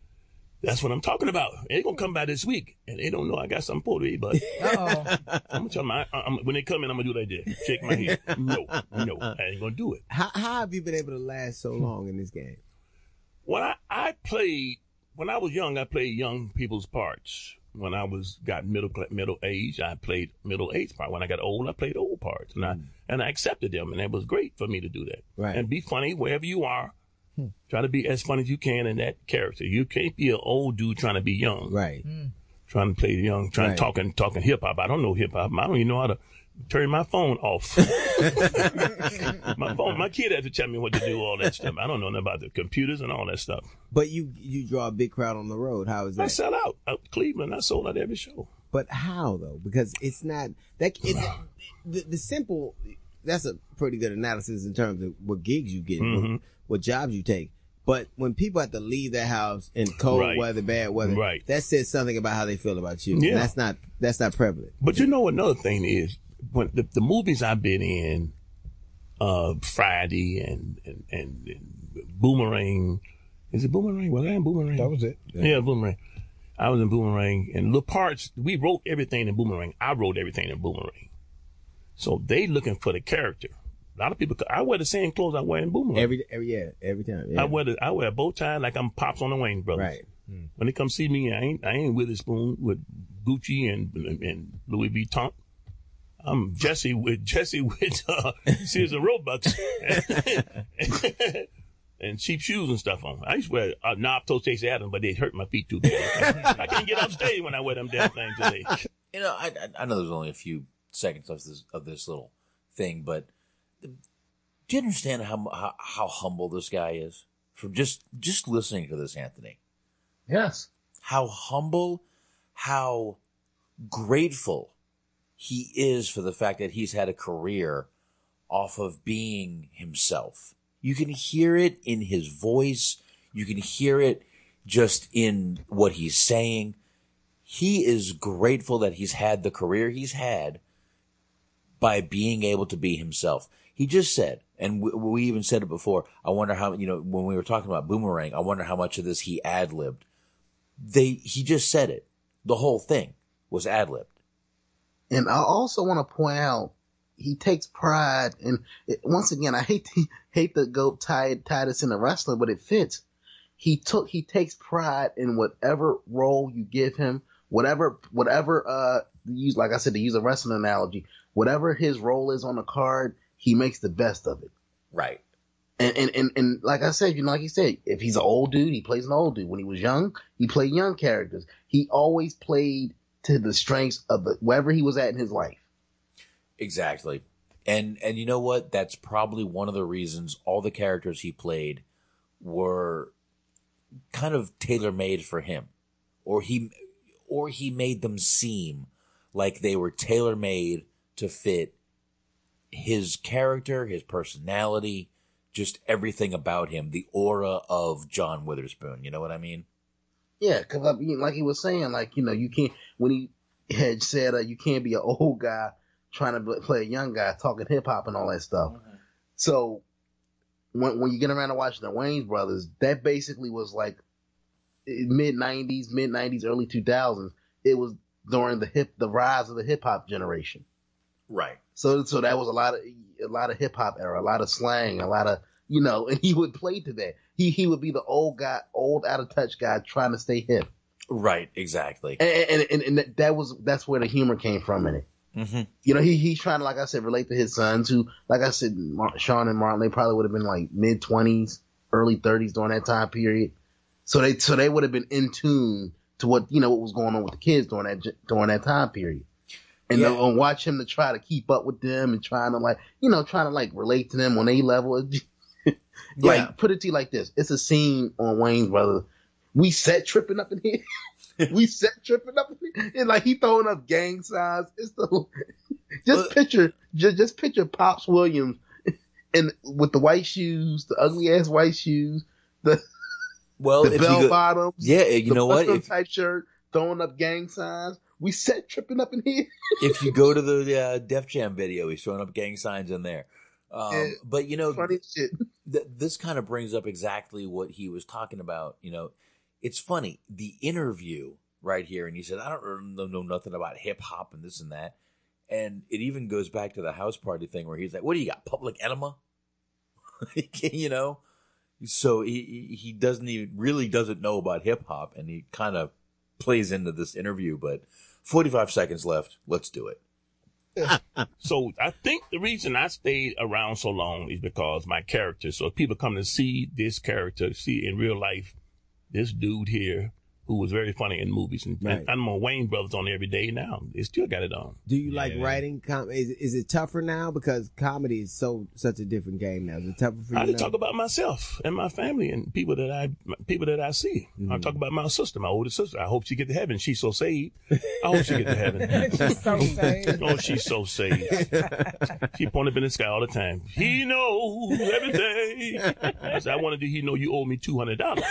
That's what I'm talking about. They're going to come by this week, and they don't know I got something for to eat, but I'm going to tell them, I, I'm, when they come in, I'm going to do like this. Shake my hand. No, no, I ain't going to do it. How, how have you been able to last so long in this game? Well, I, I played, when I was young, I played young people's parts. When I was got middle middle age, I played middle age part. When I got old, I played old parts, and, mm. I, and I accepted them, and it was great for me to do that. Right. And be funny wherever you are. Hmm. Try to be as funny as you can in that character. You can't be an old dude trying to be young. Right. Mm. Trying to play young, trying right. to talking, talking hip-hop. I don't know hip-hop. I don't even know how to turn my phone off. my phone, my kid had to tell me what to do, all that stuff. I don't know nothing about the computers and all that stuff. But you, you draw a big crowd on the road. How is that? I sell out. Out Cleveland, I sold out every show. But how, though? Because it's not... that it, the, the simple... That's a pretty good analysis in terms of what gigs you get, mm-hmm. what, what jobs you take. But when people have to leave their house in cold right. weather, bad weather, right. that says something about how they feel about you. Yeah. And that's not that's not prevalent. But you know, another thing is when the, the movies I've been in, uh, Friday and, and, and, and Boomerang. Is it Boomerang? Was I in Boomerang? That was it. Yeah, yeah Boomerang. I was in Boomerang and little parts. We wrote everything in Boomerang. I wrote everything in Boomerang. So they looking for the character. A lot of people. I wear the same clothes I wear in Boomerang. Every, every yeah, every time. Yeah. I wear the, I wear a bow tie like I'm Pops on the Wayne's Brothers. Right. Mm. When they come see me, I ain't I ain't Witherspoon with Gucci and and Louis Vuitton. I'm Jesse with Jesse with uh, Sears and Roebucks and cheap shoes and stuff on. I used to wear uh, knob toe Chase Adams, but they hurt my feet too bad. I can't get upstage when I wear them damn things today. You know, I I know there's only a few seconds of this, of this little thing, but do you understand how, how how humble this guy is from just just listening to this, Anthony? Yes. How humble, how grateful he is for the fact that he's had a career off of being himself. You can hear it in his voice. You can hear it just in what he's saying. He is grateful that he's had the career he's had by being able to be himself. He just said, and we, we even said it before, I wonder how, you know, when we were talking about Boomerang, I wonder how much of this he ad-libbed. They, he just said it. The whole thing was ad-libbed. And I also want to point out, he takes pride, and it, once again, I hate to, hate to go tie, tie this in a wrestler, but it fits. He took, he takes pride in whatever role you give him, whatever, whatever, uh, use, like I said, to use a wrestling analogy, whatever his role is on the card, he makes the best of it. Right. And, and, and, and like I said, you know, like you said, if he's an old dude, he plays an old dude. When he was young, he played young characters. He always played to the strengths of the, wherever he was at in his life. Exactly. And and you know what? That's probably one of the reasons all the characters he played were kind of tailor-made for him. Or he or he made them seem like they were tailor-made to fit his character, his personality, just everything about him, the aura of John Witherspoon. You know what I mean? Yeah, because I mean, like he was saying, like, you know, you can't, when he had said uh, you can't be an old guy trying to play a young guy, talking hip-hop and all that stuff. Mm-hmm. So when when you get around to watching the Wayne's Brothers, that basically was like mid-nineties, mid-nineties, early two thousands. It was during the hip, the rise of the hip-hop generation. Right. So so that was a lot of a lot of hip-hop era, a lot of slang, a lot of, you know, and he would play to that. He he would be the old guy, old, out-of-touch guy trying to stay hip. Right, exactly. And and, and, and that was that's where the humor came from in it. Mm-hmm. You know, he he's trying to, like I said, relate to his sons who, like I said, Mar- Sean and Marlon, they probably would have been like mid-twenties, early thirties during that time period. So they so they would have been in tune to what, you know, what was going on with the kids during that during that time period. And, yeah. they, and watch him to try to keep up with them and trying to, like, you know, trying to, like, relate to them on a level. Like, yeah. Put it to you like this. It's a scene on Wayne's Brothers. We set tripping up in here. We set tripping up and like he throwing up gang signs. It's the just picture just, just picture Pops Williams and with the white shoes, the ugly ass white shoes, the well the bell bottoms, yeah, you the know what, if, type shirt, throwing up gang signs. We set tripping up in here. If you go to the uh, Def Jam video, he's throwing up gang signs in there. Um, yeah, but you know, funny shit. Th- this kind of brings up exactly what he was talking about. You know. It's funny, the interview right here, and he said, I don't know nothing about hip-hop and this and that. And it even goes back to the house party thing where he's like, what do you got, public enema? You know? So he he doesn't even really doesn't know about hip-hop, and he kind of plays into this interview. But forty-five seconds left. Let's do it. So I think the reason I stayed around so long is because my character. So if people come to see this character, see in real life, this dude here, who was very funny in movies, and right. I'm on Wayne Brothers on every day now. They still got it on. Do you yeah. like writing? Com- is is it tougher now because comedy is so such a different game now? Is it tougher for you? I just talk about myself and my family and people that I people that I see. Mm-hmm. I talk about my sister, my older sister. I hope she get to heaven. She's so saved. I hope she get to heaven. She's so saved. Oh, she's so saved. She point up in the sky all the time. He knows everything. I said, I want to do. He know you owe me two hundred dollars.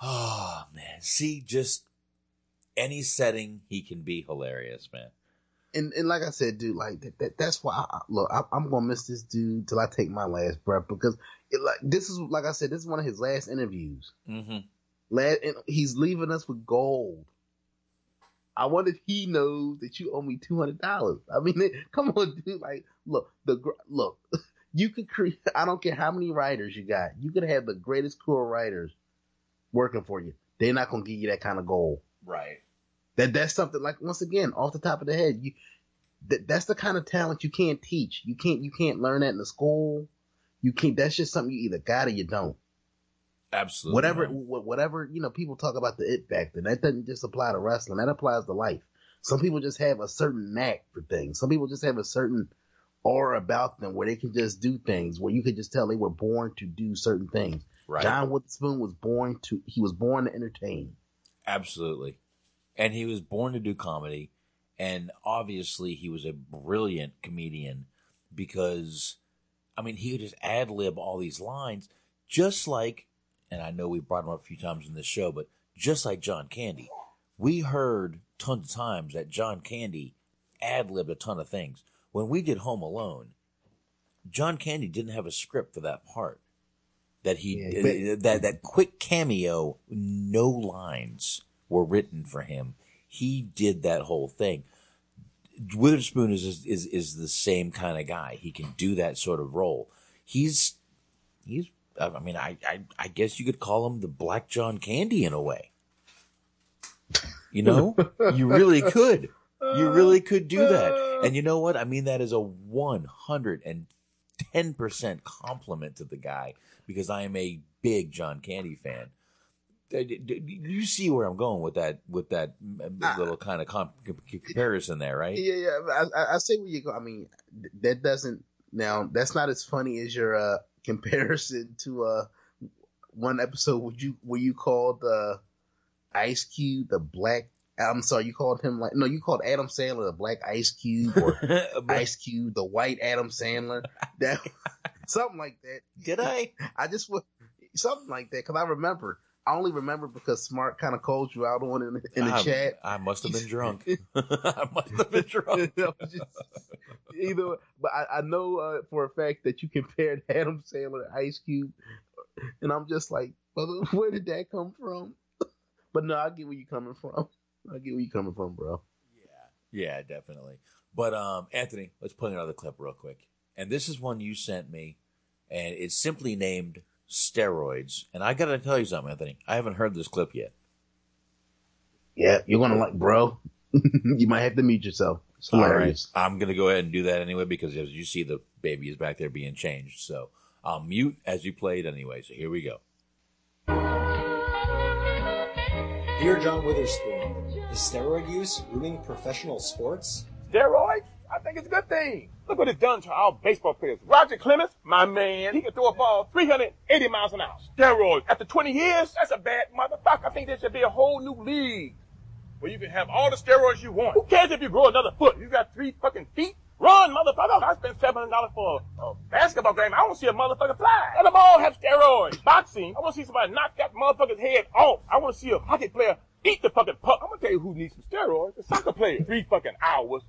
Oh man, see, just any setting he can be hilarious, man. And and like I said, dude, like that, that that's why I, look, I, I'm gonna miss this dude till I take my last breath because it, like this is like I said, this is one of his last interviews. Mm-hmm. Last, and he's leaving us with gold. I wonder if he knows that you owe me two hundred dollars. I mean, it, come on, dude. Like, look, the look. You could create, I don't care how many writers you got. You could have the greatest crew of writers working for you. They're not going to give you that kind of goal. Right. That That's something like, once again, off the top of the head, you that, that's the kind of talent you can't teach. You can't, you can't learn that in the school. You can't, that's just something you either got or you don't. Absolutely. Whatever, whatever, you know, people talk about the it factor. That doesn't just apply to wrestling. That applies to life. Some people just have a certain knack for things. Some people just have a certain or about them where they can just do things where you could just tell they were born to do certain things. Right. John Witherspoon was born to, he was born to entertain. Absolutely. And he was born to do comedy. And obviously he was a brilliant comedian because, I mean, he would just ad lib all these lines just like, and I know we've brought him up a few times in this show, but just like John Candy, we heard tons of times that John Candy ad libbed a ton of things. When we did Home Alone, John Candy didn't have a script for that part. That he yeah, did, that that quick cameo, no lines were written for him. He did that whole thing. Witherspoon is is is the same kind of guy. He can do that sort of role. He's he's. I mean, I I, I guess you could call him the Black John Candy in a way. You know, you really could. You really could do that. And you know what? I mean, that is a one hundred ten percent compliment to the guy, because I am a big John Candy fan. You see where I'm going with that, with that little I, kind of comp- comparison there, right? Yeah, yeah. I, I see where you go. I mean, that doesn't now. That's not as funny as your uh, comparison to uh, one episode. Would you where you called uh, Ice Cube the Black? I'm sorry, you called him like no, you called Adam Sandler the Black Ice Cube, or Ice Cube the White Adam Sandler, that something like that. Did I? I just something like that because I remember. I only remember because Smart kind of called you out on in, in the I, chat. I must have been drunk. I must have been drunk. Just, either, but I, I know uh, for a fact that you compared Adam Sandler to Ice Cube, and I'm just like, brother, where did that come from? But no, I get where you're coming from. I get where you're coming from, bro. Yeah, yeah, definitely. But um, Anthony, let's play another clip real quick. And this is one you sent me, and it's simply named Steroids. And I gotta tell you something, Anthony. I haven't heard this clip yet. Yeah, you're gonna like, bro. You might have to mute yourself. It's hilarious. All right. I'm gonna go ahead and do that anyway because as you see, the baby is back there being changed. So I'll mute as you play it anyway. So here we go. Dear John Witherspoon, is steroid use ruining professional sports? Steroids? I think it's a good thing. Look what it's done to our baseball players. Roger Clemens, my man, he can throw a ball three hundred eighty miles an hour. Steroids. After twenty years, that's a bad motherfucker. I think there should be a whole new league where you can have all the steroids you want. Who cares if you grow another foot? You got three fucking feet? Run, motherfucker. I spent seven hundred dollars for a, a basketball game. I don't see a motherfucker fly. Let them all have steroids. Boxing. I want to see somebody knock that motherfucker's head off. I want to see a hockey player eat the fucking puck. I'm going to tell you who needs some steroids. The soccer player. Three fucking hours.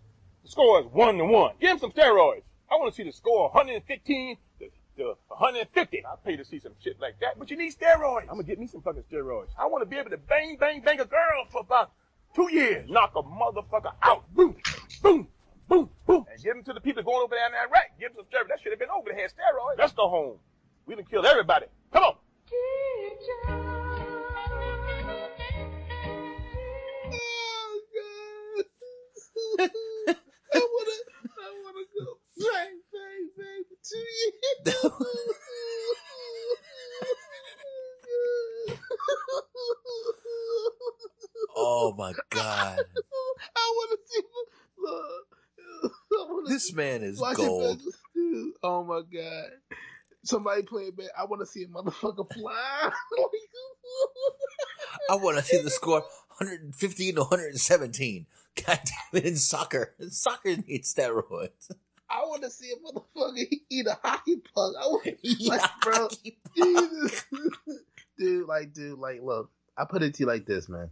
The score is one to one. Give him some steroids. I want to see the score one hundred fifteen to, to one hundred fifty. I'll pay to see some shit like that, but you need steroids. I'm going to get me some fucking steroids. I want to be able to bang, bang, bang a girl for about two years. Knock a motherfucker out. Boom, boom, boom, boom. And give them to the people going over there in Iraq. Give them some steroids. That should have been over. They had steroids. Let's go home. We done killed everybody. Come on. Oh, God. I want to I wanna go bang, bang, bang for two years. Oh, my God. I want to see look, I This see, man is gold. Oh, my God. Somebody playing bad. I want to see a motherfucker fly. I want to see the score one hundred fifteen to one hundred seventeen. God damn it, in soccer. Soccer needs steroids. I want to see a motherfucker eat a hockey puck. I want to eat like, a bro, Jesus. Dude, like, dude, like, look, I put it to you like this, man.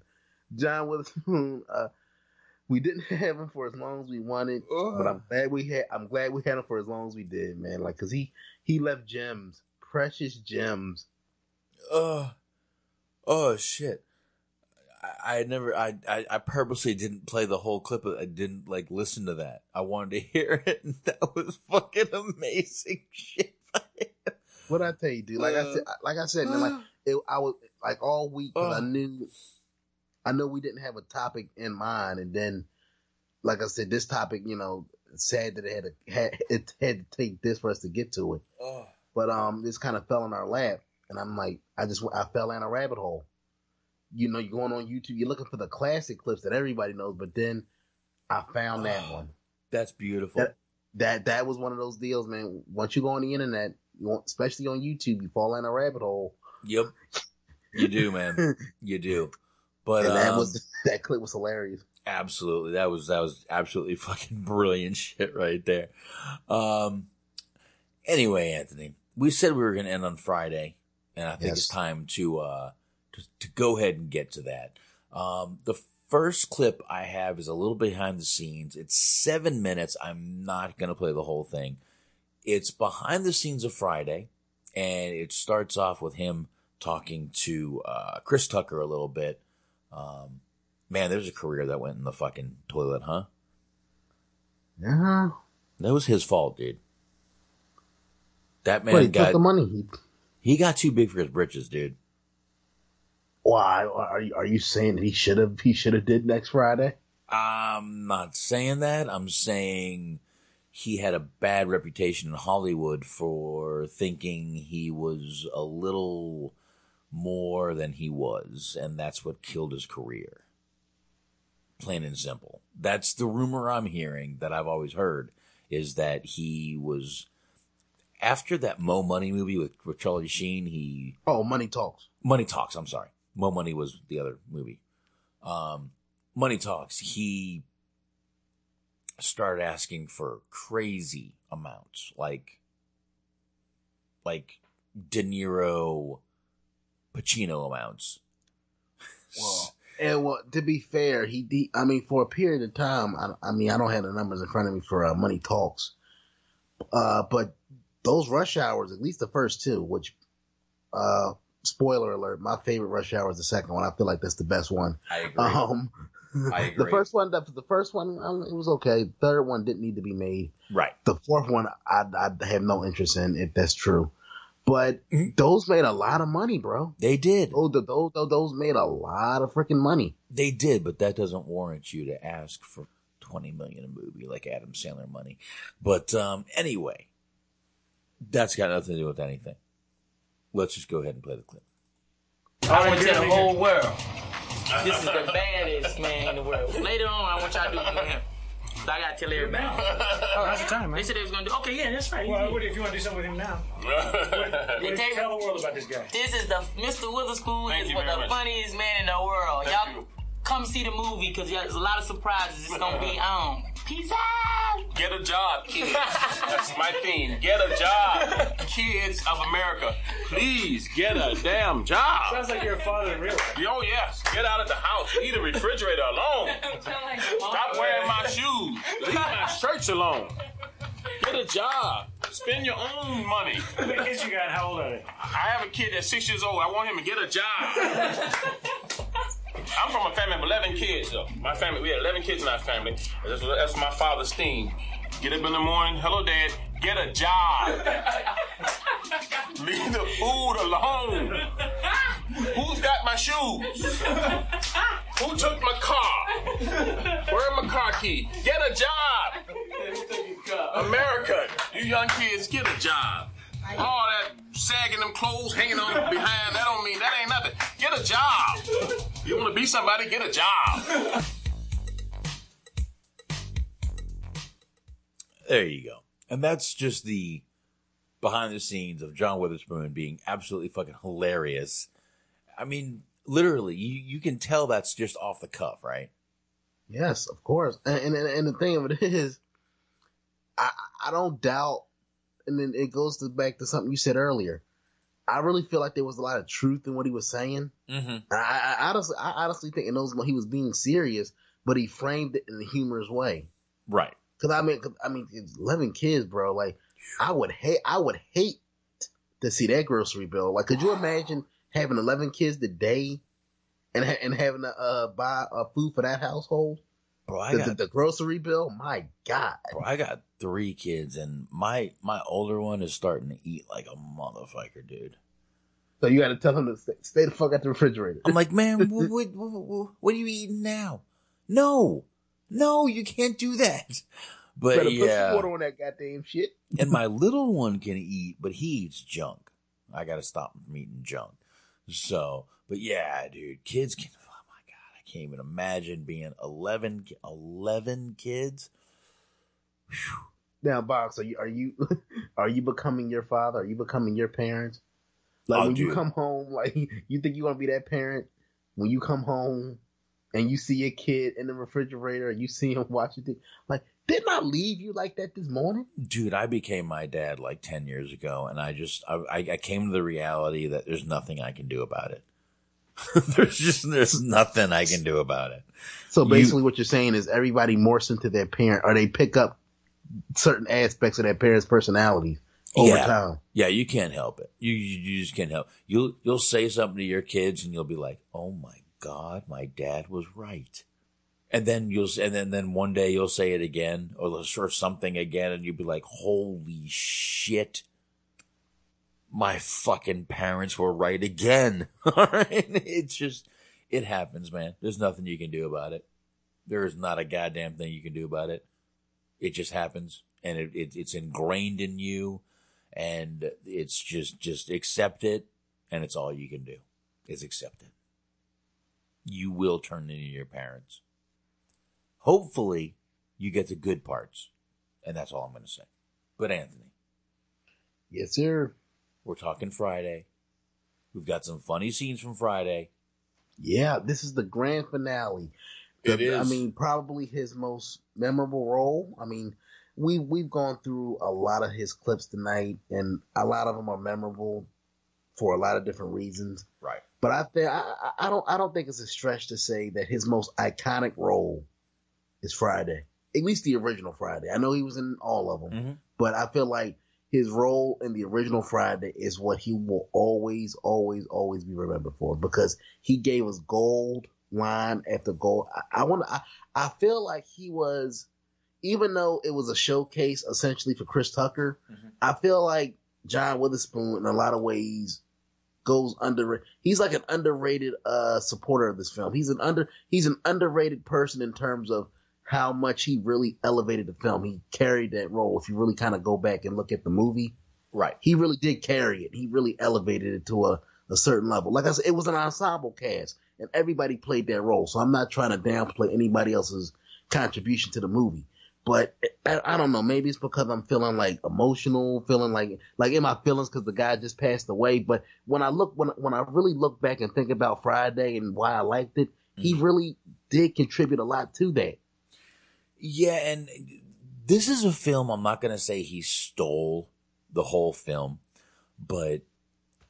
John Witherspoon, uh, we didn't have him for as long as we wanted, Ugh. but I'm glad we had, I'm glad we had him for as long as we did, man. Like, cause he, he left gems, precious gems. Oh, oh shit. I never, I, I purposely didn't play the whole clip. I didn't like listen to that. I wanted to hear it. And that was fucking amazing shit. What I tell you, dude? Like uh, I said, like I said, uh, man, like it, I was like all week. Uh, I knew, I know we didn't have a topic in mind, and then, like I said, this topic, you know, sad that it had to, had, it had to take this for us to get to it. Uh, but um, this kind of fell in our lap, and I'm like, I just, I fell in a rabbit hole. You know, you're going on YouTube, you're looking for the classic clips that everybody knows, but then I found that oh, one. That's beautiful. That, that that was one of those deals, man. Once you go on the internet, you want, especially on YouTube, you fall in a rabbit hole. Yep. You do, man. You do. But and that um, was that clip was hilarious. Absolutely. That was that was absolutely fucking brilliant shit right there. Um anyway, Anthony, we said we were gonna end on Friday, and I think yes. it's time to uh to go ahead and get to that. Um, the first clip I have is a little behind the scenes. It's seven minutes. I'm not going to play the whole thing. It's behind the scenes of Friday, and it starts off with him talking to uh, Chris Tucker a little bit. Um, man, there's a career that went in the fucking toilet, huh? Yeah. That was his fault, dude. That man well, he got... took the money. He got too big for his britches, dude. Why are you, are you saying that he should have he should have did next Friday? I'm not saying that. I'm saying he had a bad reputation in Hollywood for thinking he was a little more than he was, and that's what killed his career. Plain and simple. That's the rumor I'm hearing that I've always heard, is that he was... After that Mo Money movie with, with Charlie Sheen, he... Oh, Money Talks. Money Talks, I'm sorry. Mo Money was the other movie. Um, Money Talks, he started asking for crazy amounts. Like, like De Niro, Pacino amounts. Wow. And well, to be fair, he, de- I mean, for a period of time, I, I mean, I don't have the numbers in front of me for uh, Money Talks, uh, but those rush hours, at least the first two, which, uh, spoiler alert, my favorite rush hour is the second one. I feel like that's the best one. I agree. Um, I agree. The first one, the, the first one, um, it was okay. The third one didn't need to be made. Right. The fourth one, I, I have no interest in, if that's true. But mm-hmm. those made a lot of money, bro. They did. Oh, those, those, those made a lot of freaking money. They did, but that doesn't warrant you to ask for twenty million dollars a movie like Adam Sandler money. But um, anyway, that's got nothing to do with anything. Let's just go ahead and play the clip. I want to tell the whole world, this is the baddest man in the world. Later on, I want y'all to do it with him. So I gotta tell everybody. Oh, that's the time, man. They said they was gonna do. Okay, yeah, that's right. Well, what if you wanna do something with him now? What, what take, tell the world about this guy. This is the Mister Witherspoon. Thank is what the much. Funniest man in the world. Thank y'all you. Come see the movie because there's a lot of surprises. It's gonna be on. Peace out. Get a job, kids. That's my theme. Get a job, kids of America. Please get a damn job. Sounds like you're a father in real life. Oh yes. Get out of the house. Leave the refrigerator alone. Like stop wearing my shoes. Leave my shirts alone. Get a job. Spend your own money. How many kids you got? How old are they? I have a kid that's six years old. I want him to get a job. I'm from a family of eleven kids, though. My family, we had eleven kids in our family. That's, that's my father's theme. Get up in the morning. Hello, Dad. Get a job. Leave the food alone. Who's got my shoes? Who took my car? Where's my car key? Get a job. America, you young kids, get a job. All that sagging them clothes, hanging on behind, that don't mean, that ain't nothing. Get a job. You want to be somebody, get a job. There you go. And that's just the behind the scenes of John Witherspoon being absolutely fucking hilarious. I mean, literally, you, you can tell that's just off the cuff, right? Yes, of course. And, and, and the thing of it is, I, I don't doubt. And then it goes to back to something you said earlier. I really feel like there was a lot of truth in what he was saying. Mm-hmm. I, I honestly, I honestly think in those he was being serious, but he framed it in a humorous way. Right. Because I mean, cause, I mean, eleven kids, bro. Like, I would hate, I would hate to see that grocery bill. Like, could you imagine having eleven kids today, and ha- and having to uh, buy uh, food for that household? Bro, I the, got, the grocery bill. My God, bro, I got three kids, and my my older one is starting to eat like a motherfucker, dude. So you got to tell him to stay, stay the fuck out the refrigerator. I'm like, man, what, what, what, what are you eating now? No, no, you can't do that. But better yeah, put some water on that goddamn shit. And my little one can eat, but he eats junk. I got to stop him from eating junk. So, but yeah, dude, kids can. Can't even imagine being eleven, eleven kids. Whew. Now, Box, are you are you are you becoming your father? Are you becoming your parents? Like oh, when dude. You come home, like you think you want to be that parent when you come home and you see your kid in the refrigerator, you see him watching T V. Like, didn't I leave you like that this morning, dude? I became my dad like ten years ago, and I just I, I, I came to the reality that there's nothing I can do about it. there's just there's nothing I can do about it. So basically, you, what you're saying is everybody morphs into their parent, or they pick up certain aspects of their parents' personality over yeah. time. Yeah, you can't help it. You, you you just can't help. You'll you'll say something to your kids, and you'll be like, "Oh my God, my dad was right." And then you'll and then, then one day you'll say it again, or or something again, and you'll be like, "Holy shit. My fucking parents were right again." All right? It's just, it happens, man. There's nothing you can do about it. There is not a goddamn thing you can do about it. It just happens, and it, it, it's ingrained in you, and it's just, just accept it, and it's all you can do is accept it. You will turn into your parents. Hopefully, you get the good parts, and that's all I'm going to say. But Anthony. Yes, sir. We're talking Friday. We've got some funny scenes from Friday. Yeah, this is the grand finale. It is. I mean, probably his most memorable role. I mean, we, we've gone through a lot of his clips tonight, and a lot of them are memorable for a lot of different reasons. Right. But I think I, I don't I don't think it's a stretch to say that his most iconic role is Friday. At least the original Friday. I know he was in all of them, mm-hmm. but I feel like his role in the original Friday is what he will always, always, always be remembered for, because he gave us gold line after gold. I, I want I, I feel like he was, even though it was a showcase essentially for Chris Tucker, mm-hmm. I feel like John Witherspoon in a lot of ways goes under. He's like an underrated uh, supporter of this film. He's an under he's an underrated person in terms of how much he really elevated the film. He carried that role. If you really kind of go back and look at the movie, right? He really did carry it. He really elevated it to a, a certain level. Like I said, it was an ensemble cast, and everybody played their role. So I'm not trying to downplay anybody else's contribution to the movie. But I, I don't know. Maybe it's because I'm feeling like emotional, feeling like like in my feelings because the guy just passed away. But when I look, when when I really look back and think about Friday and why I liked it, mm-hmm. he really did contribute a lot to that. Yeah, and this is a film, I'm not going to say he stole the whole film, but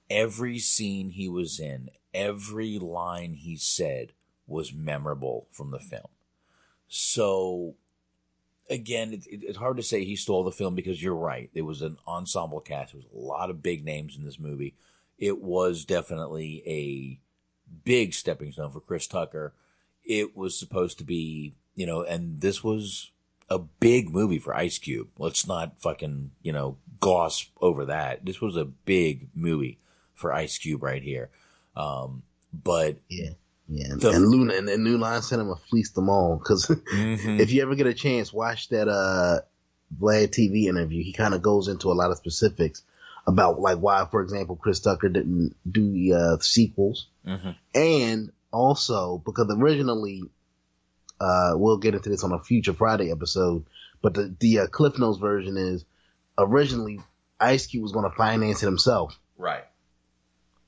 every scene he was in, every line he said was memorable from the film. So, again, it, it, it's hard to say he stole the film because you're right. It was an ensemble cast. There was a lot of big names in this movie. It was definitely a big stepping stone for Chris Tucker. It was supposed to be... You know, and this was a big movie for Ice Cube. Let's not fucking, you know, gloss over that. This was a big movie for Ice Cube right here. Um, but yeah, yeah. The, and Luna and, and New Line Cinema fleeced them all. Cause mm-hmm. if you ever get a chance, watch that, uh, Vlad T V interview. He kind of goes into a lot of specifics about like why, for example, Chris Tucker didn't do the, uh, sequels. Mm-hmm. And also because originally, Uh, we'll get into this on a future Friday episode, but the, the uh, Cliff Notes version is originally Ice Cube was going to finance it himself. Right.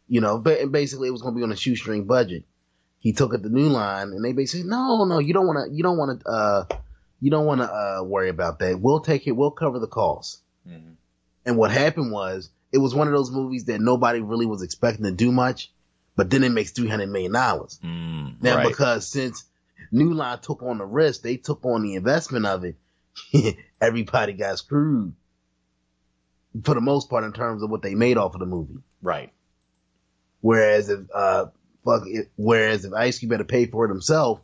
You know, but basically it was going to be on a shoestring budget. He took it to New Line and they basically said, no, no, you don't want to, you don't want to, uh, you don't want to, uh, worry about that. We'll take it. We'll cover the cost. Mm-hmm. And what happened was it was one of those movies that nobody really was expecting to do much, but then it makes three hundred million dollars. Mm, now, right. Because since New Line took on the risk, they took on the investment of it. Everybody got screwed for the most part in terms of what they made off of the movie. Right. Whereas if uh, fuck it, whereas if Ice Cube had to pay for it himself,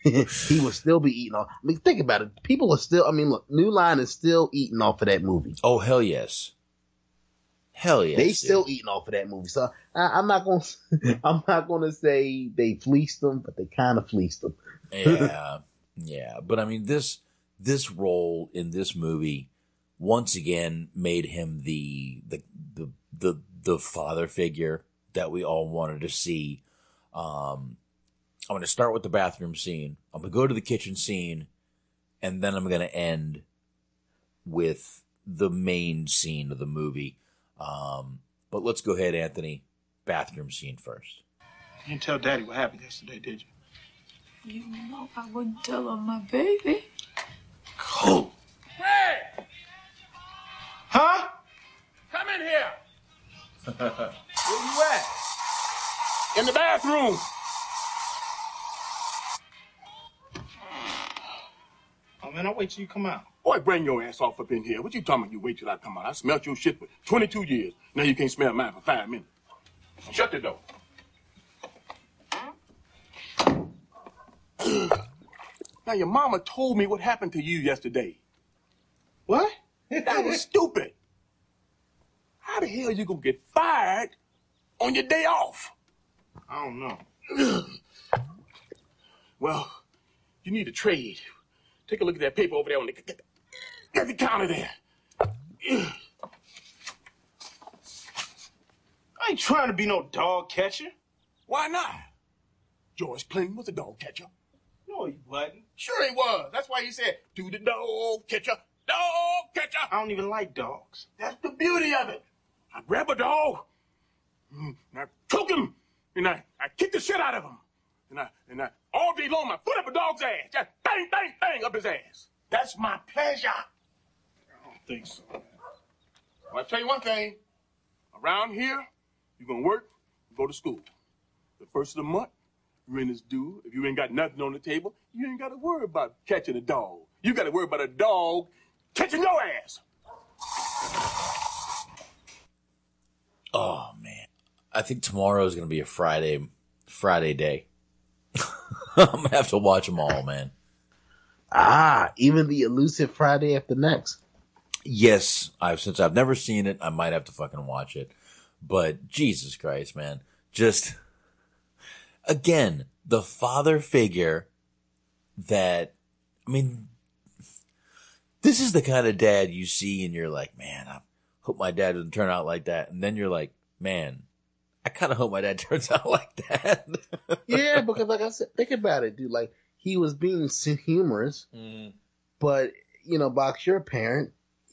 he would still be eating off. I mean, think about it. People are still. I mean, look, New Line is still eating off of that movie. Oh hell yes. Hell yeah, they dude. still eating off of that movie. So I, I'm not gonna, I'm not gonna say they fleeced them, but they kind of fleeced them. yeah, yeah. But I mean, this this role in this movie once again made him the the the the, the father figure that we all wanted to see. Um, I'm gonna start with the bathroom scene. I'm gonna go to the kitchen scene, and then I'm gonna end with the main scene of the movie. Um, but let's go ahead, Anthony. Bathroom scene first. You didn't tell Daddy what happened yesterday, did you? You know I wouldn't tell on my baby. Cool. Hey! Huh? Come in here. Where you at? In the bathroom. Oh, man, I'll wait till you come out. Boy, bring your ass off up in here. What you talking about? You wait till I come out. I smelt your shit for twenty-two years. Now you can't smell mine for five minutes. Shut the door. Now your mama told me what happened to you yesterday. What? That was stupid. How the hell you gonna get fired on your day off? I don't know. Well, You need a trade. Take a look at that paper over there on the, at the counter there. I ain't trying to be no dog catcher. Why not? George Clinton was a dog catcher. No, he wasn't. Sure he was. That's why he said, do the dog catcher, dog catcher. I don't even like dogs. That's the beauty of it. I grab a dog, and I choke him, and I, I kick the shit out of him. And I, and I, all day long, I foot up a dog's ass. Just bang, bang, bang up his ass. That's my pleasure. I don't think so. Well, I'll tell you one thing. Around here, you're going to work and go to school. The first of the month, rent is due. If you ain't got nothing on the table, you ain't got to worry about catching a dog. You got to worry about a dog catching your ass. Oh, man. I think tomorrow is going to be a Friday, Friday day. I'm going to have to watch them all, man. Ah, even the elusive Friday after next. Yes. I've since I've never seen it, I might have to fucking watch it. But Jesus Christ, man. Just, again, the father figure that, I mean, this is the kind of dad you see and you're like, man, I hope my dad doesn't turn out like that. And then you're like, man, I kind of hope my dad turns out like that. Yeah, because like I said, think about it, dude. Like, he was being humorous, mm. but, you know, Box, you're a parent.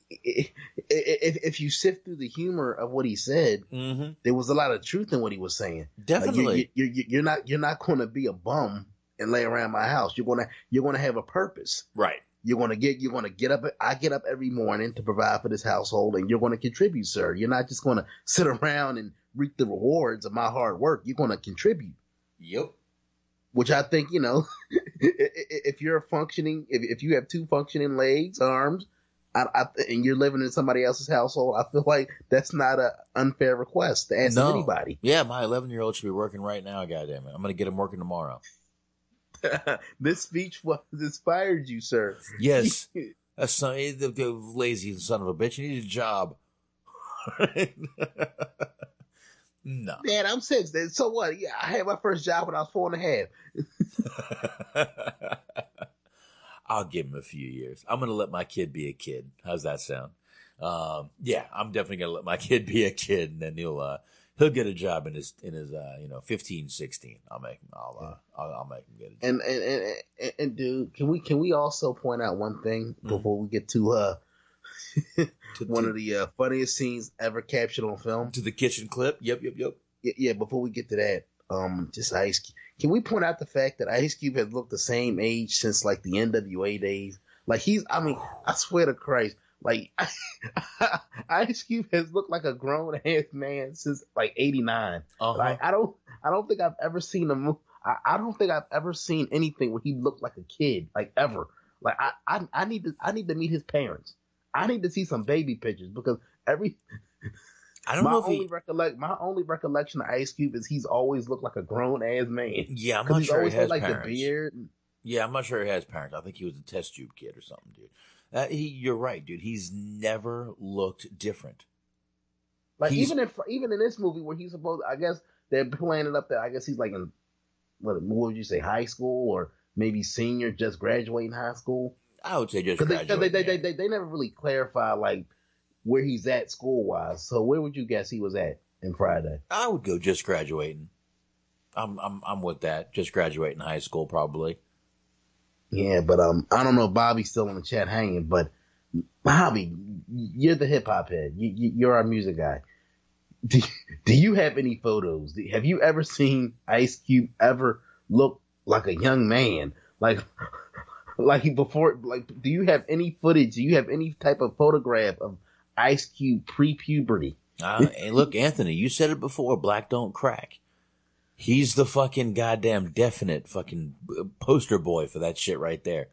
If, if, if you sift through the humor of what he said, mm-hmm. there was a lot of truth in what he was saying. Definitely. Like, you, you, you, you're not, you're not going to be a bum and lay around my house. You're going to, you're going to have a purpose. Right. You're going to get, you're going to get up. I get up every morning to provide for this household, and you're going to contribute, sir. You're not just going to sit around and reap the rewards of my hard work. You're going to contribute. Yep. Which I think, you know, if you're functioning, if, if you have two functioning legs, arms, I, I, and you're living in somebody else's household, I feel like that's not an unfair request to ask no. anybody. Yeah, my eleven-year-old should be working right now, goddamn it! I'm going to get him working tomorrow. This speech was inspired you, sir. Yes. A son, the, the lazy son of a bitch. You need a job. No. Man, I'm six. So what? Yeah, I had my first job when I was four and a half. I'll give him a few years. I'm going to let my kid be a kid. How's that sound? Um, yeah, I'm definitely going to let my kid be a kid, and then he'll, uh, he'll get a job in his, in his, uh, you know, fifteen, sixteen. I'll make him, I'll, uh, I'll, I'll make him get a job. And, and, and, and, and dude, can we, can we also point out one thing before mm. we get to, uh, one of the uh, funniest scenes ever captured on film? To the kitchen clip. Yep. Yep. Yep. Yeah. yeah before we get to that, um, just Ice Cube. Can we point out the fact that Ice Cube has looked the same age since, like, the N W A days? Like, he's, I mean, I swear to Christ, like, Ice Cube has looked like a grown-ass man since, like, eighty-nine. Uh-huh. Like, I don't, I don't think I've ever seen a, I, I don't think I've ever seen anything where he looked like a kid, like, ever. Like, I, I, I need to, I need to meet his parents. I need to see some baby pictures, because every... I don't my know if only he... recollect my only recollection of Ice Cube is he's always looked like a grown ass man. Yeah, I'm not sure he has like parents. The beard. Yeah, I'm not sure he has parents. I think he was a test tube kid or something, dude. Uh, he, you're right, dude. He's never looked different. Like he's... even in even in this movie where he's supposed, I guess they're playing it up that I guess he's like in what, what would you say, high school or maybe senior, just graduating high school. I would say just graduating. They, they, they, they, they never really clarify like where he's at school-wise. So where would you guess he was at in Friday? I would go just graduating. I'm I'm I'm with that. Just graduating high school, probably. Yeah, but um, I don't know if Bobby's still in the chat hanging, but Bobby, you're the hip-hop head. You, you, you're our music guy. Do, do you have any photos? Have you ever seen Ice Cube ever look like a young man? Like... Like before, like, do you have any footage? Do you have any type of photograph of Ice Cube pre-puberty? Uh, hey, look, Anthony, you said it before. Black don't crack. He's the fucking goddamn definite fucking poster boy for that shit right there.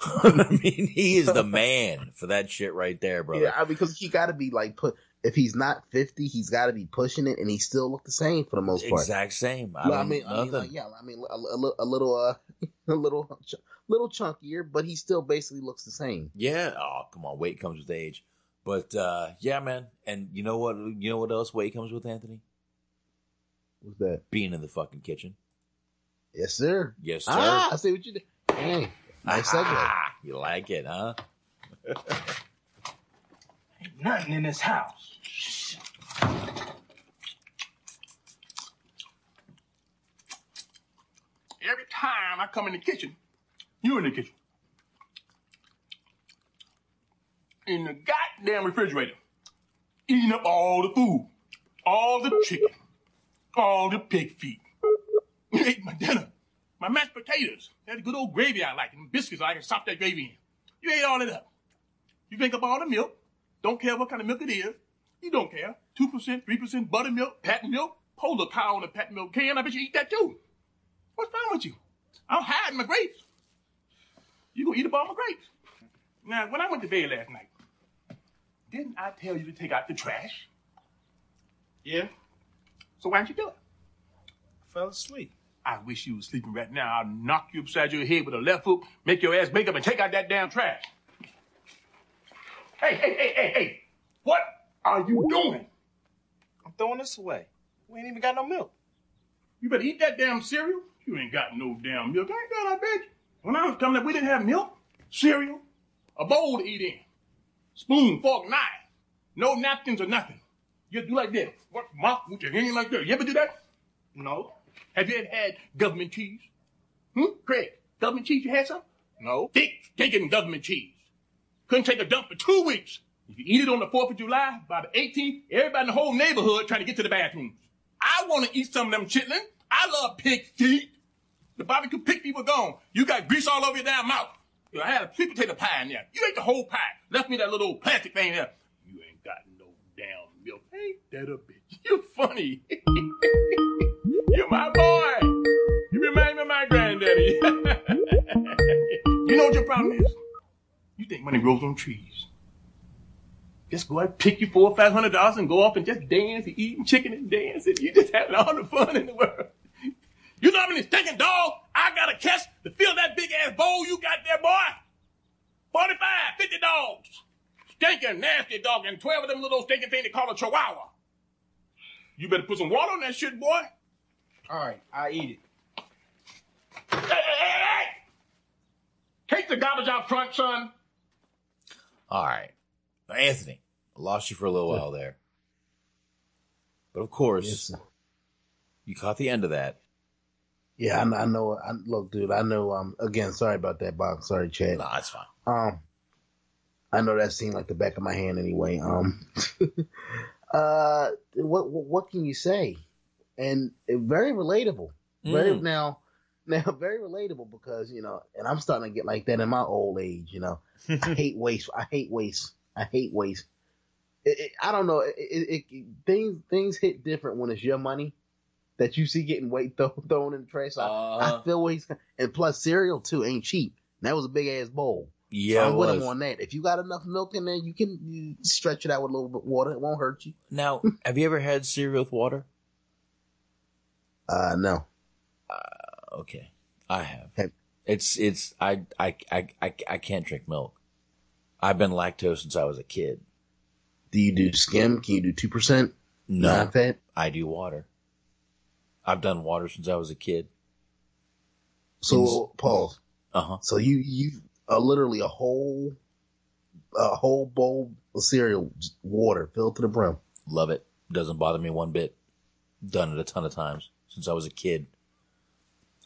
I mean, he is the man for that shit right there, brother. Yeah, I mean, because he got to be like put. If he's not fifty, he's got to be pushing it, and he still look the same for the most part. Exact same. I, well, don't, I mean, nothing. I mean, like, yeah, I mean, a, a, a little, uh, a little, ch- little chunkier, but he still basically looks the same. Yeah. Oh, come on, weight comes with age. But uh, yeah, man, and you know what? You know what else weight comes with, Anthony? What's that? Being in the fucking kitchen. Yes, sir. Yes, sir. Ah, I see what you did. Mm, nice segue. You like it, huh? Ain't nothing in this house. Every time I come in the kitchen, you in the kitchen. In the goddamn refrigerator. Eating up all the food. All the chicken. All the pig feet. You ate my dinner. My mashed potatoes. That good old gravy I like. And biscuits I can sop that gravy in. You ate all that up. You drink up all the milk. Don't care what kind of milk it is. You don't care. two percent, three percent buttermilk, patent milk. Pull a cow on a patent milk can. I bet you eat that too. What's wrong with you? I'm hiding my grapes. You gonna eat up all my grapes. Now, when I went to bed last night, didn't I tell you to take out the trash? Yeah. So why didn't you do it? I fell asleep. I wish you was sleeping right now. I'll knock you upside your head with a left hook, make your ass wake up and take out that damn trash. Hey, hey, hey, hey, hey. What are you doing? I'm throwing this away. We ain't even got no milk. You better eat that damn cereal. You ain't got no damn milk. I ain't got, I bet you. When I was coming up, we didn't have milk, cereal, a bowl to eat in, spoon, fork, knife. No napkins or nothing. You do like that. What mouth with your hand like that? You ever do that? No. Have you ever had government cheese? Hmm? Craig, government cheese, you had some? No. Thick, stinking government cheese. Couldn't take a dump for two weeks. If you eat it on the fourth of July, by the eighteenth, everybody in the whole neighborhood trying to get to the bathrooms. I want to eat some of them chitlin. I love pig feet. The barbecue pig feet were gone. You got grease all over your damn mouth. You know, I had a sweet potato pie in there. You ate the whole pie. Left me that little old plastic thing there. You ain't got no damn milk. Ain't that a bitch? You're funny. You're my boy. You remind me of my granddaddy. You know what your problem is? You think money grows on trees. Just go out and pick you four or five hundred dollars and go off and just dance and eat and chicken and dance and you just having all the fun in the world. You know how many stinking dogs I got to catch to fill that big ass bowl you got there, boy? forty-five, fifty dogs. Stinking, nasty dog and twelve of them little stinking things they call a chihuahua. You better put some water on that shit, boy. All right, I eat it. Hey, hey, hey, hey! Take the garbage out front, son. All right. Now, Anthony, I lost you for a little while there. But of course, yes, you caught the end of that. Yeah, I, I know. I, look, dude, I know. Um, again, sorry about that, Bob. Sorry, Chad. Nah, it's fine. Um, I know that seemed like the back of my hand anyway. Um, uh, what, what what can you say? And very relatable. Very mm. now, now very relatable because you know, and I'm starting to get like that in my old age. You know, I hate waste. I hate waste. I hate waste. It, it, I don't know. It, it, it, things things hit different when it's your money that you see getting weight th- thrown in the trash. So uh, I, I feel waste, and plus cereal too ain't cheap. That was a big ass bowl. Yeah, so I'm with him on that. If you got enough milk in there, you can you stretch it out with a little bit of water. It won't hurt you. Now, have you ever had cereal with water? Uh, no. Uh, okay. I have. Hey. It's, it's, I, I, I, I, I can't drink milk. I've been lactose since I was a kid. Do you do skim? Can you do two percent? No. I do water. I've done water since I was a kid. So, Paul. Uh-huh. So you, you uh, literally a whole, a whole bowl of cereal, water filled to the brim. Love it. Doesn't bother me one bit. Done it a ton of times. Since I was a kid,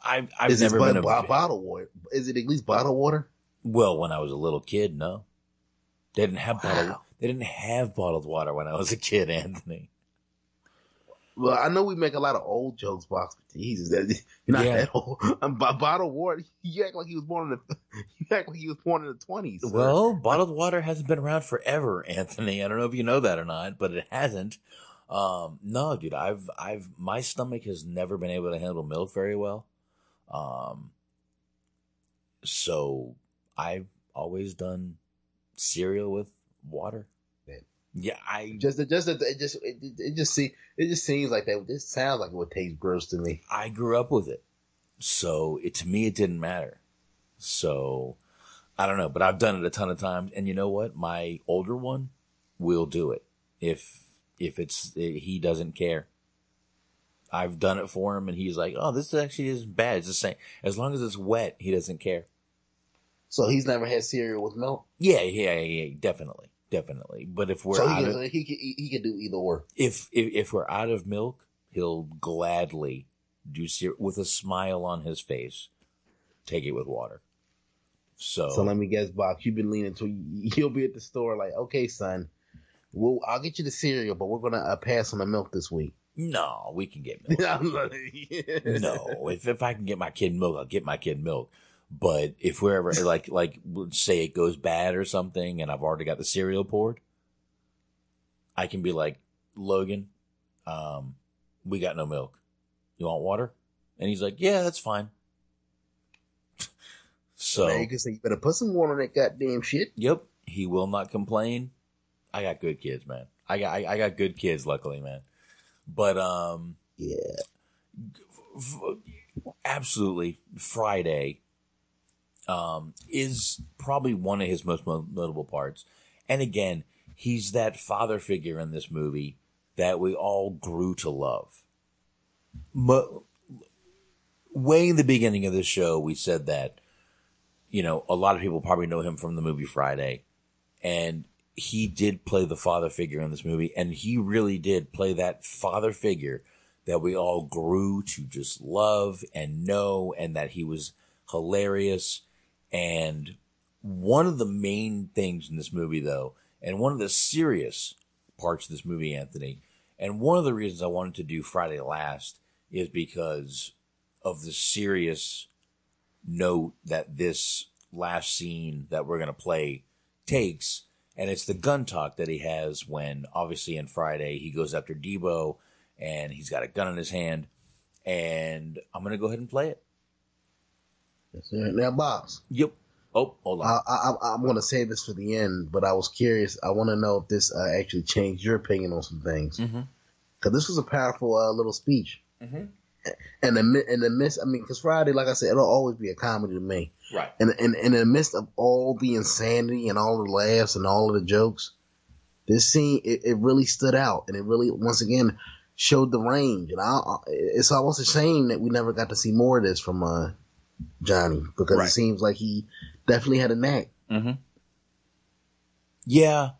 I've, I've is never been a b- bottle water. Is it at least bottled water? Well, when I was a little kid, no, they didn't have bottled. Wow. They didn't have bottled water when I was a kid, Anthony. Well, I know we make a lot of old jokes, Box, but Jesus, that, you're not yeah. that old. Um, by bottled water, you act like he was born in the you act like he was born in the twenties. Sir. Well, bottled water hasn't been around forever, Anthony. I don't know if you know that or not, but it hasn't. Um, no, dude, I've, I've, my stomach has never been able to handle milk very well. Um, so I've always done cereal with water. Man. Yeah. I just, just, it just, it, it just see, it just seems like that. This sounds like it would taste gross to me. I grew up with it. So it, to me, it didn't matter. So I don't know, but I've done it a ton of times. And you know what? My older one will do it if. If it's, he doesn't care. I've done it for him and he's like, oh, this actually isn't bad. It's the same. As long as it's wet, he doesn't care. So he's never had cereal with milk? Yeah, yeah, yeah, definitely. Definitely. But if we're so out he can, of... He can, he can do either or. If, if if we're out of milk, he'll gladly do cereal with a smile on his face. Take it with water. So so let me guess, Bob, you've been leaning to... You'll be at the store like, okay, son, we'll, I'll get you the cereal, but we're going to uh, pass on the milk this week. No, we can get milk. No, if if I can get my kid milk, I'll get my kid milk. But if we're ever like like say it goes bad or something, and I've already got the cereal poured, I can be like, Logan, um, we got no milk. You want water? And he's like, yeah, that's fine. So now you can say you better put some water on that goddamn shit. Yep, he will not complain. I got good kids, man. I got I, I got good kids, luckily, man. But, um, yeah, f- f- absolutely. Friday, um, is probably one of his most mo- notable parts. And again, he's that father figure in this movie that we all grew to love. Mo- way in the beginning of this show, we said that, you know, a lot of people probably know him from the movie Friday, and he did play the father figure in this movie, and he really did play that father figure that we all grew to just love and know, and that he was hilarious. And one of the main things in this movie, though, and one of the serious parts of this movie, Anthony, and one of the reasons I wanted to do Friday last is because of the serious note that this last scene that we're going to play takes. And it's the gun talk that he has when, obviously, in Friday, he goes after Debo, and he's got a gun in his hand. And I'm going to go ahead and play it. That's it. Now, Box. Yep. Oh, hold on. I, I, I'm going to say this for the end, but I was curious. I want to know if this uh, actually changed your opinion on some things. Because mm-hmm. this was a powerful uh, little speech. Mm-hmm. And the, in the midst, I mean, because Friday, like I said, it'll always be a comedy to me. Right. And, and, and in the midst of all the insanity and all the laughs and all of the jokes, this scene, it, it really stood out. And it really, once again, showed the range. And I, it's almost a shame that we never got to see more of this from uh, Johnny, because right. it seems like he definitely had a knack. Mm-hmm. Yeah,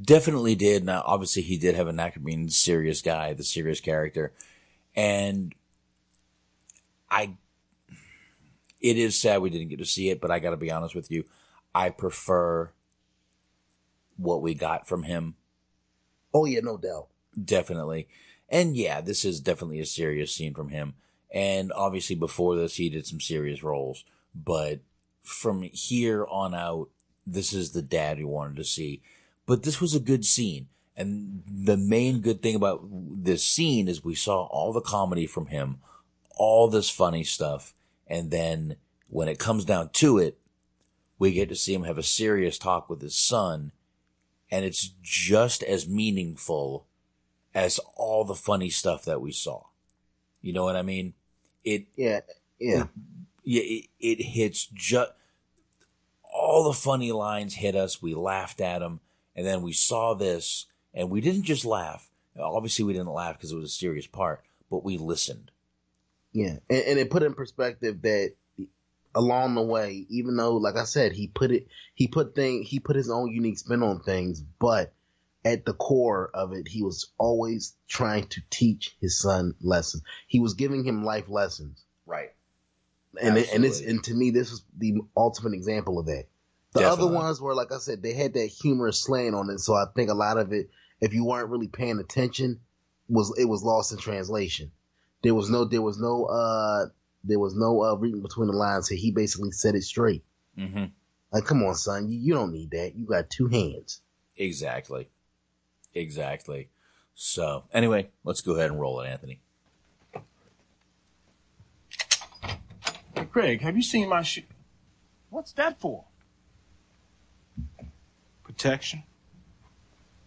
definitely did. Now, obviously, he did have a knack of being the serious guy, the serious character. And... I, it is sad we didn't get to see it, but I got to be honest with you. I prefer what we got from him. Oh, yeah, no doubt. Definitely. And yeah, this is definitely a serious scene from him. And obviously before this, he did some serious roles. But from here on out, this is the dad we wanted to see. But this was a good scene. And the main good thing about this scene is we saw all the comedy from him, all this funny stuff, and then when it comes down to it, we get to see him have a serious talk with his son, and it's just as meaningful as all the funny stuff that we saw. You know what I mean? It yeah yeah it, it, it hits just all the funny lines hit us. We laughed at them, and then we saw this, and we didn't just laugh. Obviously, we didn't laugh because it was a serious part, but we listened. Yeah, and, and it put in perspective that along the way, even though, like I said, he put it, he put thing, he put his own unique spin on things, but at the core of it, he was always trying to teach his son lessons. He was giving him life lessons, right? And it, and it's and to me, this was the ultimate example of that. The Definitely. Other ones were, like I said, they had that humorous slant on it, so I think a lot of it, if you weren't really paying attention, was it was lost in translation. There was no, there was no, uh, there was no uh, reading between the lines here. He basically said it straight. Mm-hmm. Like, come on, son, you, you don't need that. You got two hands. Exactly, exactly. So, anyway, let's go ahead and roll it, Anthony. Hey, Craig, have you seen my shoe? What's that for? Protection.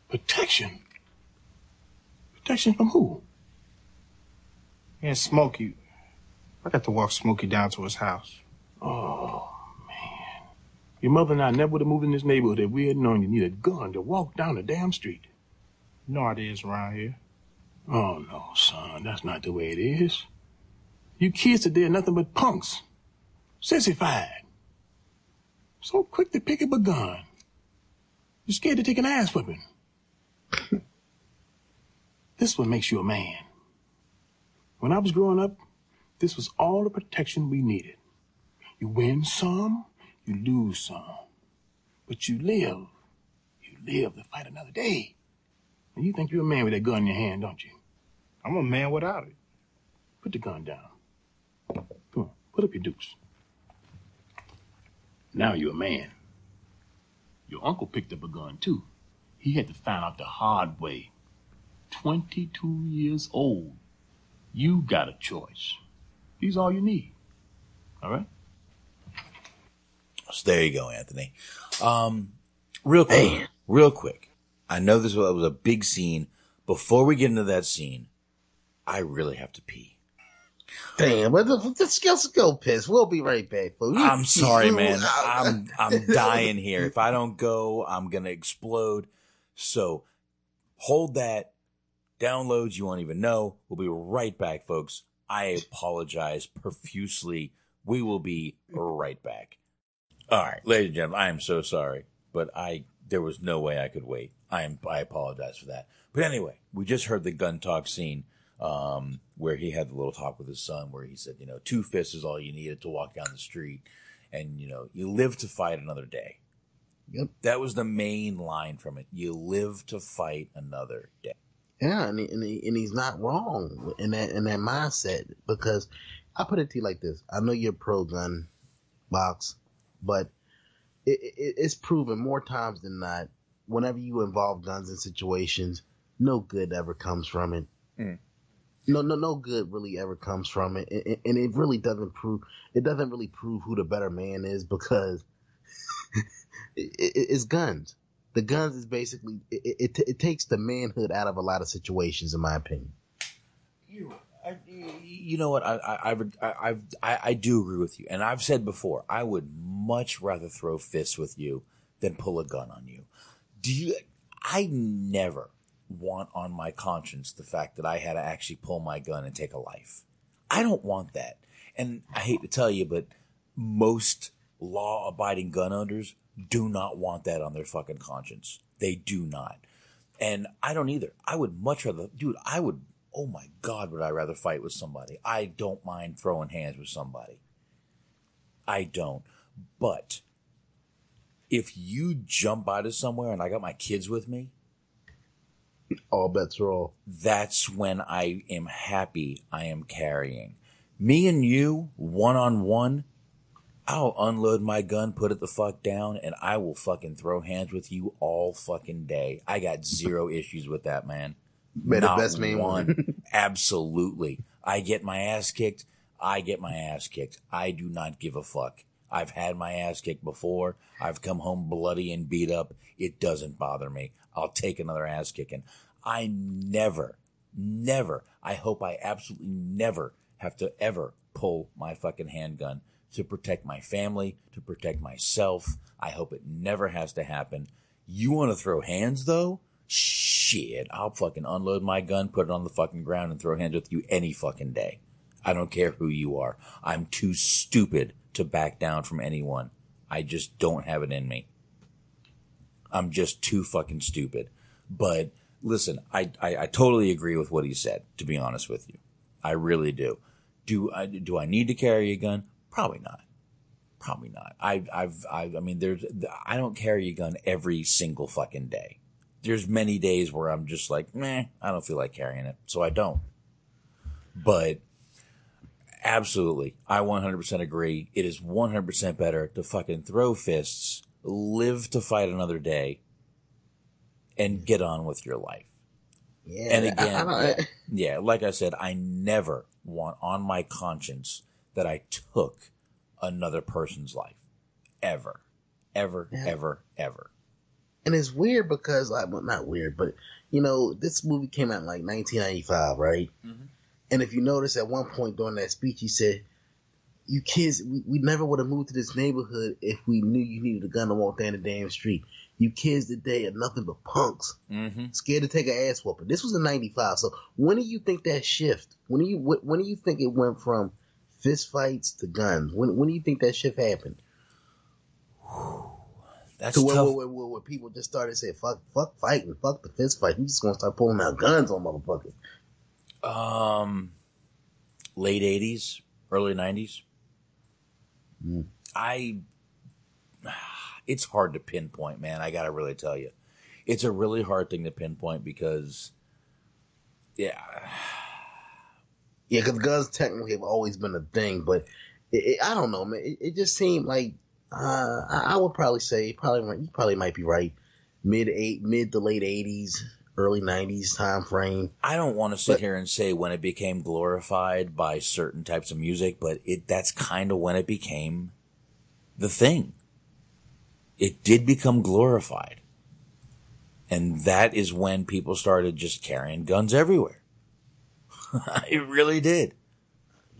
Protection. Protection from who? Yeah, Smokey. I got to walk Smokey down to his house. Oh, man. Your mother and I never would have moved in this neighborhood if we had known you needed a gun to walk down the damn street. You know how it is around here. Oh, no, son. That's not the way it is. You kids today are nothing but punks. Sissified. so quick to pick up a gun. You're scared to take an ass whipping. This one makes you a man. When I was growing up, this was all the protection we needed. You win some, you lose some. But you live. You live to fight another day. And you think you're a man with that gun in your hand, don't you? I'm a man without it. Put the gun down. Come on, put up your dukes. Now you're a man. Your uncle picked up a gun, too. He had to find out the hard way. twenty-two years old. You got a choice. He's all you need. All right? So there you go, Anthony. Um, real quick. Hey. Real quick. I know this was a big scene. Before we get into that scene, I really have to pee. Damn, let's, let's go piss. We'll be right back. But we, I'm sorry, man. I'm I'm dying here. If I don't go, I'm going to explode. So hold that. Downloads you won't even know. We'll be right back, folks. I apologize profusely. We will be right back. All right, ladies and gentlemen, I am so sorry, but I there was no way I could wait. I am I apologize for that. But anyway, we just heard the gun talk scene um, where he had the little talk with his son, where he said, you know, two fists is all you needed to walk down the street, and you know, you live to fight another day. Yep, that was the main line from it. You live to fight another day. Yeah, and he, and, he, and he's not wrong in that in that mindset, because I put it to you like this: I know you're pro gun, Box, but it, it, it's proven more times than not. Whenever you involve guns in situations, no good ever comes from it. Mm. No, no, no good really ever comes from it, and, and it really doesn't prove. It doesn't really prove who the better man is, because it, it, it's guns. The guns is basically it, it. It takes the manhood out of a lot of situations, in my opinion. You, I, you know what? I, I, I, I, I do agree with you, and I've said before, I would much rather throw fists with you than pull a gun on you. Do you? I never want on my conscience the fact that I had to actually pull my gun and take a life. I don't want that, and I hate to tell you, but most law-abiding gun owners do not want that on their fucking conscience. They do not. And I don't either. I would much rather, dude, I would, oh my God, would I rather fight with somebody. I don't mind throwing hands with somebody. I don't. But if you jump out of somewhere and I got my kids with me, all bets are off. That's when I am happy I am carrying. Me and you, one-on-one, I'll unload my gun, put it the fuck down, and I will fucking throw hands with you all fucking day. I got zero issues with that, man. Made the best man one. Absolutely. I get my ass kicked. I get my ass kicked. I do not give a fuck. I've had my ass kicked before. I've come home bloody and beat up. It doesn't bother me. I'll take another ass kicking. I never, never, I hope I absolutely never have to ever pull my fucking handgun. To protect my family, to protect myself. I hope it never has to happen. You want to throw hands, though? Shit, I'll fucking unload my gun, put it on the fucking ground, and throw hands with you any fucking day. I don't care who you are. I'm too stupid to back down from anyone. I just don't have it in me. I'm just too fucking stupid. But listen, I, I, I totally agree with what he said, to be honest with you. I really do. Do I, do I need to carry a gun? Probably not. Probably not. I, I've, I, I mean, there's, I don't carry a gun every single fucking day. There's many days where I'm just like, meh, I don't feel like carrying it. So I don't. But absolutely, I one hundred percent agree. It is one hundred percent better to fucking throw fists, live to fight another day, and get on with your life. Yeah. And again, I, I yeah, like I said, I never want on my conscience that I took another person's life. Ever. Ever, yeah. ever, ever. And it's weird because, like, well, not weird, but, you know, this movie came out in, like, nineteen ninety-five, right? Mm-hmm. And if you notice, at one point during that speech, he said, you kids, we, we never would have moved to this neighborhood if we knew you needed a gun to walk down the damn street. You kids today are nothing but punks. Mm-hmm. Scared to take an ass whooping. This was in ninety-five, so when do you think that shift? When do you, when do you think it went from fist fights to guns? When when do you think that shit happened? That's to where, tough. Where, where, where people just started saying, fuck, fuck fighting, fuck the fist fight. We just going to start pulling out guns on motherfuckers. Um, late eighties, early nineties. Mm. I, it's hard to pinpoint, man. I got to really tell you. It's a really hard thing to pinpoint because, yeah. Yeah, because guns technically have always been a thing, but it, it, I don't know, man. It, it just seemed like, uh, I, I would probably say, probably you probably might be right, mid eight, mid to late eighties, early nineties time frame. I don't want to sit but, here and say when it became glorified by certain types of music, but it that's kind of when it became the thing. It did become glorified. And that is when people started just carrying guns everywhere. It really did.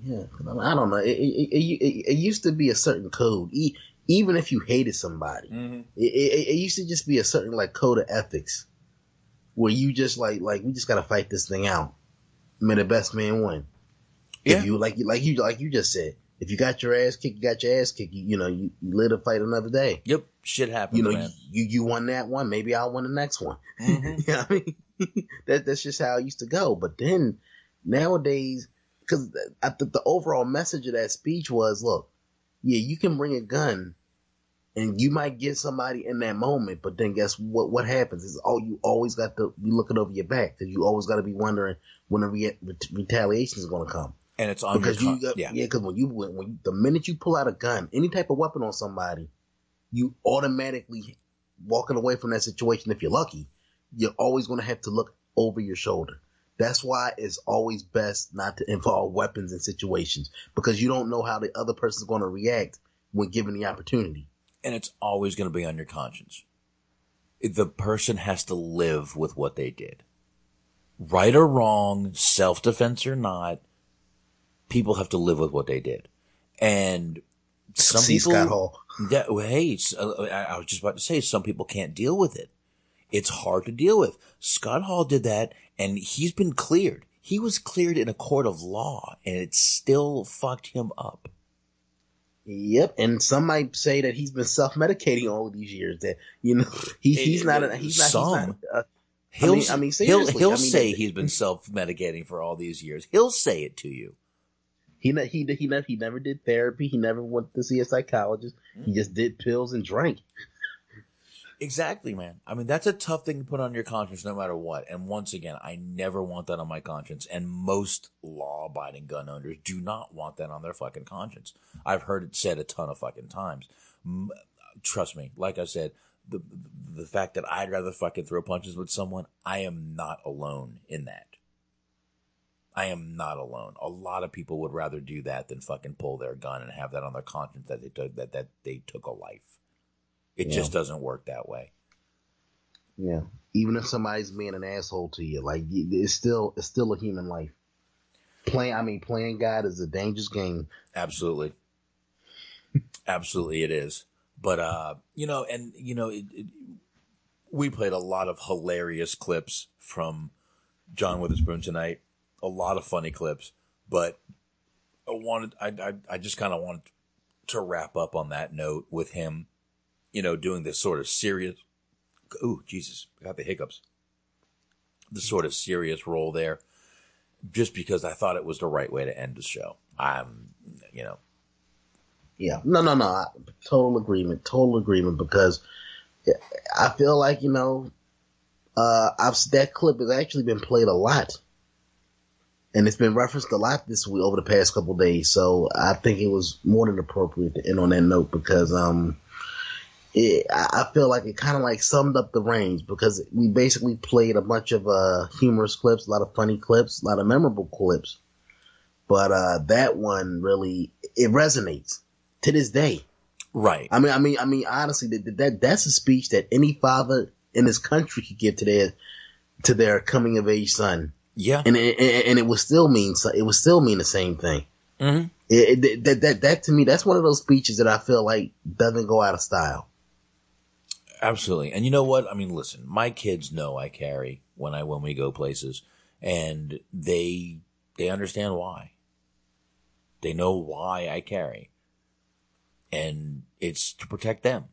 Yeah, I don't know. It, it, it, it used to be a certain code, e- even if you hated somebody. Mm-hmm. It, it, it used to just be a certain like code of ethics, where you just like like we just gotta fight this thing out. I mean, the best man win. Yeah. If you like you like you like you just said, if you got your ass kicked, you got your ass kicked. You, you know, you, you live to fight another day. Yep. Shit happens, you know, man. You, you won that one. Maybe I'll win the next one. Mm-hmm. You know what I mean? that, that's just how it used to go. But then, nowadays, because I think the overall message of that speech was, look, yeah, you can bring a gun and you might get somebody in that moment. But then guess what? What happens is, oh, you always got to be looking over your back because you always got to be wondering when the re- retaliation is going to come. And it's on because your you got, yeah, because yeah, when you when you, the minute you pull out a gun, any type of weapon on somebody, you automatically walking away from that situation. If you're lucky, you're always going to have to look over your shoulder. That's why it's always best not to involve weapons in situations because you don't know how the other person's going to react when given the opportunity. And it's always going to be on your conscience. The person has to live with what they did, right or wrong, self-defense or not. People have to live with what they did. And some See, people, Scott Hall. That, hey, I was just about to say, some people can't deal with it. It's hard to deal with. Scott Hall did that, and he's been cleared. He was cleared in a court of law, and it still fucked him up. Yep, and some might say that he's been self-medicating all of these years. That you know, he, he's, not a, he's not. Some. He's not a, he'll, I mean, I mean, he'll, he'll I mean, say he's been self-medicating for all these years. He'll say it to you. He ne- he he never he never did therapy. He never went to see a psychologist. He just did pills and drank. Exactly, man. I mean, that's a tough thing to put on your conscience, no matter what. And once again, I never want that on my conscience. And most law-abiding gun owners do not want that on their fucking conscience. I've heard it said a ton of fucking times. Trust me. Like I said, the the fact that I'd rather fucking throw punches with someone, I am not alone in that. I am not alone. A lot of people would rather do that than fucking pull their gun and have that on their conscience that they took that, that they took a life. It yeah. just doesn't work that way. Yeah, even if somebody's being an asshole to you, like it's still it's still a human life. Playing, I mean, playing God is a dangerous game. Absolutely, absolutely, it is. But uh, you know, and you know, it, it, we played a lot of hilarious clips from John Witherspoon tonight. A lot of funny clips, but I wanted, I, I, I just kind of wanted to wrap up on that note with him, you know, doing this sort of serious, ooh, Jesus, I got the hiccups, the sort of serious role there, just because I thought it was the right way to end the show. I'm, you know. Yeah, no, no, no, total agreement, total agreement, because I feel like, you know, uh, I've that clip has actually been played a lot. And it's been referenced a lot this week over the past couple of days, so I think it was more than appropriate to end on that note because um, it, I feel like it kind of like summed up the range because we basically played a bunch of uh, humorous clips, a lot of funny clips, a lot of memorable clips, but uh, that one really it resonates to this day. Right. I mean, I mean, I mean, honestly, that, that that's a speech that any father in this country could give to their to their coming of age son. Yeah, and it, and it would still mean it would still mean the same thing. Mm-hmm. It, it, that that that to me, that's one of those speeches that I feel like doesn't go out of style. Absolutely, and you know what? I mean, listen, my kids know I carry when I when we go places, and they they understand why. They know why I carry, and it's to protect them.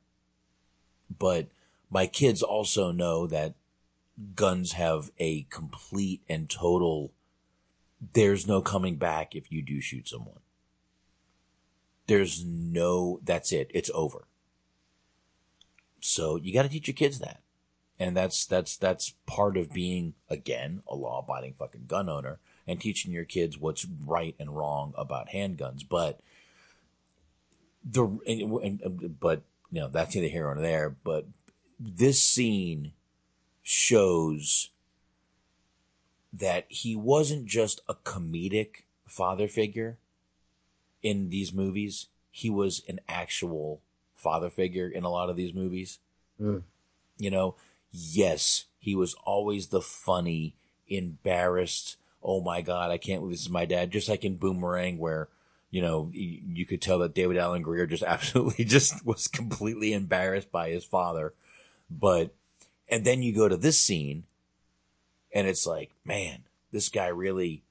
but my kids also know that guns have a complete and total, there's no coming back if you do shoot someone. There's no, that's it. It's over. So you got to teach your kids that. And that's, that's, that's part of being, again, a law abiding fucking gun owner and teaching your kids what's right and wrong about handguns. But the, and, and, but you know, that's neither here nor there, but this scene shows that he wasn't just a comedic father figure in these movies. He was an actual father figure in a lot of these movies. Mm. You know, yes, he was always the funny, embarrassed, oh my God, I can't believe this is my dad. Just like in Boomerang where, you know, you could tell that David Alan Grier just absolutely just was completely embarrassed by his father. But, and then you go to this scene and it's like, man, this guy really,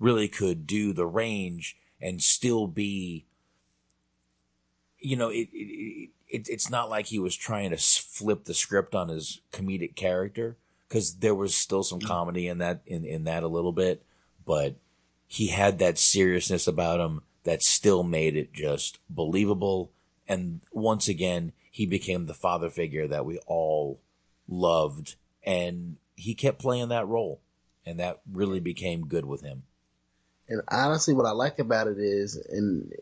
really could do the range and still be, you know, it, it, it it's not like he was trying to flip the script on his comedic character, because there was still some comedy in that, in, in that a little bit, but he had that seriousness about him that still made it just believable. And once again, he became the father figure that we all loved, and he kept playing that role, and that really became good with him. And honestly, what I like about it is, and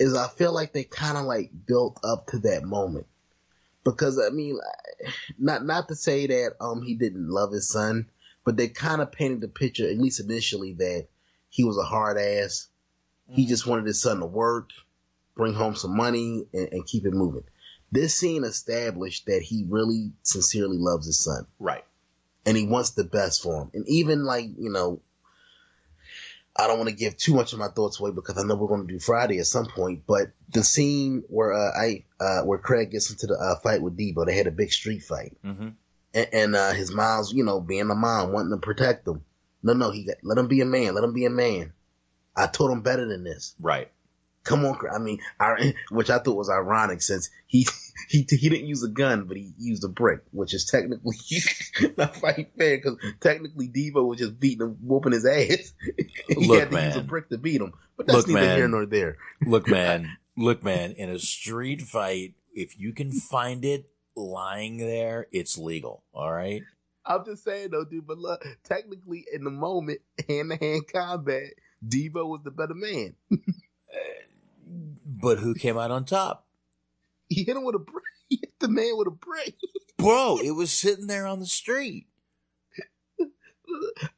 is I feel like they kind of like built up to that moment, because I mean, not not to say that um he didn't love his son, but they kind of painted the picture, at least initially, that he was a hard ass. Mm-hmm. He just wanted his son to work, bring home some money, and, and keep it moving. This scene established that he really sincerely loves his son, right? And he wants the best for him. And even like, you know, I don't want to give too much of my thoughts away because I know we're going to do Friday at some point. But the scene where uh, I uh, where Craig gets into the uh, fight with Debo, they had a big street fight, mm-hmm. and, and uh, his mom's, you know, being a mom, wanting to protect him. No, no, he got, let him be a man. Let him be a man. I told him better than this, right? Come on, I mean, I, which I thought was ironic since he he he didn't use a gun, but he used a brick, which is technically not quite fair because technically Devo was just beating him, whooping his ass. He look, had to man. use a brick to beat him, but that's look, neither man. here nor there. Look, man, look, man, in a street fight, if you can find it lying there, it's legal. All right. I'm just saying though, dude. But look, technically, in the moment, hand to hand combat, Devo was the better man. But who came out on top? He hit him with a brick. He hit the man with a brick. Bro, it was sitting there on the street.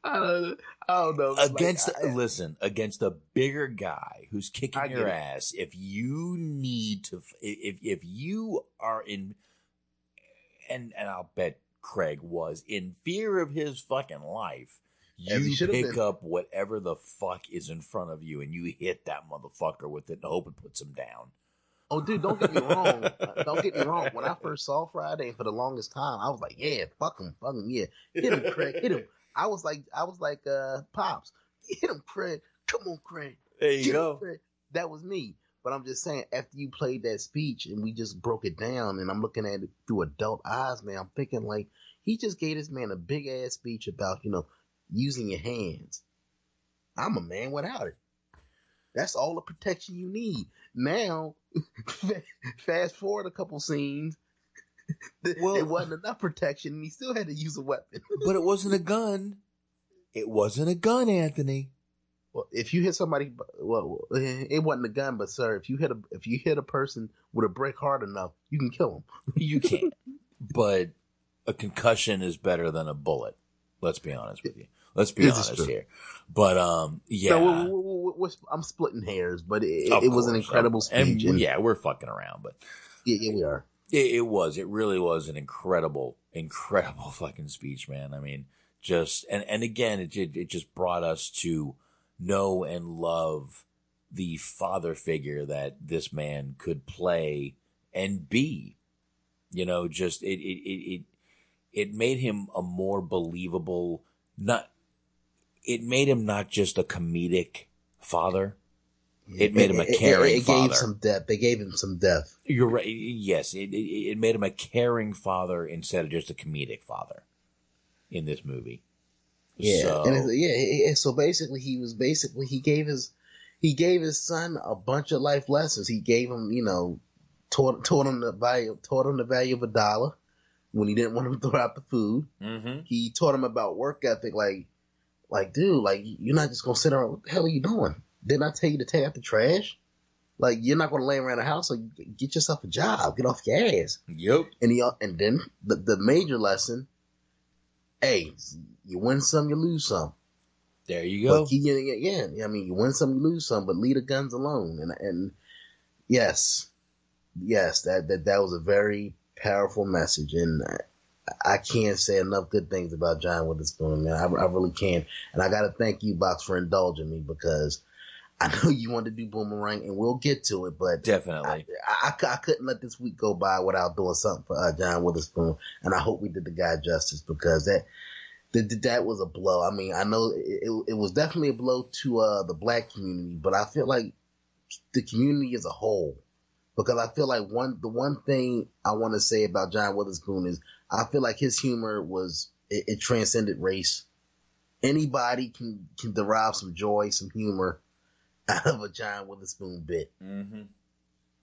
I don't, I don't know. Against, like, I, listen, against a bigger guy who's kicking I your ass. If you need to, if if you are in, and and I'll bet Craig was in fear of his fucking life. You pick up whatever the fuck is in front of you and you hit that motherfucker with it and hope it puts him down. Oh, dude, don't get me wrong. Don't get me wrong. When I first saw Friday for the longest time, I was like, yeah, fuck him, fuck him, yeah. Hit him, Craig, hit him. I was like, I was like, uh, Pops, hit him, Craig. Come on, Craig. There you hit go. Him, that was me. But I'm just saying, after you played that speech and we just broke it down and I'm looking at it through adult eyes, man, I'm thinking like, he just gave this man a big ass speech about, you know, using your hands. I'm a man without it. That's all the protection you need. Now, fast forward a couple scenes. Well, it wasn't enough protection, and he still had to use a weapon. But it wasn't a gun. It wasn't a gun, Anthony. Well, if you hit somebody, well, it wasn't a gun. But sir, if you hit a if you hit a person with a brick hard enough, you can kill them. You can't. But a concussion is better than a bullet. Let's be honest with you. Let's be this honest here. But, um, yeah. No, we're, we're, we're, I'm splitting hairs, but it, it was an incredible speech. And, and, yeah, we're fucking around, but. Yeah, yeah we are. It, it was. It really was an incredible, incredible fucking speech, man. I mean, just, and, and again, it, it, it just brought us to know and love the father figure that this man could play and be. You know, just, it, it, it, it It made him a more believable, not, it made him not just a comedic father, It made him a caring it, it, it father. It gave some depth. It gave him some depth. You're right. Yes, it, it made him a caring father instead of just a comedic father in this movie. Yeah, so, and it's, yeah. So basically, he was basically he gave his he gave his son a bunch of life lessons. He gave him, you know, taught taught him the value taught him the value of a dollar when he didn't want him to throw out the food. Mm-hmm. He taught him about work ethic, like like dude, like you're not just gonna sit around. What the hell are you doing? Didn't I tell you to take out the trash? Like, you're not going to lay around the house. Like, get yourself a job. Get off your ass. Yep. And he, and then the, the major lesson, hey, you win some, you lose some. There you go. He, yeah, yeah, I mean, you win some, you lose some, but leave the guns alone. And and yes, yes, that, that, that was a very powerful message. And I, I can't say enough good things about John Witherspoon, man. I, I really can't. And I got to thank you, Box, for indulging me, because I know you wanted to do Boomerang, and we'll get to it, but definitely, I, I, I couldn't let this week go by without doing something for uh, John Witherspoon, and I hope we did the guy justice, because that that, that was a blow. I mean, I know it, it was definitely a blow to uh, the black community, but I feel like the community as a whole, because I feel like one the one thing I want to say about John Witherspoon is I feel like his humor was it, it transcended race. Anybody can can derive some joy, some humor out of a John Witherspoon bit. Mm-hmm.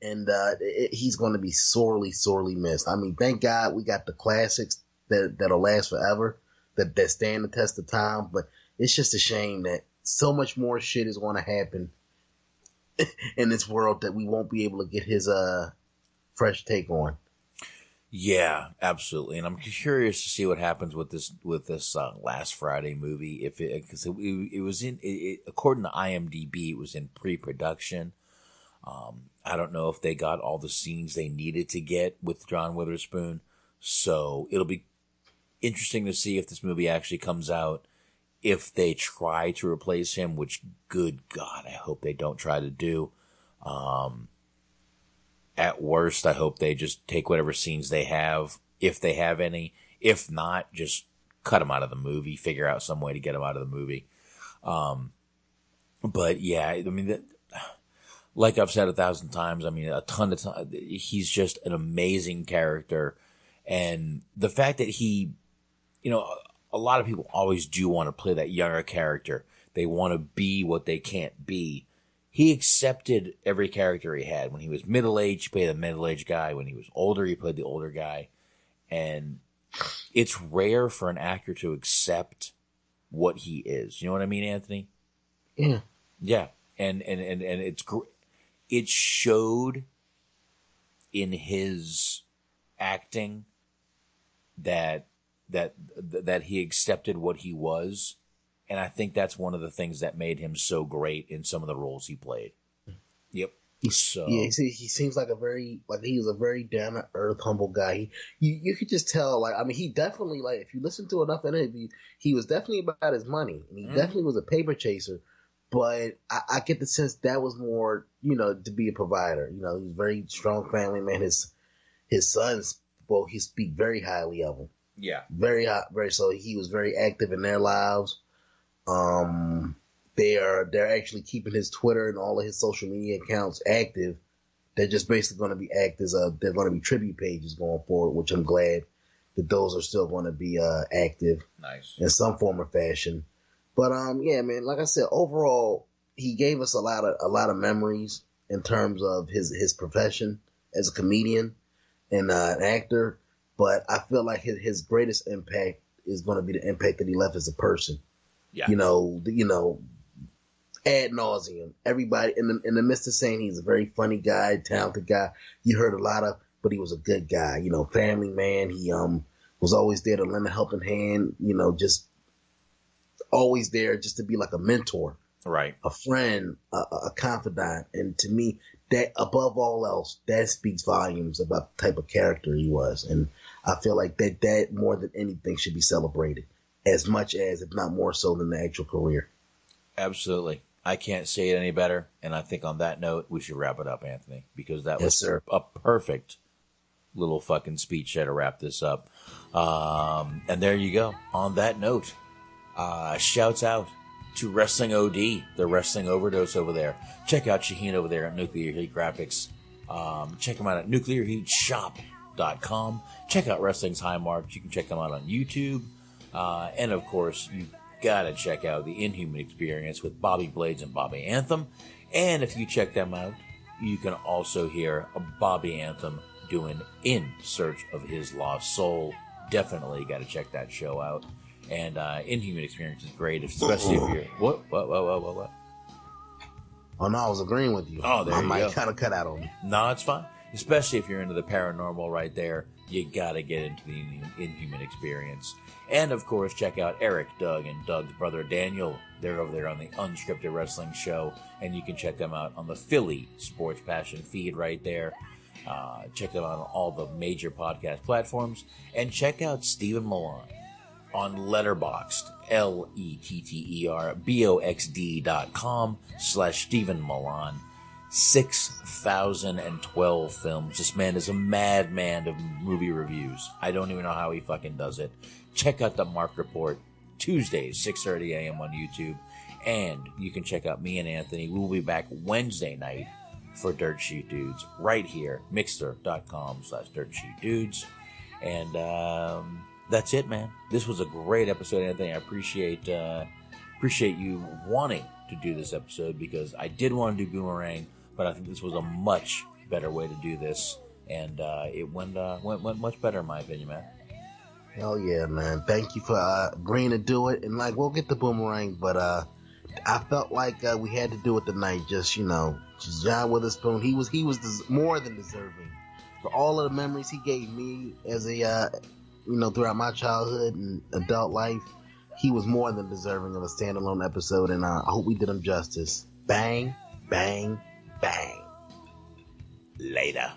And uh, it, he's going to be sorely, sorely missed. I mean, thank God we got the classics that, that'll last forever, that, that stand the test of time, but it's just a shame that so much more shit is going to happen in this world that we won't be able to get his uh, fresh take on. Yeah, absolutely. And I'm curious to see what happens with this with this uh, Last Friday movie. If it because it, it was in it, it, according to I M D B, it was in pre-production. Um, I don't know if they got all the scenes they needed to get with John Witherspoon. So it'll be interesting to see if this movie actually comes out. If they try to replace him, which good God, I hope they don't try to do. Um, At worst, I hope they just take whatever scenes they have, if they have any. If not, just cut them out of the movie, figure out some way to get them out of the movie. Um, but yeah, I mean, that, like I've said a thousand times, I mean, a ton of times, he's just an amazing character. And the fact that he, you know, a lot of people always do want to play that younger character. They want to be what they can't be. He accepted every character he had. When he was middle-aged, he played the middle-aged guy. When he was older, he played the older guy. And it's rare for an actor to accept what he is. You know what I mean, Anthony? Yeah. Yeah. And and, and, and it's it showed in his acting that that that he accepted what he was. And I think that's one of the things that made him so great in some of the roles he played. Yep. So yeah, he, he seems like a very like he was a very down to earth, humble guy. He, you you could just tell. Like I mean, he definitely like if you listen to enough interviews, he was definitely about his money, and he mm. definitely was a paper chaser. But I, I get the sense that was more you know to be a provider. You know, he's a very strong family man. His his sons, well, he speak very highly of him. Yeah, very high, very. So he was very active in their lives. Um, they are, they're actually keeping his Twitter and all of his social media accounts active. They're just basically going to be act as a, they're going to be tribute pages going forward, which I'm glad that those are still going to be, uh, active. Nice. In some form or fashion. But, um, yeah, man, like I said, overall, he gave us a lot of, a lot of memories in terms of his, his profession as a comedian and uh, an actor. But I feel like his, his greatest impact is going to be the impact that he left as a person. Yeah. You know, you know, ad nauseum. Everybody in the in the midst of saying he's a very funny guy, talented guy. You heard a lot of, but he was a good guy. You know, family man. He um was always there to lend a helping hand. You know, just always there, just to be like a mentor, right? A friend, a, a confidant. And to me, that above all else, that speaks volumes about the type of character he was. And I feel like that that more than anything should be celebrated. As much as, if not more so, than the actual career. Absolutely. I can't say it any better. And I think on that note, we should wrap it up, Anthony, because that yes, was sir. a perfect little fucking speech there to wrap this up. Um, and there you go. On that note, uh, shouts out to Wrestling O D, the Wrestling Overdose over there. Check out Shaheen over there at Nuclear Heat Graphics. Um, check him out at nuclear heat shop dot com. Check out Wrestling's High Marks. You can check them out on YouTube. Uh, and, of course, you got to check out The Inhuman Experience with Bobby Blades and Bobby Anthem. And if you check them out, you can also hear Bobby Anthem doing In Search of His Lost Soul. Definitely got to check that show out. And uh, Inhuman Experience is great, especially if you're... What? What? What? What? What? What? Oh, no, I was agreeing with you. Oh, there I you go. I might kind of cut out on me. No, it's fine. Especially if you're into the paranormal right there, you got to get into the Inhuman Experience. And, of course, check out Eric, Doug, and Doug's brother Daniel. They're over there on the Unscripted Wrestling Show, and you can check them out on the Philly Sports Passion feed right there. Uh, check them out on all the major podcast platforms. And check out Stephen Milan on Letterboxd, L-E-T-T-E-R-B-O-X-D dot com slash Stephen Milan. six thousand twelve films. This man is a madman of movie reviews. I don't even know how he fucking does it. Check out the Mark Report, Tuesdays, six thirty a.m. on YouTube. And you can check out me and Anthony. We'll be back Wednesday night for Dirt Sheet Dudes right here, mixer.com slash Dirt Sheet Dudes. And um, that's it, man. This was a great episode, Anthony. I appreciate uh, appreciate you wanting to do this episode, because I did want to do Boomerang, but I think this was a much better way to do this, and uh, it went, uh, went went much better in my opinion, man. Hell yeah, man. Thank you for uh, agreeing to do it, and like, we'll get the Boomerang, but uh, I felt like uh, we had to do it tonight. Just, you know, just John Witherspoon, he was he was des- more than deserving for all of the memories he gave me as a uh, you know, throughout my childhood and adult life. He was more than deserving of a standalone episode, and uh, I hope we did him justice. Bang, bang, bang. Later.